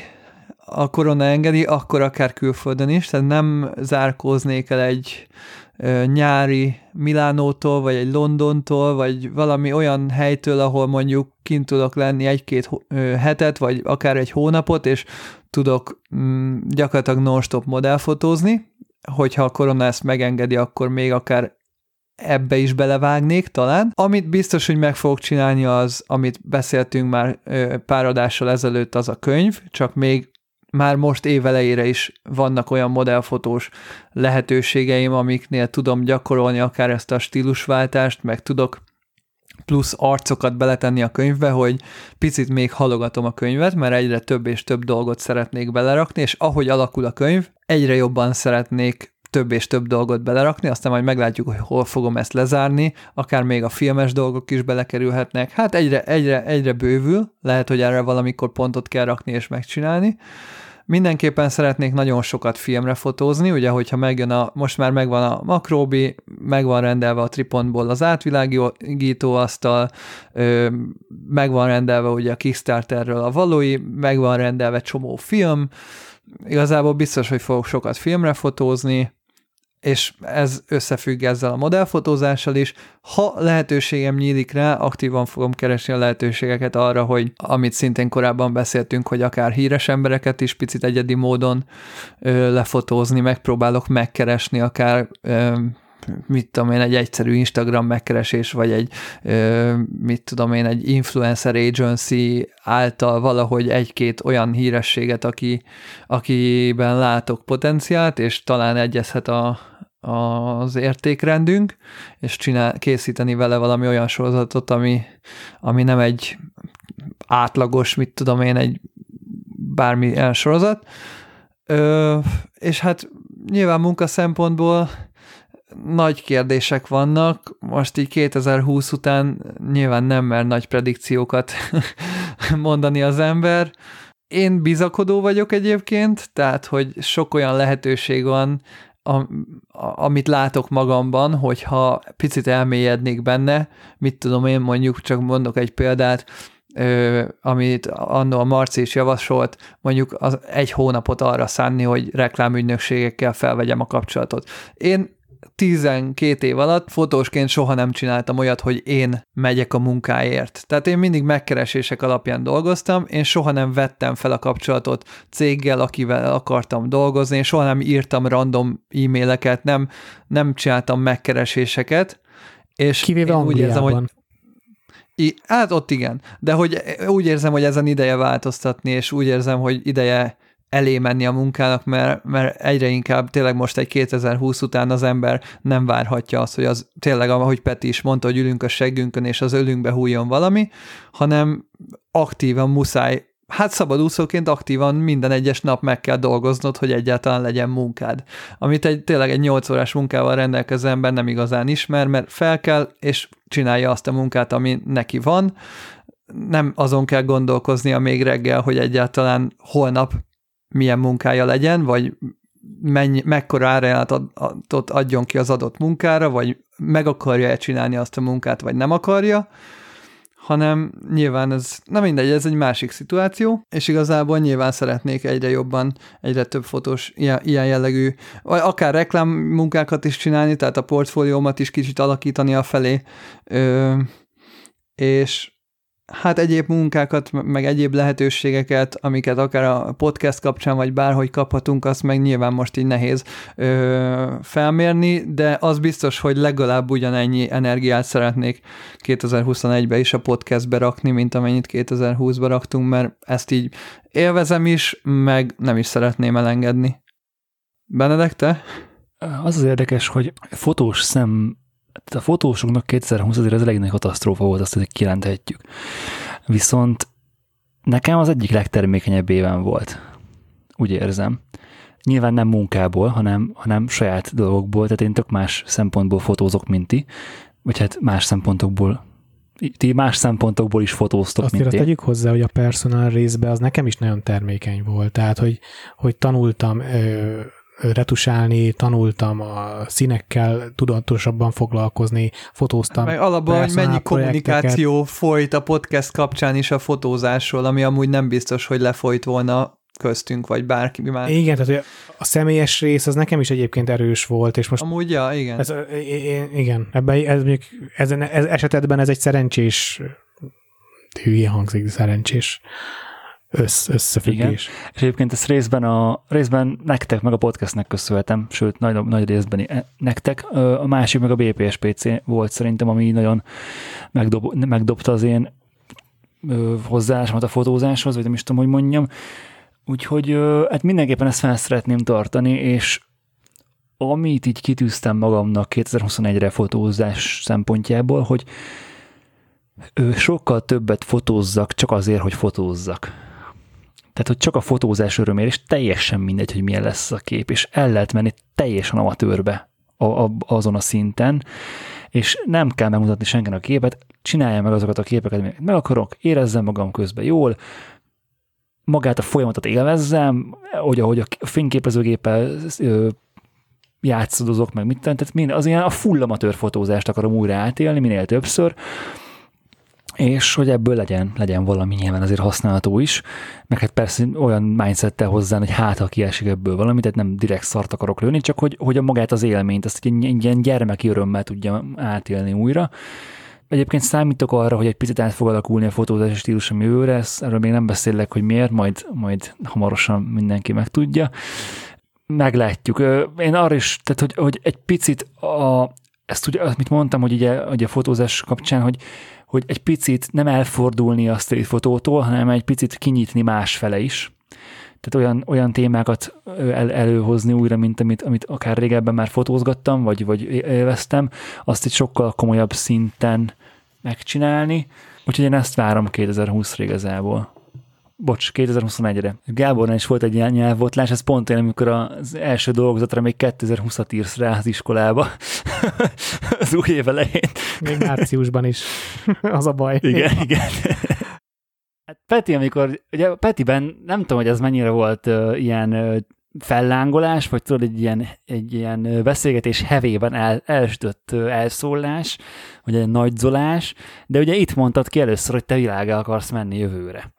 a korona engedi, akkor akár külföldön is, tehát nem zárkóznék el egy nyári Milánótól, vagy egy Londontól, vagy valami olyan helytől, ahol mondjuk kint tudok lenni egy-két hetet, vagy akár egy hónapot, és tudok mm, gyakorlatilag non-stop modellfotózni, hogyha a korona ezt megengedi, akkor még akár ebbe is belevágnék talán. Amit biztos, hogy meg fogok csinálni az, amit beszéltünk már pár adással ezelőtt, az a könyv, csak még már most évelejére is vannak olyan modellfotós lehetőségeim, amiknél tudom gyakorolni akár ezt a stílusváltást, meg tudok plusz arcokat beletenni a könyvbe, hogy picit még halogatom a könyvet, mert egyre több és több dolgot szeretnék belerakni, és ahogy alakul a könyv, egyre jobban szeretnék több és több dolgot belerakni, aztán majd meglátjuk, hogy hol fogom ezt lezárni, akár még a filmes dolgok is belekerülhetnek. Hát egyre, egyre, egyre bővül, lehet, hogy erre valamikor pontot kell rakni és megcsinálni. Mindenképpen szeretnék nagyon sokat filmre fotózni, ugye, hogyha megjön a, most már megvan a makróbi, megvan rendelve a Tripontból az átvilágítóasztal, megvan rendelve ugye a Kickstarterről a valói, megvan rendelve csomó film, igazából biztos, hogy fogok sokat filmre fotózni, és ez összefügg ezzel a modellfotózással is. Ha lehetőségem nyílik rá, aktívan fogom keresni a lehetőségeket arra, hogy amit szintén korábban beszéltünk, hogy akár híres embereket is picit egyedi módon ö, lefotózni, megpróbálok megkeresni akár, ö, mit tudom én, egy egyszerű Instagram megkeresés, vagy egy, ö, mit tudom én, egy influencer agency által valahogy egy-két olyan hírességet, aki, akiben látok potenciált, és talán egyezhet a az értékrendünk, és csinál, készíteni vele valami olyan sorozatot, ami, ami nem egy átlagos, mit tudom én, egy bármilyen sorozat. Ö, és hát nyilván munka szempontból nagy kérdések vannak, most így kétezer-húsz után nyilván nem mer nagy predikciókat mondani az ember. Én bizakodó vagyok egyébként, tehát hogy sok olyan lehetőség van, A, amit látok magamban, hogyha picit elmélyednék benne, mit tudom én, mondjuk csak mondok egy példát, ö, amit anno a Marci is javasolt, mondjuk az egy hónapot arra szánni, hogy reklámügynökségekkel felvegyem a kapcsolatot. Én tizenkét év alatt fotósként soha nem csináltam olyat, hogy én megyek a munkáért. Tehát én mindig megkeresések alapján dolgoztam, én soha nem vettem fel a kapcsolatot céggel, akivel akartam dolgozni, én soha nem írtam random e-maileket, nem, nem csináltam megkereséseket. És kivéve úgy érzem, hogy I, hát ott igen, de hogy úgy érzem, hogy ezen ideje változtatni, és úgy érzem, hogy ideje elé menni a munkának, mert, mert egyre inkább tényleg most egy kétezer-húsz után az ember nem várhatja azt, hogy az tényleg, ahogy Peti is mondta, hogy ülünk a seggünkön, és az ölünkbe hújjon valami, hanem aktívan muszáj, hát szabadúszóként aktívan minden egyes nap meg kell dolgoznod, hogy egyáltalán legyen munkád. Amit egy, tényleg egy nyolc órás munkával rendelkező ember nem igazán ismer, mert fel kell, és csinálja azt a munkát, ami neki van. Nem azon kell gondolkoznia még reggel, hogy egyáltalán holnap milyen munkája legyen, vagy mennyi, mekkora árajátot adjon ki az adott munkára, vagy meg akarja-e csinálni azt a munkát, vagy nem akarja, hanem nyilván ez, na mindegy, ez egy másik szituáció, és igazából nyilván szeretnék egyre jobban, egyre több fotós ilyen, ilyen jellegű, vagy akár reklámmunkákat is csinálni, tehát a portfóliómat is kicsit alakítani afelé, Ö, és hát egyéb munkákat, meg egyéb lehetőségeket, amiket akár a podcast kapcsán, vagy bárhogy kaphatunk, azt meg nyilván most így nehéz ö, felmérni, de az biztos, hogy legalább ugyanennyi energiát szeretnék kétezer-huszonegyben is a podcastbe rakni, mint amennyit kétezer-húszba raktunk, mert ezt így élvezem is, meg nem is szeretném elengedni. Benedek, te? Az az érdekes, hogy fotós szem Tehát a fotósoknak kétezer-húsz azért az elég nagy katasztrófa volt, azt kijelenthetjük. Viszont nekem az egyik legtermékenyebb éven volt, úgy érzem. Nyilván nem munkából, hanem, hanem saját dolgokból, tehát én tök más szempontból fotózok, mint ti, vagy hát más szempontokból, ti más szempontokból is fotóztok, azt mint azt tegyük hozzá, hogy a personal részben az nekem is nagyon termékeny volt, tehát hogy, hogy tanultam... Ö- retusálni, tanultam a színekkel tudatosabban foglalkozni, fotóztam. Meg alapban, hogy mennyi kommunikáció folyt a podcast kapcsán is a fotózásról, ami amúgy nem biztos, hogy lefolyt volna köztünk, vagy bárki már. Igen, tehát a személyes rész az nekem is egyébként erős volt, és most... Amúgy, ja, igen. Ez, igen, ebben ez, ez, ez esetben ez egy szerencsés, hülye hangzik, szerencsés Össz, összefüggés. Igen. És egyébként ezt részben, a, részben nektek, meg a podcastnek köszönhetem, sőt, nagy, nagy részben nektek. A másik meg a bé pé es pé cé volt szerintem, ami nagyon megdob, megdobta az én ö, hozzáállásomat a fotózáshoz, vagy nem is tudom, hogy mondjam. Úgyhogy ö, hát mindenképpen ezt fel szeretném tartani, és amit így kitűztem magamnak kétezer-huszonegyre fotózás szempontjából, hogy ö, sokkal többet fotózzak csak azért, hogy fotózzak. Tehát, hogy csak a fotózás örömére, és teljesen mindegy, hogy milyen lesz a kép, és el lehet menni teljesen amatőrbe a, a, azon a szinten, és nem kell megmutatni senkinek a képet, csinálja meg azokat a képeket, amiket meg akarok, érezzem magam közben jól, magát a folyamatot élvezzem, hogy ahogy a fényképezőgéppel játszodozok, meg mit tenni, tehát mind, az ilyen a full amatőr fotózást akarom újra átélni, minél többször, és hogy ebből legyen, legyen valami nyilván azért használható is, meg hát persze olyan mindsettel hozzá, hogy hát, ha kiesik ebből valami, tehát nem direkt szart akarok lőni, csak hogy, hogy a magát az élményt, ezt egy ilyen gyermeki örömmel tudjam átélni újra. Egyébként számítok arra, hogy egy picit át fog alakulni a fotózási stílusom jövőre, ezt, erről még nem beszélek, hogy miért, majd, majd hamarosan mindenki megtudja. Meglátjuk. Én arra is, tehát, hogy, hogy egy picit a, ezt ugye, amit mondtam, hogy ugye, ugye a fotózás kapcsán, hogy hogy egy picit nem elfordulni a street fotótól, hanem egy picit kinyitni másfele is. Tehát olyan, olyan témákat el, előhozni újra, mint amit, amit akár régebben már fotózgattam, vagy, vagy élveztem, azt egy sokkal komolyabb szinten megcsinálni. Úgyhogy én ezt várom kétezer-húszra igazából. Bocs, kétezer-huszonegyre. Gábornál is volt egy ilyen nyelvbotlás, ez pont olyan, amikor az első dolgozatra még kétezer-húszat írsz rá az iskolába. Az új év elején. Még márciusban is. Az a baj. Igen, igen. Hát Peti, amikor, ugye Petiben nem tudom, hogy ez mennyire volt uh, ilyen uh, fellángolás, vagy tudod, egy ilyen, egy ilyen beszélgetés hevében el, elsütött uh, elszólás, vagy egy nagyzolás, de ugye itt mondtad ki először, hogy te világá akarsz menni jövőre.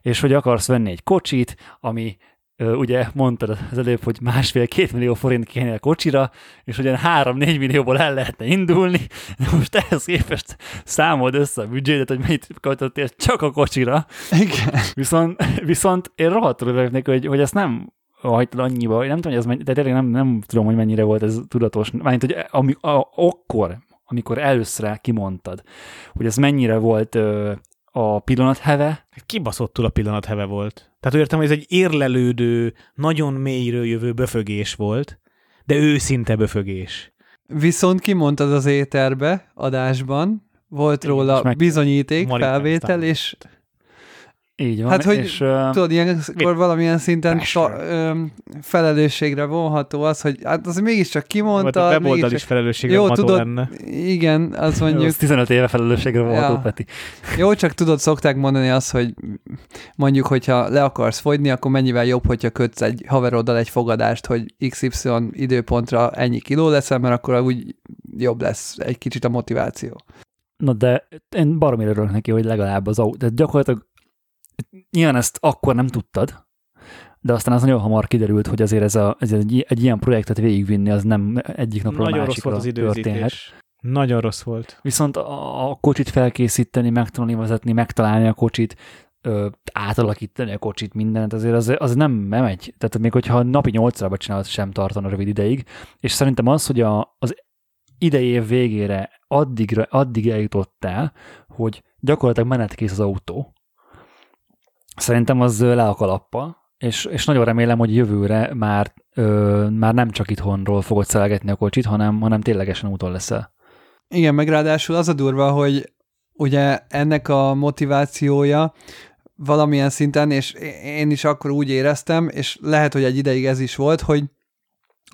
És hogy akarsz venni egy kocsit, ami ö, ugye mondtad az előbb, hogy másfél-két millió forint kéne a kocsira, és ugyan három-négy millióból el lehetne indulni, de most ehhez képest számold össze a büdzsédet, hogy mennyit költöttél csak a kocsira. Igen. Viszont, viszont én rohadtul örülök neki, hogy, hogy ezt nem hagytad annyiba, hogy nem tudom, hogy ez mennyi, de tényleg nem, nem tudom, hogy mennyire volt ez tudatos. Mármint, hogy ami, a, akkor, amikor először kimondtad, hogy ez mennyire volt... Ö, a pillanatheve. Kibaszottul a pillanatheve volt. Tehát értem, hogy ez egy érlelődő, nagyon mélyről jövő böfögés volt, de őszinte böfögés. Viszont kimondtad az éterbe, adásban, volt én róla bizonyíték, felvétel, és... Így van. Hát, hogy és, tudod, ilyenkor valamilyen szinten ta, ö, felelősségre vonható az, hogy hát az mégiscsak kimondta. A weboldal is felelősségre vonható lenne. Igen, az mondjuk. Ez tizenöt éve felelősségre vonható, ja. Peti. Jó, csak tudod, szokták mondani azt, hogy mondjuk, hogyha le akarsz fogyni, akkor mennyivel jobb, hogyha kötsz egy haveroddal egy fogadást, hogy iksz ipszilon időpontra ennyi kiló leszel, mert akkor úgy jobb lesz egy kicsit a motiváció. Na de én baromira örülök neki, hogy legalább az autó, de gyakorlatilag nyilván ezt akkor nem tudtad, de aztán az nagyon hamar kiderült, hogy azért ez, a, ez egy, egy ilyen projektet végigvinni, az nem egyik napról a másikra történhet. Nagyon rossz volt. Viszont a, a kocsit felkészíteni, megtanulni vezetni, megtalálni a kocsit, ö, átalakítani a kocsit, mindent, azért az, az nem megy. Tehát még hogyha napi nyolc órában csinálod, sem tartana rövid ideig. És szerintem az, hogy a, az idei év végére addigra, addig eljutottál, hogy gyakorlatilag menetkész az autó, szerintem az le a kalappal, és, és nagyon remélem, hogy jövőre már, ö, már nem csak itthonról fogod szelgetni a kocsit, hanem, hanem ténylegesen úton leszel. Igen, meg ráadásul az a durva, hogy ugye ennek a motivációja valamilyen szinten, és én is akkor úgy éreztem, és lehet, hogy egy ideig ez is volt, hogy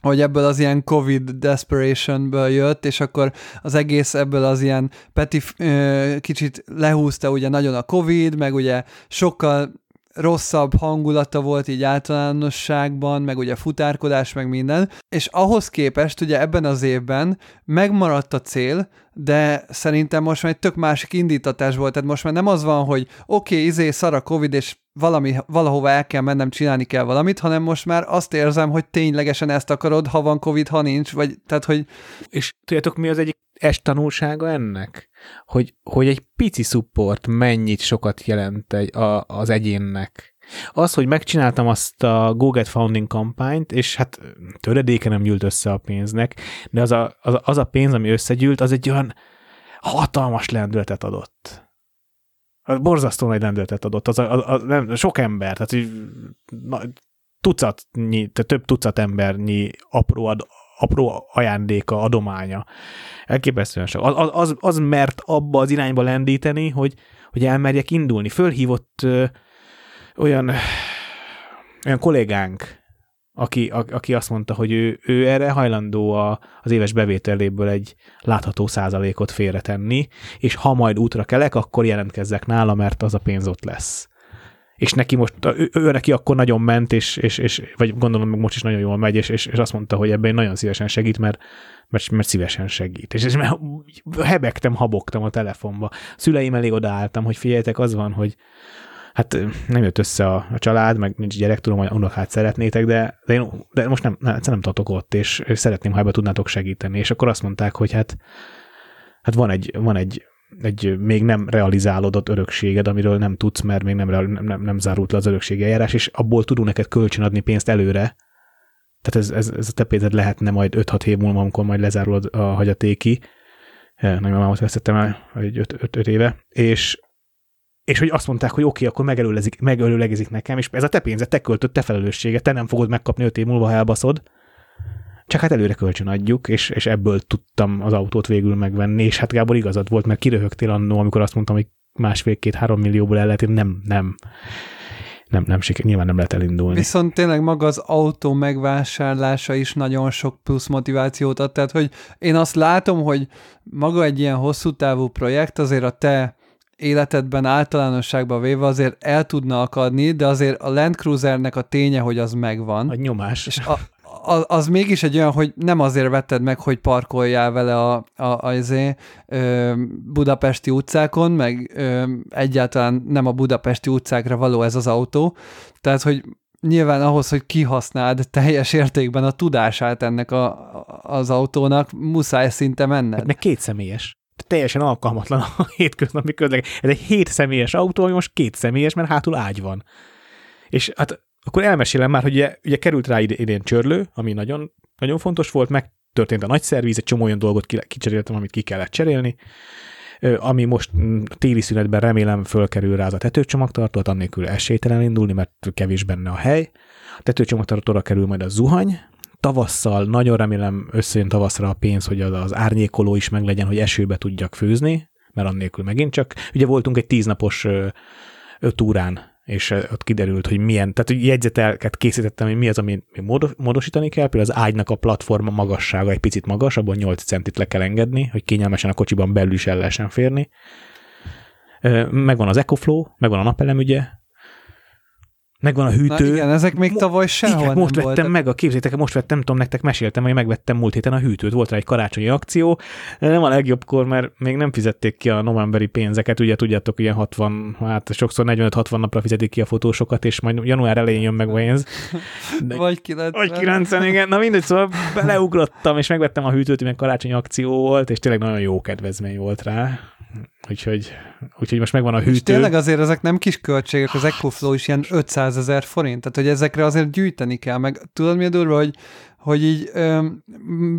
hogy ebből az ilyen Covid desperationből jött, és akkor az egész ebből az ilyen Peti ö, kicsit lehúzta ugye nagyon a Covid, meg ugye sokkal rosszabb hangulata volt így általánosságban, meg ugye futárkodás, meg minden, és ahhoz képest ugye ebben az évben megmaradt a cél, de szerintem most már egy tök másik indítatás volt, tehát most már nem az van, hogy oké, okay, izé, szar a Covid, és valami, valahova el kell mennem, csinálni kell valamit, hanem most már azt érzem, hogy ténylegesen ezt akarod, ha van Covid, ha nincs, vagy tehát, hogy... És tudjátok, mi az egyik es tanulsága ennek? Hogy, hogy egy pici support mennyit sokat jelent egy, a, az egyénnek. Az, hogy megcsináltam azt a Go Get Funding kampányt, és hát töredéke nem gyűlt össze a pénznek, de az a, az, az a pénz, ami összegyűlt, az egy olyan hatalmas lendületet adott. Borzasztó nagy lendületet adott. Az a, a, a, nem, sok ember, tehát így, na, tucatnyi, tehát több tucat embernyi apró ad, apró ajándéka, adománya. Elképesztően sok. Az, az, az mert abba az irányba lendíteni, hogy, hogy elmerjek indulni. Fölhívott ö, olyan olyan kollégánk, aki, a, aki azt mondta, hogy ő, ő erre hajlandó a, az éves bevételéből egy látható százalékot félretenni, és ha majd útra kelek, akkor jelentkezzek nála, mert az a pénz ott lesz. És neki most, ő, ő neki akkor nagyon ment, és, és, és vagy gondolom, most is nagyon jól megy, és, és azt mondta, hogy ebben nagyon szívesen segít, mert, mert, mert szívesen segít. És, és mert hebegtem, habogtam a telefonba. Szüleim elég odaálltam, hogy figyeljetek, az van, hogy hát nem jött össze a, a család, meg nincs gyerek, tudom, hogy unokát szeretnétek, de, de, én, de most nem, nem, nem tartok ott, és szeretném, ha ebbe tudnátok segíteni. És akkor azt mondták, hogy hát, hát van egy, van egy, egy még nem realizálódott örökséged, amiről nem tudsz, mert még nem, nem, nem, nem zárult le az örökségi eljárás, és abból tudunk neked kölcsönadni pénzt előre. Tehát ez, ez, ez a te pénzed lehetne majd öt-hat év múlva, amikor majd lezárul a hagyatéki. Nagymamámat vesztettem el öt éve. És És hogy azt mondták, hogy oké, okay, akkor megelőlezik, megelőlegezik nekem, és ez a te pénzed, te költöd, te felelősséged, te nem fogod megkapni öt év múlva, ha elbaszod. Csak hát előre kölcsön adjuk, és, és ebből tudtam az autót végül megvenni, és hát Gábor igazad volt, mert kiröhögtél annó, amikor azt mondtam, hogy másfél-két-három millióból el lehet, én nem, nem, nem, nem siker, nyilván nem lehet elindulni. Viszont tényleg maga az autó megvásárlása is nagyon sok plusz motivációt ad, tehát hogy én azt látom, hogy maga egy ilyen hosszú távú projekt azért a te életedben általánosságban véve azért el tudna akadni, de azért a Land Cruisernek a ténye, hogy az megvan. A nyomás. És a, a, az mégis egy olyan, hogy nem azért vetted meg, hogy parkoljál vele a, a, azért, ö, budapesti utcákon, meg ö, egyáltalán nem a budapesti utcákra való ez az autó. Tehát, hogy nyilván ahhoz, hogy kihasználd teljes értékben a tudását ennek a, az autónak, muszáj szinte menned. Hát meg kétszemélyes. Teljesen alkalmatlan a hétköznapi közlekedés. Ez egy hét személyes autó, ami most két személyes, mert hátul ágy van. És hát akkor elmesélem már, hogy ugye, ugye került rá idén csörlő, ami nagyon, nagyon fontos volt, megtörtént a nagy szerviz, egy csomó olyan dolgot kicseréltem, amit ki kellett cserélni, ami most téli szünetben remélem fölkerül rá az a tetőcsomagtartót, annélkül esélytelen indulni, mert kevés benne a hely. A tetőcsomagtartóra kerül majd a zuhany, tavasszal, nagyon remélem összejön tavaszra a pénz, hogy az, az árnyékoló is meg legyen, hogy esőbe tudjak főzni, mert annélkül megint csak. Ugye voltunk egy tíznapos túrán, és ott kiderült, hogy milyen, tehát jegyzetelket készítettem, hogy mi az, amit módosítani kell, például az ágynak a platforma magassága egy picit magas, abban nyolc centit le kell engedni, hogy kényelmesen a kocsiban belül is el lehessen férni. Megvan az EcoFlow, megvan a napelem, ugye, megvan a hűtő. Na igen, ezek még Mo- tavaly sehol igen, nem most vettem voltak. Meg a képzétek, most vettem, nem tudom, nektek meséltem, hogy megvettem múlt héten a hűtőt, volt rá egy karácsonyi akció, de nem a legjobbkor, mert még nem fizették ki a novemberi pénzeket, ugye tudjátok, ilyen hatvan, hát sokszor negyvenöt-hatvan napra fizetik ki a fotósokat, és majd január elején jön meg pénz. Vagy kilencven. Vagy kilencven, igen, na mindegy, szóval beleugrottam, és megvettem a hűtőt, mert karácsonyi akció volt, és tényleg nagyon jó kedvezmény volt rá. Úgyhogy, úgyhogy most megvan a hűtő. És tényleg azért ezek nem kis költségek, az EcoFlow is ilyen ötszázezer forint, tehát hogy ezekre azért gyűjteni kell, meg tudod mi a durva, hogy, hogy így öm,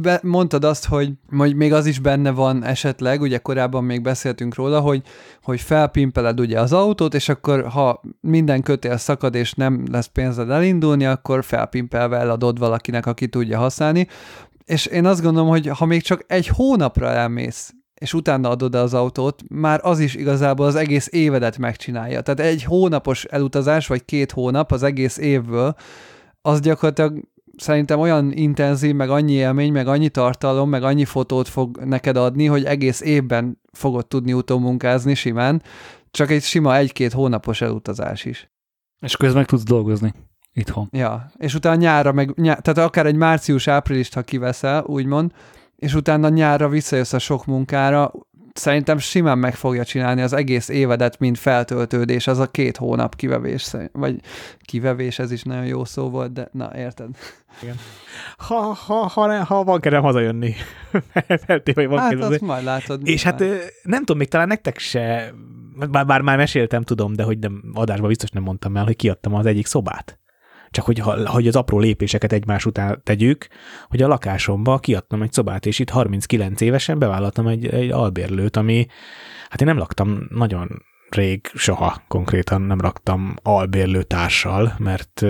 be, mondtad azt, hogy majd még az is benne van esetleg, ugye korábban még beszéltünk róla, hogy, hogy felpimpeled ugye az autót, és akkor ha minden kötél szakad, és nem lesz pénzed elindulni, akkor felpimpelve eladod valakinek, aki tudja használni, és én azt gondolom, hogy ha még csak egy hónapra elmész, és utána adod az autót, már az is igazából az egész évedet megcsinálja. Tehát egy hónapos elutazás, vagy két hónap az egész évből, az gyakorlatilag szerintem olyan intenzív, meg annyi élmény, meg annyi tartalom, meg annyi fotót fog neked adni, hogy egész évben fogod tudni utómunkázni simán, csak egy sima egy-két hónapos elutazás is. És közben meg tudsz dolgozni itthon. Ja, és utána nyára, meg, nyá- tehát akár egy március-áprilist, ha kiveszel, úgymond, és utána nyárra visszajössz a sok munkára, szerintem simán meg fogja csinálni az egész évedet, mint feltöltődés, az a két hónap kivevés, vagy kivevés, ez is nagyon jó szó volt, de na, érted. Igen. Ha, ha, ha, ne, ha van kedvem hazajönni. Feltéve, van hát azt majd látod. És hát nem tudom, még talán nektek se, bár, bár már meséltem, tudom, de hogy nem, adásban biztos nem mondtam el, hogy kiadtam az egyik szobát. Csak hogy, hogy az apró lépéseket egymás után tegyük, hogy a lakásomba kiadtam egy szobát, és itt harminckilenc évesen bevállaltam egy, egy albérlőt, ami, hát én nem laktam nagyon rég soha konkrétan nem raktam albérlő társal, mert...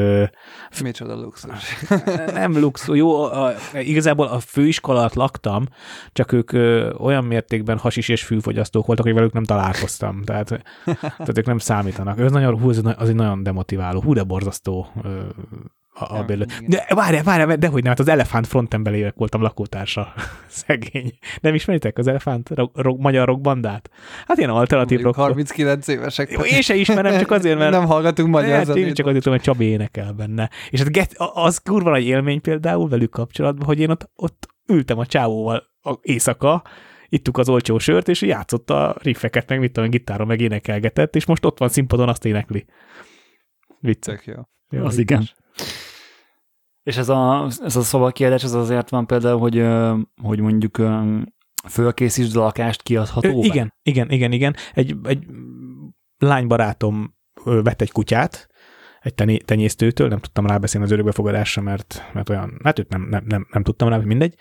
Micsoda luxus. Nem luxus, jó, a, igazából a főiskola alatt laktam, csak ők ö, olyan mértékben hasis és fűfogyasztók voltak, hogy velük nem találkoztam, tehát, tehát ők nem számítanak. Ez nagyon, hú, az egy nagyon demotiváló, hú, de borzasztó ö, albérlő. De várjál, várjál, dehogy nem, hát az Elefánt frontember évek voltam lakótársa. Szegény. Nem ismeritek az Elefánt ro- ro- magyar rockbandát? Hát ilyen alternatív rock. harminckilenc évesek. Jó, én se ismerem, csak azért, mert... Nem hallgatunk magyar hát, zenét. Én csak azért tudom, hogy Csabi énekel benne. És hát get, az kurva nagy élmény például velük kapcsolatban, hogy én ott, ott ültem a csávóval éjszaka, ittuk az olcsó sört, és játszott a riffeket, meg mit tudom, gitáron meg énekelgetett, és most ott van színpadon, azt énekli. Viccek, jó. jó az igen. Is. És ez a, ez a szobakiadás az azért van például, hogy, hogy mondjuk fölkészítsd a lakást kiadhatóvá? Igen, igen, igen, igen. Egy, egy lánybarátom vett egy kutyát, egy tenyésztőtől, nem tudtam rábeszélni az örökbefogadásra, mert, mert olyan, hát őt nem, nem, nem, nem tudtam rá, mindegy,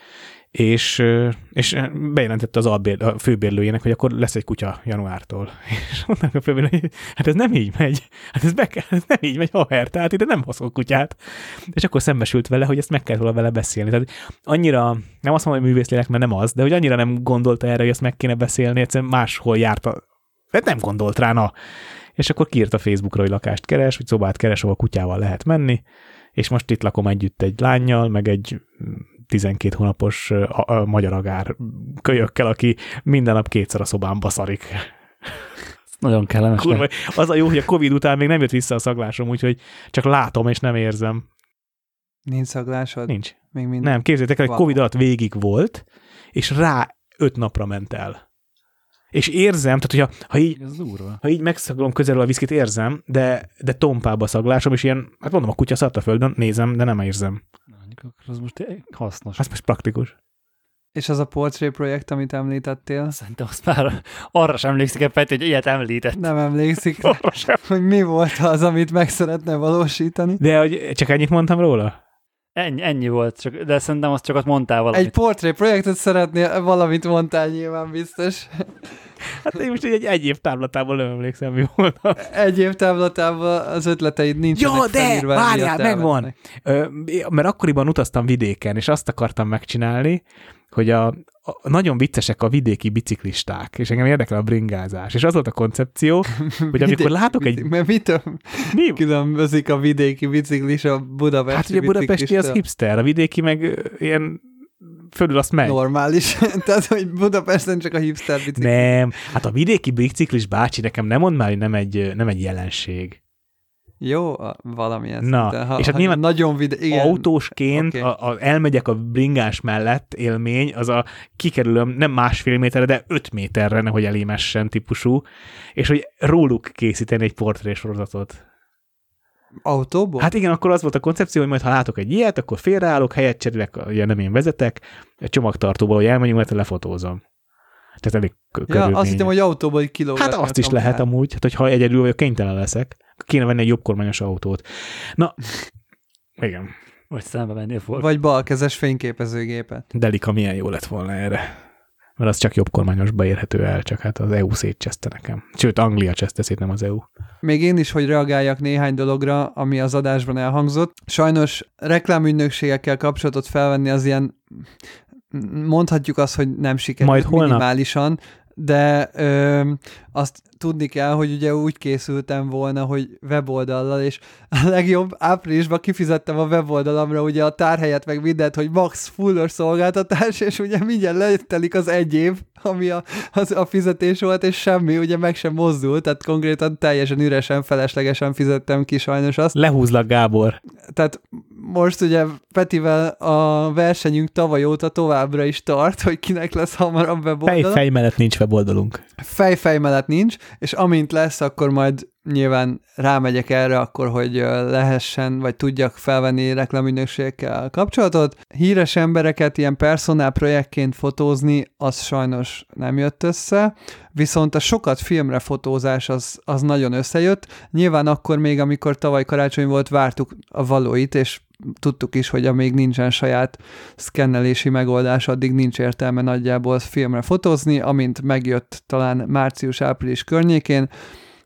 és, és bejelentette az albér, a főbérlőjének, hogy akkor lesz egy kutya januártól. És mondták a főbérlőjének, hogy hát ez nem így megy, hát ez, be kell, ez nem így megy, haver, tehát ide nem hozol kutyát. És akkor szembesült vele, hogy ezt meg kell volna vele beszélni. Tehát annyira, nem azt mondom, hogy művészlélek, mert nem az, de hogy annyira nem gondolta erre, hogy ezt meg kéne beszélni, egyszerűen máshol járt a... Hát nem gondolt rá, na. És akkor kiírt a Facebookra, hogy lakást keres, hogy szobát keres, ahol kutyával lehet menni, és most itt lakom együtt egy lánnyal, meg egy tizenkét hónapos a, a magyar agár kölyökkel, aki minden nap kétszer a szobámba szarik. Nagyon kellemes. Kurva, az a jó, hogy a Covid után még nem jött vissza a szaglásom, úgyhogy csak látom és nem érzem. Nincs szaglásod? Nincs. Még minden... Nem, képzeljétek el, hogy Covid alatt végig volt, és rá öt napra ment el. És érzem, tehát hogyha ha így, ha így megszaglom közelről a viszkit, érzem, de, de tompába szaglásom, és ilyen, hát mondom, a kutya szart a földön, nézem, de nem érzem. Akkor az most hasznos. Ez most praktikus. És az a portré projekt, amit említettél? Szerintem azt már arra sem emlékszik, Peti, hogy ilyet említett. Nem emlékszik, hogy mi volt az, amit meg szeretne valósítani. De hogy csak ennyit mondtam róla? Ennyi, ennyi volt, csak, de szerintem azt csak ott mondtál valamit. Egy portré projektet szeretnél, valamit mondtál nyilván biztos. Hát én most egy egy év táblatában nem emlékszem, mi volt. Egy év táblatában az ötleteid nincsenek ja, felírva. Jó, de várjál, megvan. Ö, mert akkoriban utaztam vidéken, és azt akartam megcsinálni, hogy a, a nagyon viccesek a vidéki biciklisták, és engem érdekel a bringázás. És az volt a koncepció, hogy amikor látok egy... Mert mitől mi? Különbözik a vidéki biciklis a budapesti Hát ugye budapesti az hipster, a vidéki meg ilyen fölül azt megy. Normális. Tehát, hogy Budapesten csak a hipster biciklis. Nem. Hát a vidéki biciklis bácsi nekem nem mond már, hogy nem egy, nem egy jelenség. Jó, valamilyen Na, szinten. Ha, és hát nyilván nagyon vide- autósként okay. a, a, elmegyek a bringás mellett élmény, az a kikerülöm nem másfél méterre, de öt méterre, nehogy elémessen típusú, és hogy róluk készíteni egy portrésorozatot. Autóból? Hát igen, akkor az volt a koncepció, hogy majd ha látok egy ilyet, akkor félreállok, helyet cserélek, ugye nem én vezetek, egy csomagtartóból, hogy elmegyünk, mert lefotózom. Tehát elég körülmény. Ja, azt hittem, hogy autóból egy kilóra. Hát azt is lehet amúgy, hát hogyha egyedül vagyok, kénytelen leszek. Kéne venni egy jobbkormányos autót. Na, igen. Vagy szembe mennél volt. Vagy balkezes fényképezőgépet. Delika milyen jó lett volna erre. Mert az csak jobbkormányosba érhető el, csak hát az é u szétcseszte nekem. Sőt, Anglia cseszte szét, nem az é u. Még én is, hogy reagáljak néhány dologra, ami az adásban elhangzott. Sajnos reklámügynökségekkel kapcsolatot felvenni az ilyen, mondhatjuk azt, hogy nem sikerült minimálisan, de ö, azt tudni kell, hogy ugye úgy készültem volna, hogy weboldallal, és a legjobb áprilisban kifizettem a weboldalamra ugye a tárhelyet meg mindent, hogy max fuller szolgáltatás, és ugye mindjárt letelik az egy év, ami a, az, a fizetés volt, és semmi, ugye meg sem mozdult, tehát konkrétan teljesen üresen, feleslegesen fizettem ki sajnos azt. Lehúzlak, Gábor. Tehát most ugye Petivel a versenyünk tavaly óta továbbra is tart, hogy kinek lesz hamarabb weboldala. Fejfej mellett nincs weboldalunk. Fejfej mellett nincs, és amint lesz, akkor majd nyilván rámegyek erre akkor, hogy lehessen, vagy tudjak felvenni reklámügynökségekkel kapcsolatot. Híres embereket ilyen personál projektként fotózni, az sajnos nem jött össze, viszont a sokat filmre fotózás az, az nagyon összejött. Nyilván akkor még, amikor tavaly karácsony volt, vártuk a valóit, és tudtuk is, hogy amíg nincsen saját szkennelési megoldás, addig nincs értelme nagyjából filmre fotózni, amint megjött talán március-április környékén,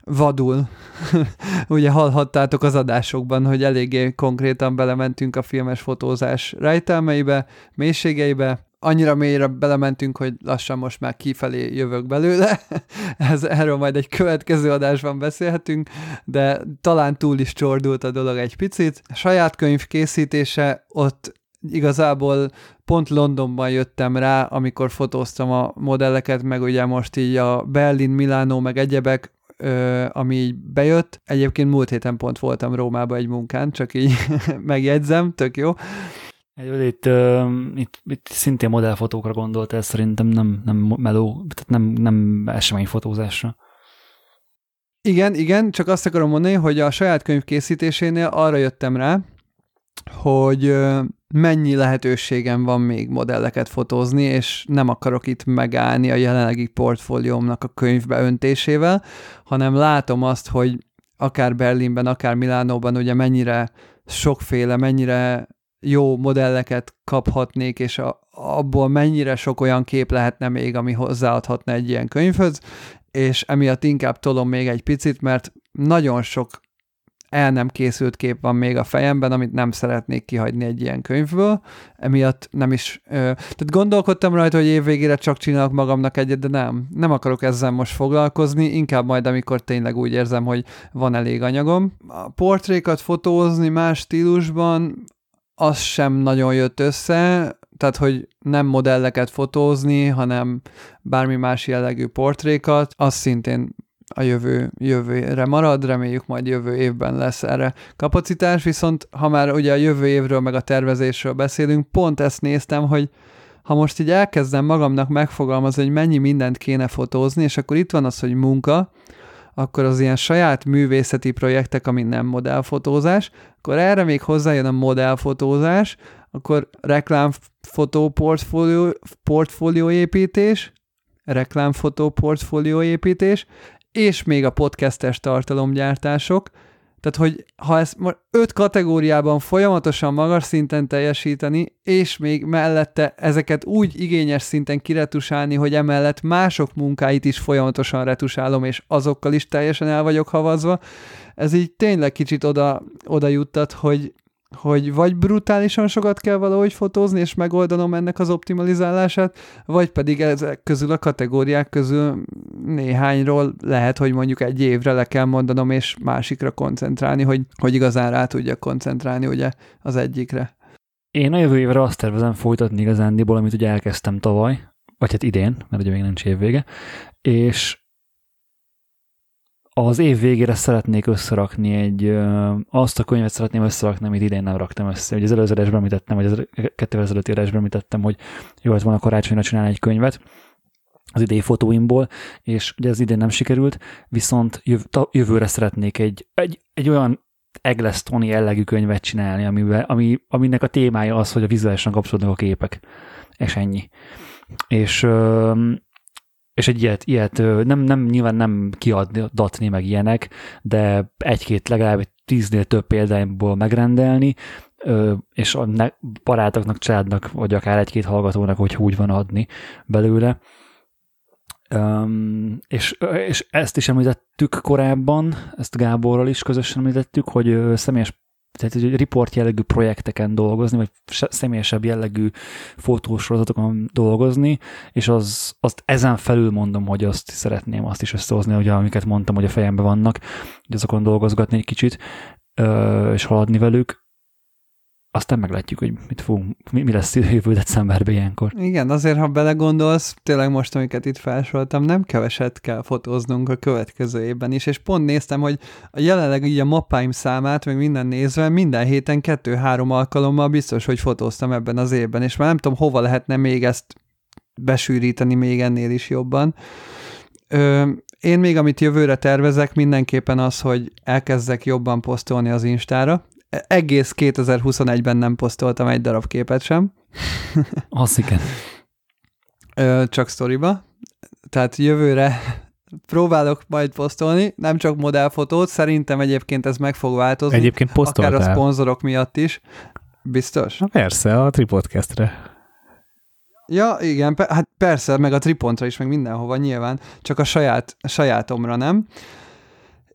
vadul. Ugye hallhattátok az adásokban, hogy eléggé konkrétan belementünk a filmes fotózás rejtelmeibe, mélységeibe. Annyira mélyre belementünk, hogy lassan most már kifelé jövök belőle. Ez, erről majd egy következő adásban beszélhetünk, de talán túl is csordult a dolog egy picit. A saját könyv készítése, ott igazából pont Londonban jöttem rá, amikor fotóztam a modelleket, meg ugye most így a Berlin, Milánó, meg egyebek, Ö, ami így bejött. Egyébként múlt héten pont voltam Rómában egy munkán, csak így megjegyzem, tök jó. Itt, uh, itt, itt szintén modellfotókra gondolt, ez szerintem nem, nem meló, tehát nem, nem eseményfotózásra. Igen, igen, csak azt akarom mondani, hogy a saját könyv készítésénél arra jöttem rá, hogy mennyi lehetőségem van még modelleket fotózni, és nem akarok itt megállni a jelenlegi portfóliómnak a könyvbe öntésével, hanem látom azt, hogy akár Berlinben, akár Milánóban ugye mennyire sokféle, mennyire jó modelleket kaphatnék, és a, abból mennyire sok olyan kép lehetne még, ami hozzáadhatna egy ilyen könyvhöz, és emiatt inkább tolom még egy picit, mert nagyon sok el nem készült kép van még a fejemben, amit nem szeretnék kihagyni egy ilyen könyvből, emiatt nem is... Ö, tehát gondolkodtam rajta, hogy évvégére csak csinálok magamnak egyet, de nem. Nem akarok ezzel most foglalkozni, inkább majd, amikor tényleg úgy érzem, hogy van elég anyagom. A portrékat fotózni más stílusban, az sem nagyon jött össze, tehát, hogy nem modelleket fotózni, hanem bármi más jellegű portrékat, az szintén a jövő, jövőre marad, reméljük majd jövő évben lesz erre kapacitás, viszont ha már ugye a jövő évről meg a tervezésről beszélünk, pont ezt néztem, hogy ha most így elkezdem magamnak megfogalmazni, hogy mennyi mindent kéne fotózni, és akkor itt van az, hogy munka, akkor az ilyen saját művészeti projektek, ami nem modellfotózás, akkor erre még hozzájön a modellfotózás, akkor reklámfotó portfólió, portfólióépítés, reklámfotó portfólióépítés, és még a podcastes tartalomgyártások. Tehát, hogy ha ezt most öt kategóriában folyamatosan magas szinten teljesíteni, és még mellette ezeket úgy igényes szinten kiretusálni, hogy emellett mások munkáit is folyamatosan retusálom, és azokkal is teljesen el vagyok havazva, ez így tényleg kicsit oda, oda juttat, hogy, hogy vagy brutálisan sokat kell valahogy fotózni, és megoldanom ennek az optimalizálását, vagy pedig ezek közül a kategóriák közül néhányról lehet, hogy mondjuk egy évre le kell mondanom, és másikra koncentrálni, hogy, hogy igazán rá tudjak koncentrálni ugye az egyikre. Én a jövő évre azt tervezem folytatni igazándiból, amit ugye elkezdtem tavaly, vagy hát idén, mert ugye még nincs évvége, és az év végére szeretnék összerakni egy, azt a könyvet szeretném összerakni, amit idén nem raktam össze. Ugye az előző adásban említettem, vagy az kettő ezelőtti adásban említettem, hogy jó, hát van a karácsonyra csinálni egy könyvet az idei fotóimból, és ugye ez idén nem sikerült, viszont jövőre szeretnék egy, egy, egy olyan Eggleston-i jellegű könyvet csinálni, amiben, ami, aminek a témája az, hogy a vizuálisan kapcsolódnak a képek. És ennyi. És... és egy ilyet, ilyet nem, nem, nyilván nem kiadatni meg ilyenek, de egy-két, legalább egy tíznél több példányból megrendelni, és a barátoknak, családnak, vagy akár egy-két hallgatónak, hogy úgy van adni belőle. És, és ezt is említettük korábban, ezt Gáborral is közösen említettük, hogy személyes, tehát egy riport jellegű projekteken dolgozni, vagy személyesebb jellegű fotósorozatokon dolgozni, és az, azt ezen felül mondom, hogy azt szeretném azt is összehozni, ugye, amiket mondtam, hogy a fejemben vannak, hogy azokon dolgozgatni egy kicsit, és haladni velük. Aztán meglátjuk, hogy mit fogunk, mi, mi lesz jövő decemberben ilyenkor. Igen, azért, ha belegondolsz, tényleg most, amiket itt felsoroltam, nem keveset kell fotóznunk a következő évben is, és pont néztem, hogy a jelenleg így a mappáim számát, meg minden nézve, minden héten kettő-három alkalommal biztos, hogy fotóztam ebben az évben, és már nem tudom, hova lehetne még ezt besűríteni még ennél is jobban. Ö, én még, amit jövőre tervezek, mindenképpen az, hogy elkezdek jobban posztolni az Instára. Egész kétezer-huszonegyben nem posztoltam egy darab képet sem. Az igen. Csak sztoriba. Tehát jövőre próbálok majd posztolni, nem csak modellfotót, szerintem egyébként ez meg fog változni. Egyébként posztoltál. Akár a szponzorok miatt is. Biztos? Na persze, a Tripodcastre. Ja, igen, pe- hát persze, meg a Tripontra is, meg mindenhova nyilván, csak a saját, a sajátomra nem.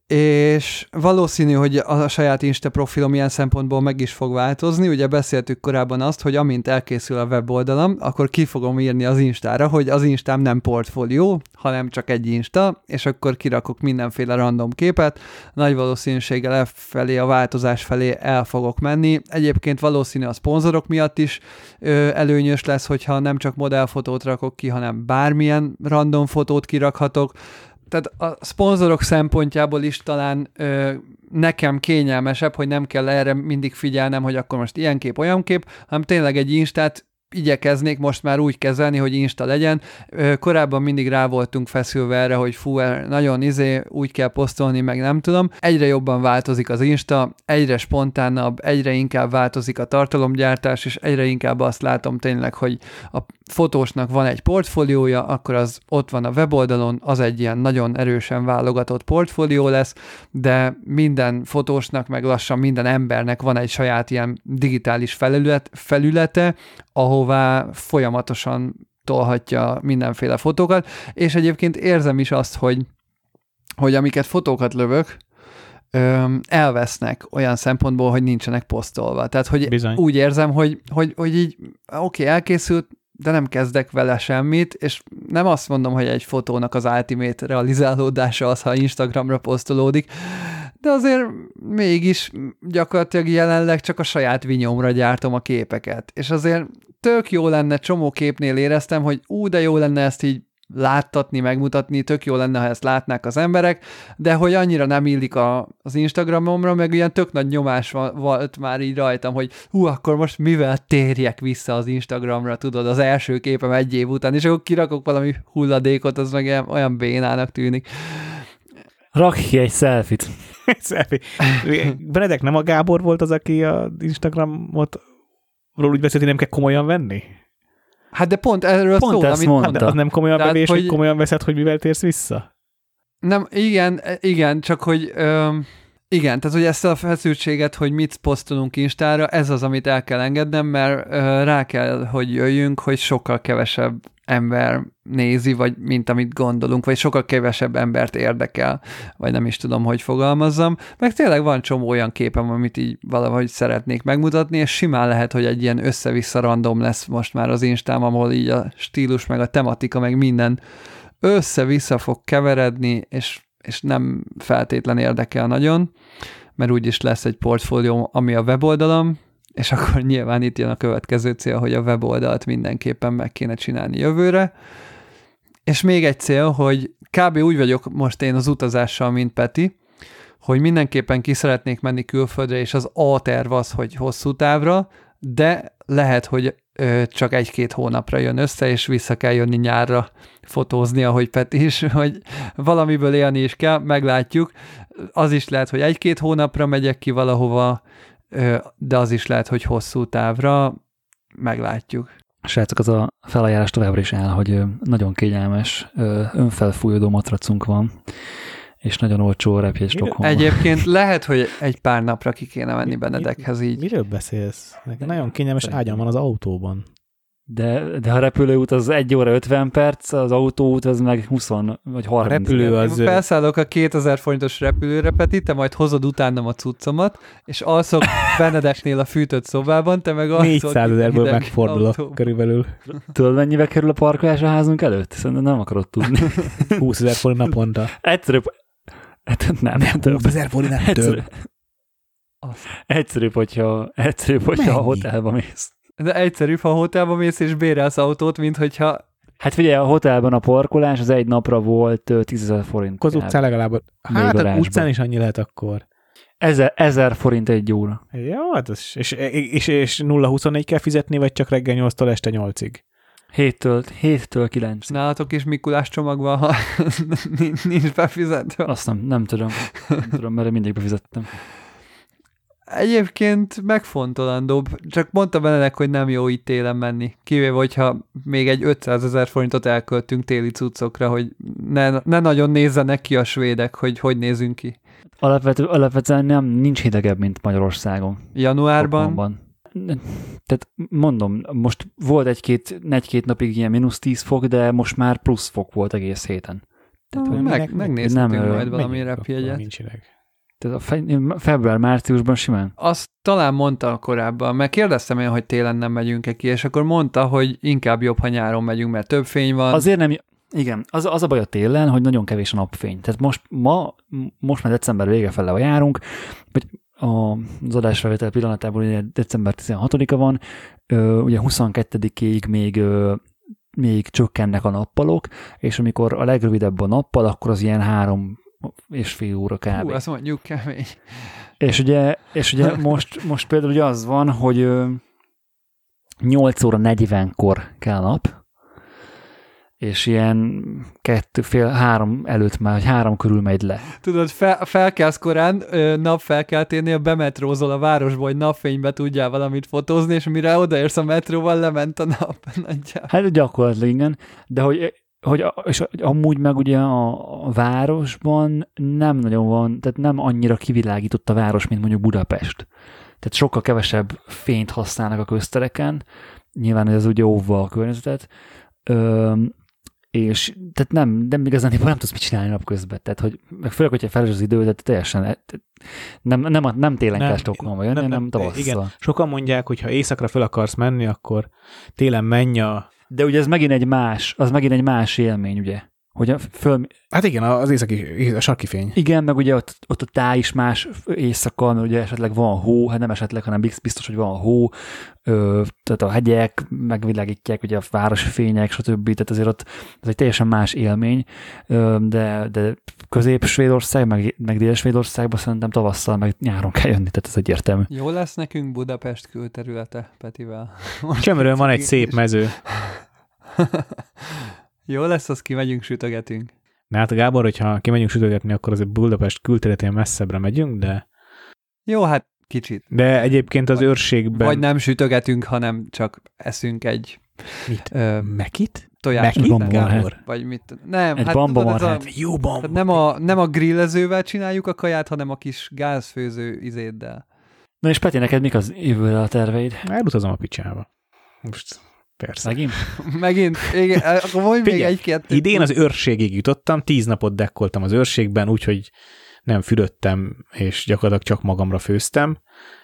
és valószínű, hogy a saját Insta profilom ilyen szempontból meg is fog változni. Ugye beszéltük korábban azt, hogy amint elkészül a weboldalam, akkor ki fogom írni az Instára, hogy az Instám nem portfólió, hanem csak egy Insta, és akkor kirakok mindenféle random képet. Nagy valószínűséggel e felé, a változás felé el fogok menni. Egyébként valószínű a szponzorok miatt is ö, előnyös lesz, hogyha nem csak modellfotót rakok ki, hanem bármilyen random fotót kirakhatok. Tehát a szponzorok szempontjából is talán ö, nekem kényelmesebb, hogy nem kell erre mindig figyelnem, hogy akkor most ilyen kép, olyan kép, hanem tényleg egy Instát igyekeznék most már úgy kezelni, hogy Insta legyen. Ö, korábban mindig rá voltunk feszülve erre, hogy fú, nagyon izé, úgy kell posztolni, meg nem tudom. Egyre jobban változik az Insta, egyre spontánabb, egyre inkább változik a tartalomgyártás, és egyre inkább azt látom tényleg, hogy a fotósnak van egy portfóliója, akkor az ott van a weboldalon, az egy ilyen nagyon erősen válogatott portfólió lesz, de minden fotósnak, meg lassan minden embernek van egy saját ilyen digitális felület, felülete, ahová folyamatosan tolhatja mindenféle fotókat, és egyébként érzem is azt, hogy, hogy amiket fotókat lövök, elvesznek olyan szempontból, hogy nincsenek posztolva. Tehát, hogy Bizony. Úgy érzem, hogy, hogy, hogy így oké, okay, elkészült, de nem kezdek vele semmit, és nem azt mondom, hogy egy fotónak az ultimate realizálódása az, ha Instagramra posztolódik, de azért mégis gyakorlatilag jelenleg csak a saját vinyomra gyártom a képeket. És azért tök jó lenne, csomó képnél éreztem, hogy ú, de jó lenne ezt így láttatni, megmutatni, tök jó lenne, ha ezt látnák az emberek, de hogy annyira nem illik a, az Instagramomra, meg ilyen tök nagy nyomás volt már így rajtam, hogy hú, akkor most mivel térjek vissza az Instagramra, tudod, az első képem egy év után, és akkor kirakok valami hulladékot, az meg olyan bénának tűnik. Rakj ki egy selfie-t. Egy selfie. Benedek, nem a Gábor volt az, aki az Instagramot ról úgy beszélt, hogy nem kell komolyan venni? Hát de pont erről pont szól, amit mondta. De az nem komolyan tehát, bevés, hogy komolyan veszed, hogy mivel térsz vissza? Nem, igen, igen, csak hogy öm, igen, tehát hogy ezt a feszültséget, hogy mit posztolunk Instára, ez az, amit el kell engednem, mert ö, rá kell, hogy jöjjünk, hogy sokkal kevesebb ember nézi, vagy mint amit gondolunk, vagy sokkal kevesebb embert érdekel, vagy nem is tudom, hogy fogalmazzam. Meg tényleg van csomó olyan képem, amit így valahogy szeretnék megmutatni, és simán lehet, hogy egy ilyen össze-vissza random lesz most már az Instám, ahol így a stílus, meg a tematika, meg minden össze-vissza fog keveredni, és, és nem feltétlen érdekel nagyon, mert úgyis lesz egy portfólió, ami a weboldalam, és akkor nyilván itt jön a következő cél, hogy a weboldalt mindenképpen meg kéne csinálni jövőre. És még egy cél, hogy kb. Úgy vagyok most én az utazással, mint Peti, hogy mindenképpen ki szeretnék menni külföldre, és az A terv az, hogy hosszú távra, de lehet, hogy ö, csak egy-két hónapra jön össze, és vissza kell jönni nyárra fotózni, ahogy Peti is, hogy valamiből élni is kell, meglátjuk. Az is lehet, hogy egy-két hónapra megyek ki valahova, de az is lehet, hogy hosszú távra meglátjuk. Srácok, az a felajánlás továbbra is áll, hogy nagyon kényelmes, önfelfújódó matracunk van, és nagyon olcsó repje és Stockholmba. Egyébként lehet, hogy egy pár napra ki kéne menni mi, Benedekhez így. Miről beszélsz? Nekem nagyon kényelmes ágyam van az autóban. De, de a repülőút az egy óra ötven perc, az autóút az meg húsz vagy harminc. A repülő az... Felszállok a kétezer forintos repülőre, Peti, te majd hozod utánam a cuccomat, és alszok Benedeknél a fűtött szobában, te meg alszol... négyszázezerből megfordulok autó. Körülbelül. Tudod, mennyibe kerül a parkolás a házunk előtt? Szerintem nem akarod tudni. húszezer forint naponta. Egyszerűbb... Nem, nem több. húszezer forint nem több. Egyszerűbb, hogyha, egyszerűbb, hogyha a hotelba mész. De egyszerűbb, ha a hotelba mész és bérelsz autót, mint hogyha... Hát figyelj, a hotelben a parkolás az egy napra volt tízezer forint. Az utcán legalább... Hát az utcán is annyi lehet akkor. Ezer, ezer forint egy óra. Jó, hát az... És, és, és nulla huszonnégy kell fizetni, vagy csak reggel nyolctól este nyolcig? héttől kilencig. Nálatok is Mikulás csomagban, ha nincs befizetve? Azt nem, nem tudom. Nem tudom, mert mindig befizettem. Egyébként megfontolandóbb, csak mondta Benedek, hogy nem jó így télen menni. Kivéve, hogyha még egy ötszázezer forintot elköltünk téli cuccokra, hogy ne, ne nagyon nézzenek ki a svédek, hogy hogy nézünk ki. Alapvető, alapvetően nem, nincs hidegebb, mint Magyarországon. Januárban? Októban. Tehát mondom, most volt egy-két, egy-két napig ilyen mínusz tíz fok, de most már plusz fok volt egész héten. Tehát, ah, meg, megnéztünk majd valami repjegyet. Nincs ideg. Tehát a fe, február-márciusban simán? Azt talán mondta korábban, mert kérdeztem én, hogy télen nem megyünk-e ki, és akkor mondta, hogy inkább jobb, ha nyáron megyünk, mert több fény van. Azért nem... Igen, az, az a baj a télen, hogy nagyon kevés a napfény. Tehát most ma, most már december vége fele járunk, vagy az adásfelvétel pillanatából ugye december tizenhatodika van, ugye huszonkettedikéig még, még csökkennek a nappalok, és amikor a legrövidebb a nappal, akkor az ilyen három és fél óra kb. Hú, azt mondjuk kemény. És ugye, és ugye most, most például ugye az van, hogy nyolc óra negyvenkor kell nap, és ilyen kettő, fél, három előtt már, vagy három körül megy le. Tudod, fel, felkelsz korán, napfelkelténél bemetrózol a városba, hogy napfénybe tudjál valamit fotózni, és mire odaérsz a metróval, lement a nap. Nagyjából. Hát gyakorlatilag igen, de hogy, hogy és amúgy meg ugye a városban nem nagyon van, tehát nem annyira kivilágított a város, mint mondjuk Budapest. Tehát sokkal kevesebb fényt használnak a köztereken, nyilván ez ugye óvva a környezetet, Öm, és tehát nem, nem igazán nem tudsz mit csinálni napközben, tehát hogy meg főleg, hogyha felhős az idő, de teljesen nem, nem, nem télen kell Stockholmba jönni, nem, nem, nem tavasszal. Igen. Sokan mondják, hogy ha éjszakra fel akarsz menni, akkor télen menj a... De ugye ez megint egy más, az megint egy más élmény, ugye? Hogy a föl... Hát igen, az északi, a sarki fény. Igen, meg ugye ott, ott a táj is más éjszaka, mert ugye esetleg van hó, hát nem esetleg, hanem biztos, hogy van hó, ö, tehát a hegyek megvilágítják, ugye a városi fények, stb. Tehát azért ott ez egy teljesen más élmény, ö, de, de Közép-Svédország, meg, meg Dél-Svédországban szerintem tavasszal, meg nyáron kell jönni, tehát ez egyértelmű. Jó lesz nekünk Budapest külterülete Petivel. Csömörön van egy szép mező. Jó lesz, az kimegyünk, sütögetünk. Na hát Gábor, hogyha kimegyünk sütögetni, akkor azért Budapest külterületén messzebbre megyünk, de... Jó, hát kicsit. De egyébként az vagy, őrségben... Vagy nem sütögetünk, hanem csak eszünk egy... Mit? Ö, Mekit? Tojás. Gábor. Vagy mit? Nem, egy hát bambamarhát. Jó bambamarhát. Nem a, nem a grillezővel csináljuk a kaját, hanem a kis gázfőző izéddel. Na és Peti, neked mik az jövőre a terveid? Elutazom a picsába. Most... Persze. Megint? Megint. Igen, akkor mondj még egy-két. Idén az őrségig jutottam, tíz napot dekkoltam az őrségben, úgyhogy nem fürödtem, és gyakorlatilag csak magamra főztem,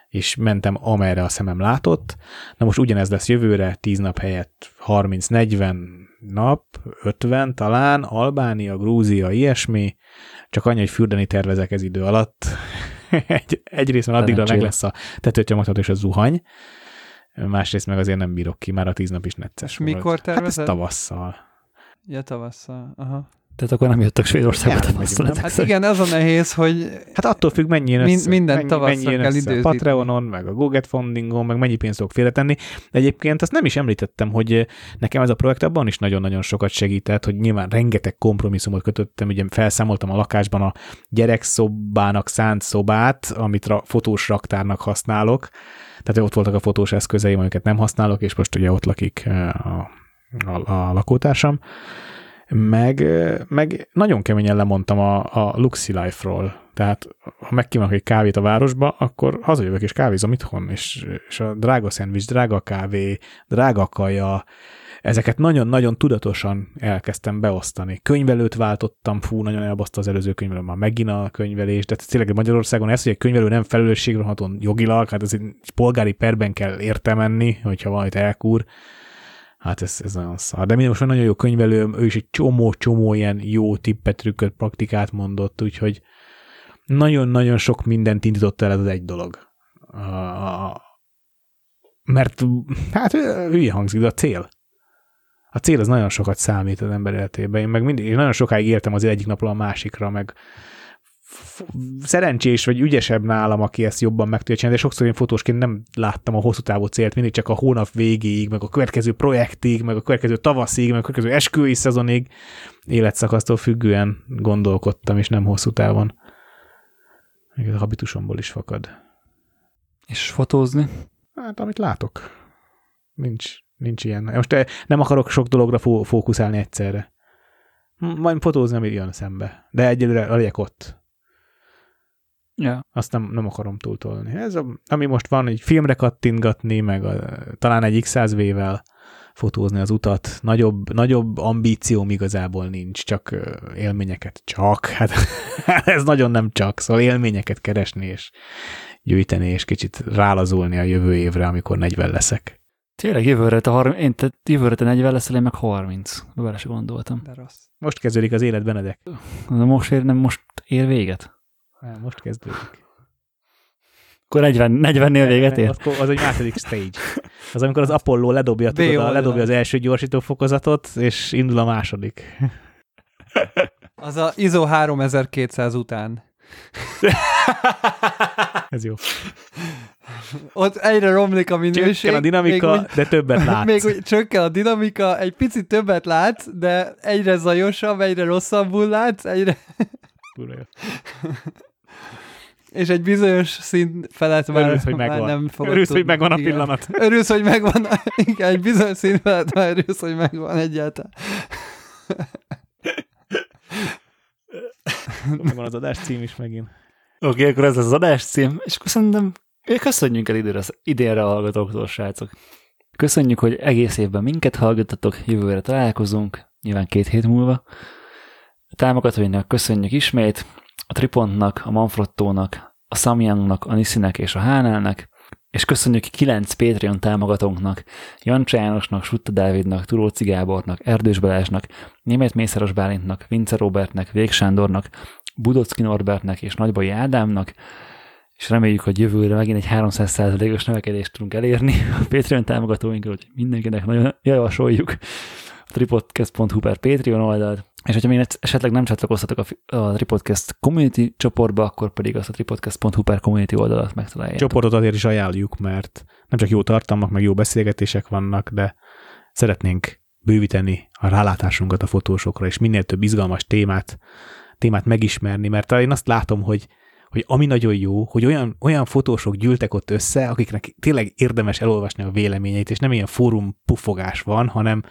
és mentem amerre a szemem látott. Na most ugyanez lesz jövőre, tíz nap helyett harminc-negyven nap, ötven talán, Albánia, Grúzia, ilyesmi, csak annyi, hogy fürdeni tervezek ez idő alatt. Egy, egyrészt már addigra meg lesz a tetőcsomagható és a zuhany, másrészt meg azért nem bírok ki, már a tíz nap is necces volt. Mikor tervezed? Hát tavasszal. Ja, tavasszal, aha. Tehát akkor nem jöttök Svédországba tavasszal. Hát szerint. Igen, ez a nehéz, hogy... Hát attól függ, mennyi össze. Minden tavasszal kell időzíteni. A Patreonon, meg a GoGetFundingon, meg mennyi pénzt tudok félretenni. De egyébként azt nem is említettem, hogy nekem ez a projekt abban is nagyon-nagyon sokat segített, hogy nyilván rengeteg kompromisszumot kötöttem, ugye felszámoltam a lakásban a gyerekszobának szánt szobát, amit ra- fotós raktárnak használok. Tehát ott voltak a fotós eszközeim, amiket nem használok, és most ugye ott lakik a, a, a lakótársam. Meg, meg nagyon keményen lemondtam a, a Luxi Life-ról. Tehát ha megkívánok egy kávét a városba, akkor hazajövök és kávézom itthon, és, és a drága szendvics, drága kávé, drága kaja, ezeket nagyon-nagyon tudatosan elkezdtem beosztani. Könyvelőt váltottam, fú, nagyon elbaszta az előző könyvelő, már megint a könyvelés, de tényleg Magyarországon ez, hogy egy könyvelő nem felelősségre haton jogilag, hát ez egy polgári perben kell érte menni, hogyha valamit elkúr. Hát ez, ez nagyon szar. De minden most nagyon jó könyvelőm, ő is egy csomó-csomó ilyen jó tippet, trükköt, praktikát mondott, úgyhogy nagyon-nagyon sok mindent indított el ez az egy dolog. Mert hát hülye hangzik, de a cél. A cél az nagyon sokat számít az ember életében. Én meg mindig, én nagyon sokáig éltem az egyik napról a másikra, meg f- szerencsés vagy ügyesebb nálam, aki ezt jobban meg tudja csinálni, de sokszor én fotósként nem láttam a hosszú távú célt, mindig csak a hónap végéig, meg a következő projektig, meg a következő tavaszig, meg a következő esküvői szezonig életszakasztól függően gondolkodtam, és nem hosszú távon. Még a habitusomból is fakad. És fotózni? Hát, amit látok. Nincs. Nincs ilyen. Most nem akarok sok dologra fó- fókuszálni egyszerre. Majd fotózni, amit jön szembe. De egyelőre legyek ott. Yeah. Azt nem, nem akarom túltolni. Ez, a, ami most van, egy filmre kattintgatni, meg a, talán egy iksz száz vé-vel fotózni az utat. Nagyobb, nagyobb ambícióm igazából nincs, csak élményeket csak. Hát ez nagyon nem csak, szóval élményeket keresni és gyűjteni, és kicsit rálazulni a jövő évre, amikor negyven leszek. Tényleg jövőre te, harminc, én te, jövőre te negyven leszel, én meg harminc. Bár se gondoltam. De rossz. Most kezdődik az élet, Benedek. De most ér, nem most ér véget? Nem, most kezdődik. Akkor negyven, negyvennél véget ér? Az egy második stage. Az, amikor az Apollo ledobja, tudod, a, ledobja az első gyorsító fokozatot, és indul a második. Az a i es o háromezer-kétszáz után. Ez jó. Ott egyre romlik a minőség. Csökken a dinamika, még, de többet látsz. Még csökken a dinamika, egy picit többet látsz, de egyre zajosabb, egyre rosszabbul látsz, egyre... És egy bizonyos szint felett már, örülsz, hogy már nem fogod Örülsz, tudni. hogy megvan a pillanat. Igen. Örülsz, hogy megvan. Igen, egy bizonyos szint felett már örülsz, hogy megvan egyáltalán. Megvan az adás cím is megint. Oké, okay, akkor ez az adás cím, és akkor szerintem köszönjünk el időre, idénre a hallgatóktól, srácok. Köszönjük, hogy egész évben minket hallgattatok, jövőre találkozunk, nyilván két hét múlva. A támogatóinak köszönjük ismét, a Tripontnak, a Manfrottónak, a Samyangnak, a Niszinek és a Hánálnak, és köszönjük kilenc Patreon támogatónknak, Jancsa Jánosnak, Sutta Dávidnak, Turóci Gábornak, Erdős Balázsnak, Németh Mészáros Bálintnak, Vince Robertnek, Vég Sándornak, Budocki Norbertnek és Nagybai Ádámnak, és reméljük, hogy jövőre megint egy háromszáz százalékos növekedést tudunk elérni a Patreon támogatóinkra, hogy mindenkinek nagyon javasoljuk a tripodcast.hu per Patreon oldalt. És hogyha még esetleg nem csatlakoztatok a, a Tripodcast community csoportba, akkor pedig azt a tripodcast.hu per community oldalat megtaláljátok. Csoportot azért is ajánljuk, mert nem csak jó tartalmak, meg jó beszélgetések vannak, de szeretnénk bővíteni a rálátásunkat a fotósokra, és minél több izgalmas témát, témát megismerni, mert én azt látom, hogy hogy ami nagyon jó, hogy olyan, olyan fotósok gyűltek ott össze, akiknek tényleg érdemes elolvasni a véleményeit, és nem ilyen fórum pufogás van, hanem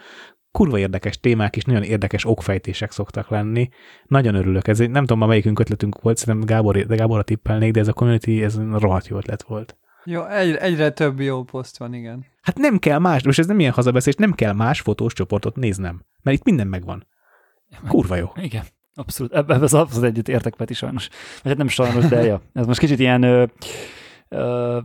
kurva érdekes témák és nagyon érdekes okfejtések szoktak lenni. Nagyon örülök. Ez, nem tudom, melyikünk ötletünk volt, szerintem Gábor, de Gáborra tippelnék, de ez a community, ez rohadt jó ötlet volt. Jó, egyre, egyre több jó poszt van, igen. Hát nem kell más, most ez nem ilyen hazabeszélés, nem kell más fotós csoportot néznem, mert itt minden megvan. Kurva jó. Igen. Abszolút, ebben az abszolút együtt értek Peti, sajnos. Hát nem sajnos, de ja. Ez most kicsit ilyen ö, ö,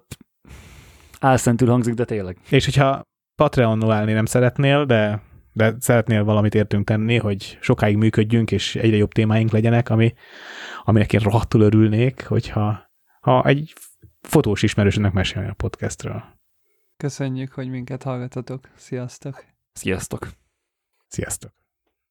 álszentül hangzik, de tényleg. És hogyha Patreonról állni nem szeretnél, de, de szeretnél valamit értünk tenni, hogy sokáig működjünk, és egyre jobb témáink legyenek, ami, aminek én rohadtul örülnék, hogyha ha egy fotós ismerősöknek mesélni a podcastről. Köszönjük, hogy minket hallgatotok. Sziasztok! Sziasztok! Sziasztok!